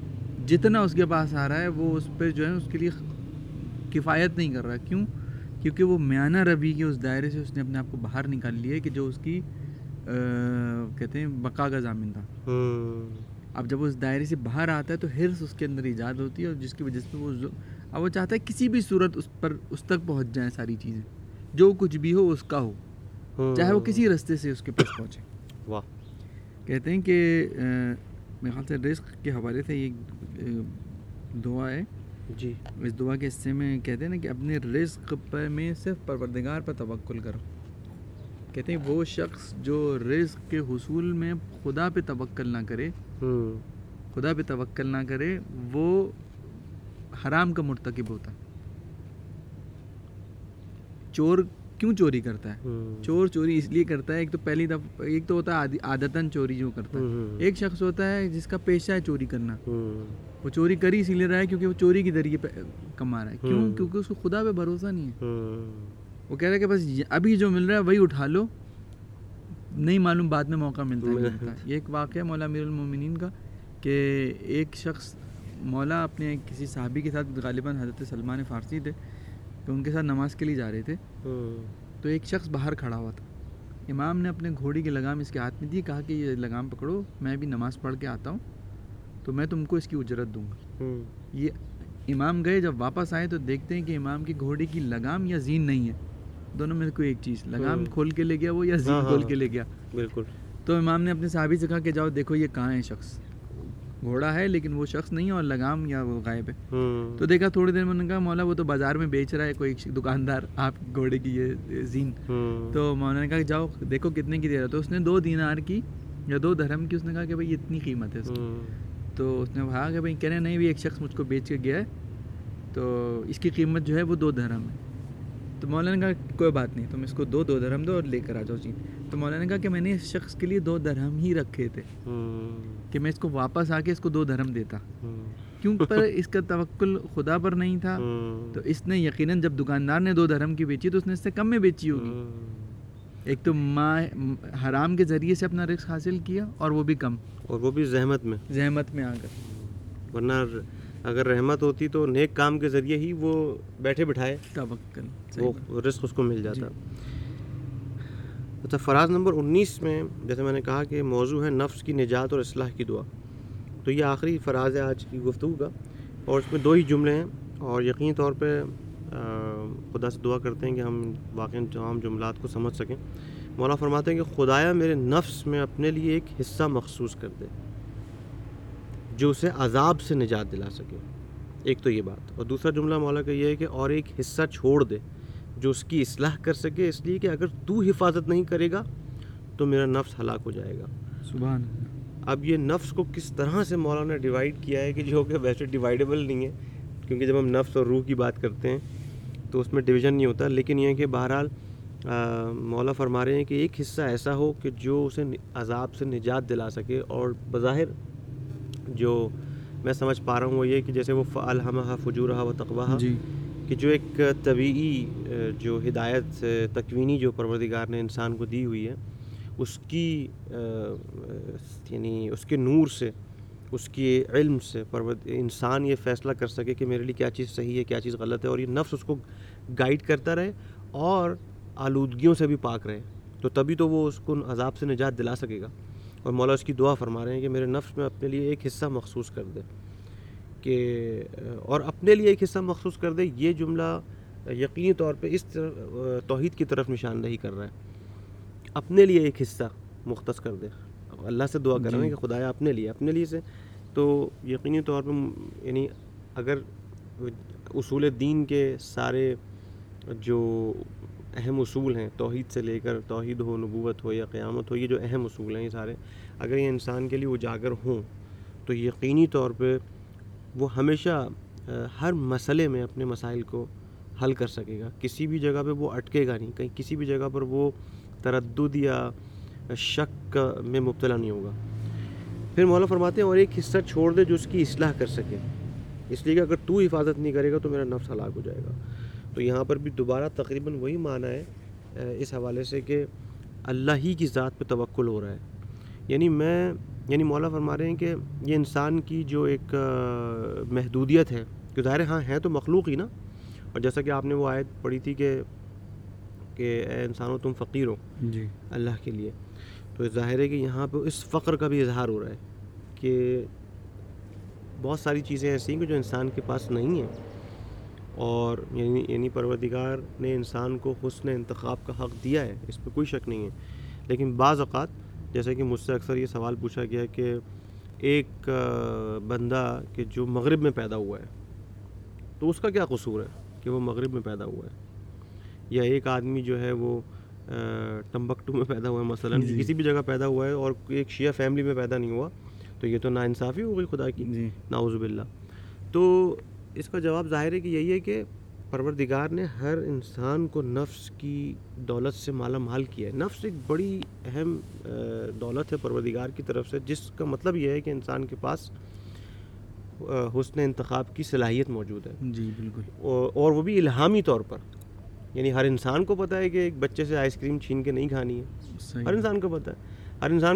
جتنا اس کے پاس آ رہا ہے وہ اس پہ جو ہے اس کے لیے کفایت نہیں کر رہا. کیوں؟ کیونکہ وہ میانہ روی کے اس دائرے سے اس نے اپنے آپ کو باہر نکال لیا ہے کہ جو اس کی کہتے ہیں بقا کا ضامن تھا. اب جب وہ اس دائرے سے باہر آتا ہے تو حرص اس کے اندر ایجاد ہوتی ہے, اور جس کی وجہ سے وہ چاہتا ہے کسی بھی صورت اس تک پہنچ جائیں ساری چیزیں, جو کچھ بھی ہو اس کا ہو, چاہے وہ کسی راستے سے اس کے پاس پہنچے. واہ, کہتے ہیں کہ میرے خیال سے رزق کے حوالے سے یہ دعا ہے جی. اس دعا کے حصے میں کہتے ہیں نا کہ اپنے رزق پر میں صرف پروردگار پر توکل کرو. کہتے ہیں وہ شخص جو رزق کے حصول میں خدا پہ توکل نہ کرے وہ حرام کا مرتکب ہوتا ہے. چور کیوں چوری کرتا ہے؟ چور چوری اس لیے کرتا ہے, ایک تو ہوتا ہے عادتاً چوری جو کرتا ہے, ایک شخص ہوتا ہے جس کا پیشہ ہے چوری کرنا. وہ چوری کر ہی اسی لیے رہا ہے کیونکہ وہ چوری کے ذریعے کما رہا ہے. کیوں؟ کیونکہ اس کو خدا پہ بھروسہ نہیں ہے. وہ کہہ رہا ہے کہ بس ابھی جو مل رہا ہے وہی اٹھا لو, نہیں معلوم بعد میں موقع ملتا ہے. یہ ایک واقعہ مولا امیر المومنین کا, کہ ایک شخص مولا اپنے کسی صحابی کے ساتھ, غالباً حضرت سلمان فارسی تھے, تو ان کے ساتھ نماز کے لیے جا رہے تھے. تو ایک شخص باہر کھڑا ہوا تھا, امام نے اپنے گھوڑی کی لگام اس کے ہاتھ میں دی, کہا کہ یہ لگام پکڑو, میں بھی نماز پڑھ کے آتا ہوں تو میں تم کو اس کی اجرت دوں گا. یہ امام گئے, جب واپس آئے تو دیکھتے ہیں کہ امام کی گھوڑی کی لگام یا زین نہیں ہے, دونوں میں کوئی ایک چیز, لگام کھول کے لے گیا وہ یا زین کھول کے لے گیا. بالکل. تو امام نے اپنے صحابی سے کہا کہ جاؤ دیکھو یہ کہاں ہے شخص. گھوڑا ہے لیکن وہ شخص نہیں ہے اور لگام یا وہ غائب ہے. تو دیکھا تھوڑی دیر میں نے کہا مولا وہ تو بازار میں بیچ رہا ہے کوئی دکاندار آپ گھوڑے کی یہ زین. تو مولا نے کہا جاؤ دیکھو کتنے کی دے رہا. تو اس نے 2 دینار کی یا 2 درہم کی اس نے کہا کہ بھائی اتنی قیمت ہے اس کی. تو اس نے کہا کہ بھائی کہہ رہے نہیں بھی ایک شخص مجھ کو بیچ کے گیا ہے تو اس کی قیمت جو ہے وہ 2 درہم ہے. تو مولا نے کہا کوئی بات نہیں تم اس کو 2 درہم دو اور لے کر آ جاؤ جی. تو مولا نے کہا کہ میں نے اس شخص کے لیے 2 درہم ہی رکھے تھے کہ میں اس کو واپس آ کے اس کو 2 درہم دیتا کیوں پر اس کا توکل خدا پر نہیں تھا. تو اس نے یقیناً جب دکاندار نے 2 درہم کی بیچی تو اس نے اس سے کم میں بیچی ہوگی. ایک تو حرام کے ذریعے سے اپنا رزق حاصل کیا اور وہ بھی کم اور وہ بھی زحمت میں آ کر. ورنہ اگر رحمت ہوتی تو نیک کام کے ذریعے ہی وہ بیٹھے بٹھائے وہ رزق اس کو مل جاتا. اچھا فراز نمبر 19 میں جیسے میں نے کہا کہ موضوع ہے نفس کی نجات اور اصلاح کی دعا. تو یہ آخری فراز ہے آج کی گفتگو کا اور اس میں 2 ہی جملے ہیں اور یقینی طور پہ خدا سے دعا کرتے ہیں کہ ہم واقعی تمام جملات کو سمجھ سکیں. مولا فرماتے ہیں کہ خدایا میرے نفس میں اپنے لیے ایک حصہ مخصوص کر دے جو اسے عذاب سے نجات دلا سکے. ایک تو یہ بات اور دوسرا جملہ مولا کا یہ ہے کہ اور ایک حصہ چھوڑ دے جو اس کی اصلاح کر سکے اس لیے کہ اگر تو حفاظت نہیں کرے گا تو میرا نفس ہلاک ہو جائے گا. سبحان. اب یہ نفس کو کس طرح سے مولا نے ڈیوائیڈ کیا ہے کہ جو کہ ویسے ڈیوائیڈیبل نہیں ہے کیونکہ جب ہم نفس اور روح کی بات کرتے ہیں تو اس میں ڈویژن نہیں ہوتا لیکن یہ کہ بہرحال مولا فرما رہے ہیں کہ ایک حصہ ایسا ہو کہ جو اسے عذاب سے نجات دلا سکے. اور بظاہر جو میں سمجھ پا رہا ہوں وہ یہ کہ جیسے وہ الہمھا فجورھا و تقواھا کہ جو ایک طبیعی جو ہدایت تکوینی جو پروردگار نے انسان کو دی ہوئی ہے اس کی یعنی اس کے نور سے اس کے علم سے انسان یہ فیصلہ کر سکے کہ میرے لیے کیا چیز صحیح ہے کیا چیز غلط ہے اور یہ نفس اس کو گائیڈ کرتا رہے اور آلودگیوں سے بھی پاک رہے تو تبھی تو وہ اس کو عذاب سے نجات دلا سکے گا. اور مولا اس کی دعا فرما رہے ہیں کہ میرے نفس میں اپنے لیے ایک حصہ مخصوص کر دے کہ اور اپنے لیے ایک حصہ مخصوص کر دے. یہ جملہ یقینی طور پہ اس توحید کی طرف نشاندہی کر رہا ہے. اپنے لیے ایک حصہ مختص کر دے اللہ سے دعا کر رہے ہیں کہ خدایا اپنے لیے سے. تو یقینی طور پہ یعنی اگر اصول دین کے سارے جو اہم اصول ہیں توحید سے لے کر توحید ہو نبوت ہو یا قیامت ہو یہ جو اہم اصول ہیں یہ سارے اگر یہ انسان کے لیے اجاگر ہوں تو یقینی طور پہ وہ ہمیشہ ہر مسئلے میں اپنے مسائل کو حل کر سکے گا. کسی بھی جگہ پہ وہ اٹکے گا نہیں کہیں کسی بھی جگہ پر وہ تردد یا شک میں مبتلا نہیں ہوگا. پھر مولا فرماتے ہیں اور ایک حصہ چھوڑ دے جو اس کی اصلاح کر سکے اس لیے کہ اگر تو حفاظت نہیں کرے گا تو میرا نفس ہلاک ہو جائے گا. تو یہاں پر بھی دوبارہ تقریباً وہی معنی ہے اس حوالے سے کہ اللہ ہی کی ذات پہ توکل ہو رہا ہے. یعنی مولا فرما رہے ہیں کہ یہ انسان کی جو ایک محدودیت ہے کہ ظاہر ہاں ہے تو مخلوق ہی نا. اور جیسا کہ آپ نے وہ آیت پڑھی تھی کہ اے انسانوں تم فقیر ہو جی اللہ کے لیے. تو ظاہر ہے کہ یہاں پہ اس فقر کا بھی اظہار ہو رہا ہے کہ بہت ساری چیزیں ایسی ہیں کہ جو انسان کے پاس نہیں ہیں اور یعنی پروردگار نے انسان کو حسن انتخاب کا حق دیا ہے اس پہ کوئی شک نہیں ہے. لیکن بعض اوقات جیسے کہ مجھ سے اکثر یہ سوال پوچھا گیا کہ ایک بندہ کہ جو مغرب میں پیدا ہوا ہے تو اس کا کیا قصور ہے کہ وہ مغرب میں پیدا ہوا ہے یا ایک آدمی جو ہے وہ ٹمبکٹو میں پیدا ہوا ہے مثلاً کسی بھی جگہ پیدا ہوا ہے اور ایک شیعہ فیملی میں پیدا نہیں ہوا تو یہ تو ناانصافی ہو گئی خدا کی نعوذ باللہ. تو اس کا جواب ظاہر ہے کہ یہی ہے کہ پروردگار نے ہر انسان کو نفس کی دولت سے مالا مال کیا ہے. نفس ایک بڑی اہم دولت ہے پروردگار کی طرف سے جس کا مطلب یہ ہے کہ انسان کے پاس حسن انتخاب کی صلاحیت موجود ہے. جی بالکل. اور وہ بھی الہامی طور پر یعنی ہر انسان کو پتہ ہے کہ ایک بچے سے آئس کریم چھین کے نہیں کھانی ہے. ہر انسان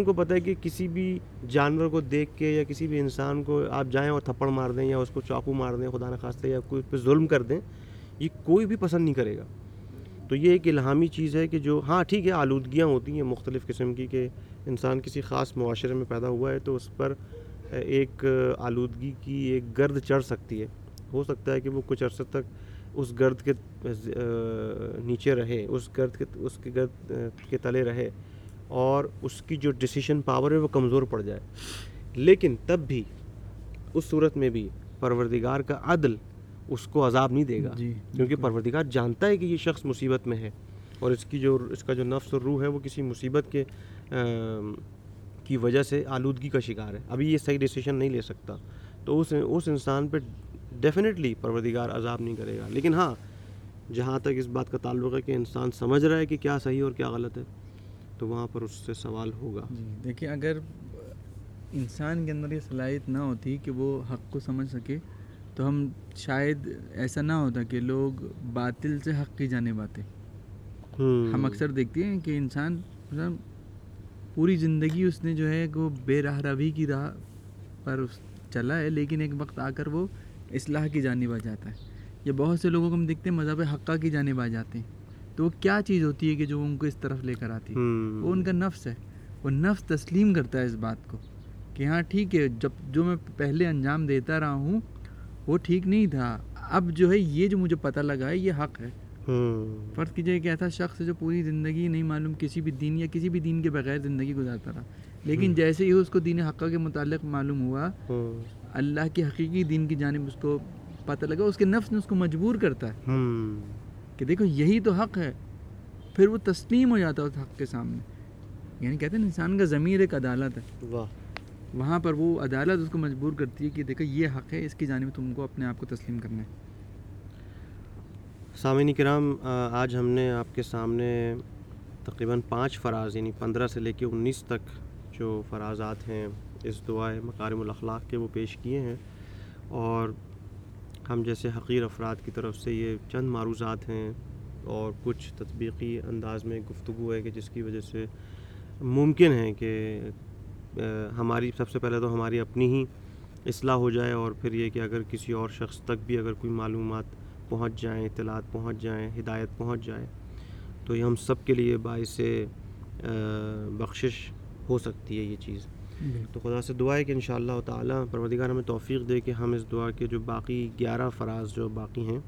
کو پتہ ہے کہ کسی بھی جانور کو دیکھ کے یا کسی بھی انسان کو آپ جائیں اور تھپڑ مار دیں یا اس کو چاقو مار دیں خدا نخواستہ یا کوئی پہ ظلم کر دیں یہ کوئی بھی پسند نہیں کرے گا. تو یہ ایک الہامی چیز ہے کہ جو ہاں ٹھیک ہے آلودگیاں ہوتی ہیں مختلف قسم کی کہ انسان کسی خاص معاشرے میں پیدا ہوا ہے تو اس پر ایک آلودگی کی ایک گرد چڑھ سکتی ہے. ہو سکتا ہے کہ وہ کچھ عرصے تک اس گرد کے نیچے رہے اس کے گرد کے تلے رہے اور اس کی جو ڈیسیشن پاور ہے وہ کمزور پڑ جائے. لیکن تب بھی اس صورت میں بھی پروردگار کا عدل اس کو عذاب نہیں دے گا، کیونکہ پروردگار جانتا ہے کہ یہ شخص مصیبت میں ہے اور اس کا جو نفس اور روح ہے وہ کسی مصیبت کی وجہ سے آلودگی کا شکار ہے، ابھی یہ صحیح ڈیسیشن نہیں لے سکتا، تو اس انسان پہ ڈیفینیٹلی پروردگار عذاب نہیں کرے گا۔ لیکن ہاں، جہاں تک اس بات کا تعلق ہے کہ انسان سمجھ رہا ہے کہ کیا صحیح اور کیا غلط ہے، تو وہاں پر اس سے سوال ہوگا۔ دیکھیں، اگر انسان کے اندر یہ صلاحیت نہ ہوتی کہ وہ حق کو سمجھ سکے تو ہم شاید ایسا نہ ہوتا کہ لوگ باطل سے حق کی جانب آتے۔ ہم اکثر دیکھتے ہیں کہ انسان مثلا پوری زندگی اس نے جو ہے وہ بے راہ روی کی راہ پر چلا ہے، لیکن ایک وقت آ کر وہ اصلاح کی جانب آ جاتا ہے۔ یا بہت سے لوگوں کو ہم دیکھتے ہیں مذہب حقہ کی جانب آ جاتے ہیں، تو وہ کیا چیز ہوتی ہے کہ جو ان کو اس طرف لے کر آتی ہے؟ وہ ان کا نفس ہے، وہ نفس تسلیم کرتا ہے اس بات کو کہ ہاں ٹھیک ہے، جب جو میں پہلے انجام دیتا رہا ہوں وہ ٹھیک نہیں تھا، اب جو ہے یہ جو مجھے پتہ لگا ہے یہ حق ہے۔ فرض کیجیے کہ ایسا شخص جو پوری زندگی نہیں معلوم کسی بھی دین یا کسی بھی دین کے بغیر زندگی گزارتا رہا، لیکن جیسے ہی اس کو دین حقہ کے متعلق معلوم ہوا، اللہ کے حقیقی دین کی جانب اس کو پتہ لگا، اس کے نفس نے اس کو مجبور کرتا ہے کہ دیکھو یہی تو حق ہے، پھر وہ تسلیم ہو جاتا ہے اس حق کے سامنے۔ یعنی کہتے ہیں انسان کا ضمیر ایک عدالت ہے، وہاں پر وہ عدالت اس کو مجبور کرتی ہے کہ دیکھو یہ حق ہے، اس کی جانب تم کو اپنے آپ کو تسلیم کرنا ہے۔ سامعین کرام، آج ہم نے آپ کے سامنے تقریباً 5 فراز یعنی 15 سے لے کے 19 تک جو فرازات ہیں اس دعائے مکارم الاخلاق کے، وہ پیش کیے ہیں، اور ہم جیسے حقیر افراد کی طرف سے یہ چند معروضات ہیں اور کچھ تطبیقی انداز میں گفتگو ہے کہ جس کی وجہ سے ممکن ہے کہ ہماری سب سے پہلے تو ہماری اپنی ہی اصلاح ہو جائے، اور پھر یہ کہ اگر کسی اور شخص تک بھی اگر کوئی معلومات پہنچ جائیں، اطلاعات پہنچ جائیں، ہدایت پہنچ جائے، تو یہ ہم سب کے لیے باعث بخشش ہو سکتی ہے یہ چیز۔ تو خدا سے دعا ہے کہ انشاءاللہ تعالی پروردگار ہمیں توفیق دے کہ ہم اس دعا کے جو باقی 11 فراز جو باقی ہیں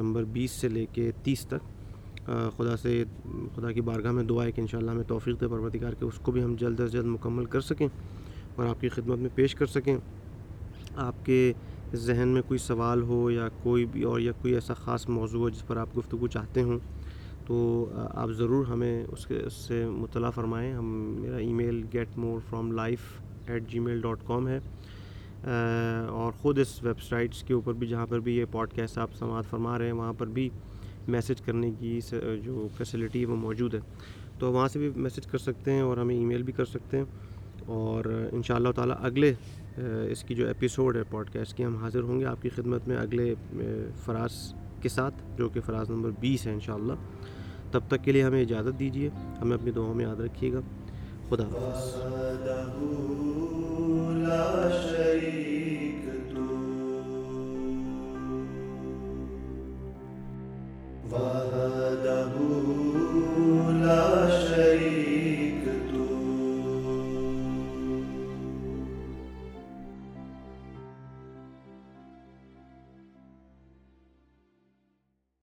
نمبر 20 سے لے کے 30 تک، خدا کی بارگاہ میں دعا ہے کہ انشاءاللہ ہمیں توفیق دے پروردگار کہ اس کو بھی ہم جلد از جلد مکمل کر سکیں اور آپ کی خدمت میں پیش کر سکیں۔ آپ کے ذہن میں کوئی سوال ہو یا کوئی بھی اور یا کوئی ایسا خاص موضوع ہو جس پر آپ گفتگو چاہتے ہوں، تو آپ ضرور ہمیں اس سے مطلع فرمائیں۔ میرا ای میل getmorefromlife@gmail.com ہے، اور خود اس ویب سائٹس کے اوپر بھی جہاں پر بھی یہ پوڈ کاسٹ آپ سماعت فرما رہے ہیں وہاں پر بھی میسج کرنے کی جو فیسلٹی وہ موجود ہے، تو وہاں سے بھی میسج کر سکتے ہیں اور ہمیں ای میل بھی کر سکتے ہیں، اور انشاءاللہ تعالی اگلے اس کی جو ایپیسوڈ ہے پوڈ کاسٹ کی، ہم حاضر ہوں گے آپ کی خدمت میں اگلے فراز کے ساتھ، جو کہ فراز نمبر 20 ہے انشاءاللہ۔ تب تک کے لیے ہمیں اجازت دیجیے، ہمیں اپنی دعاؤں میں یاد رکھیے گا۔ خدا حافظ۔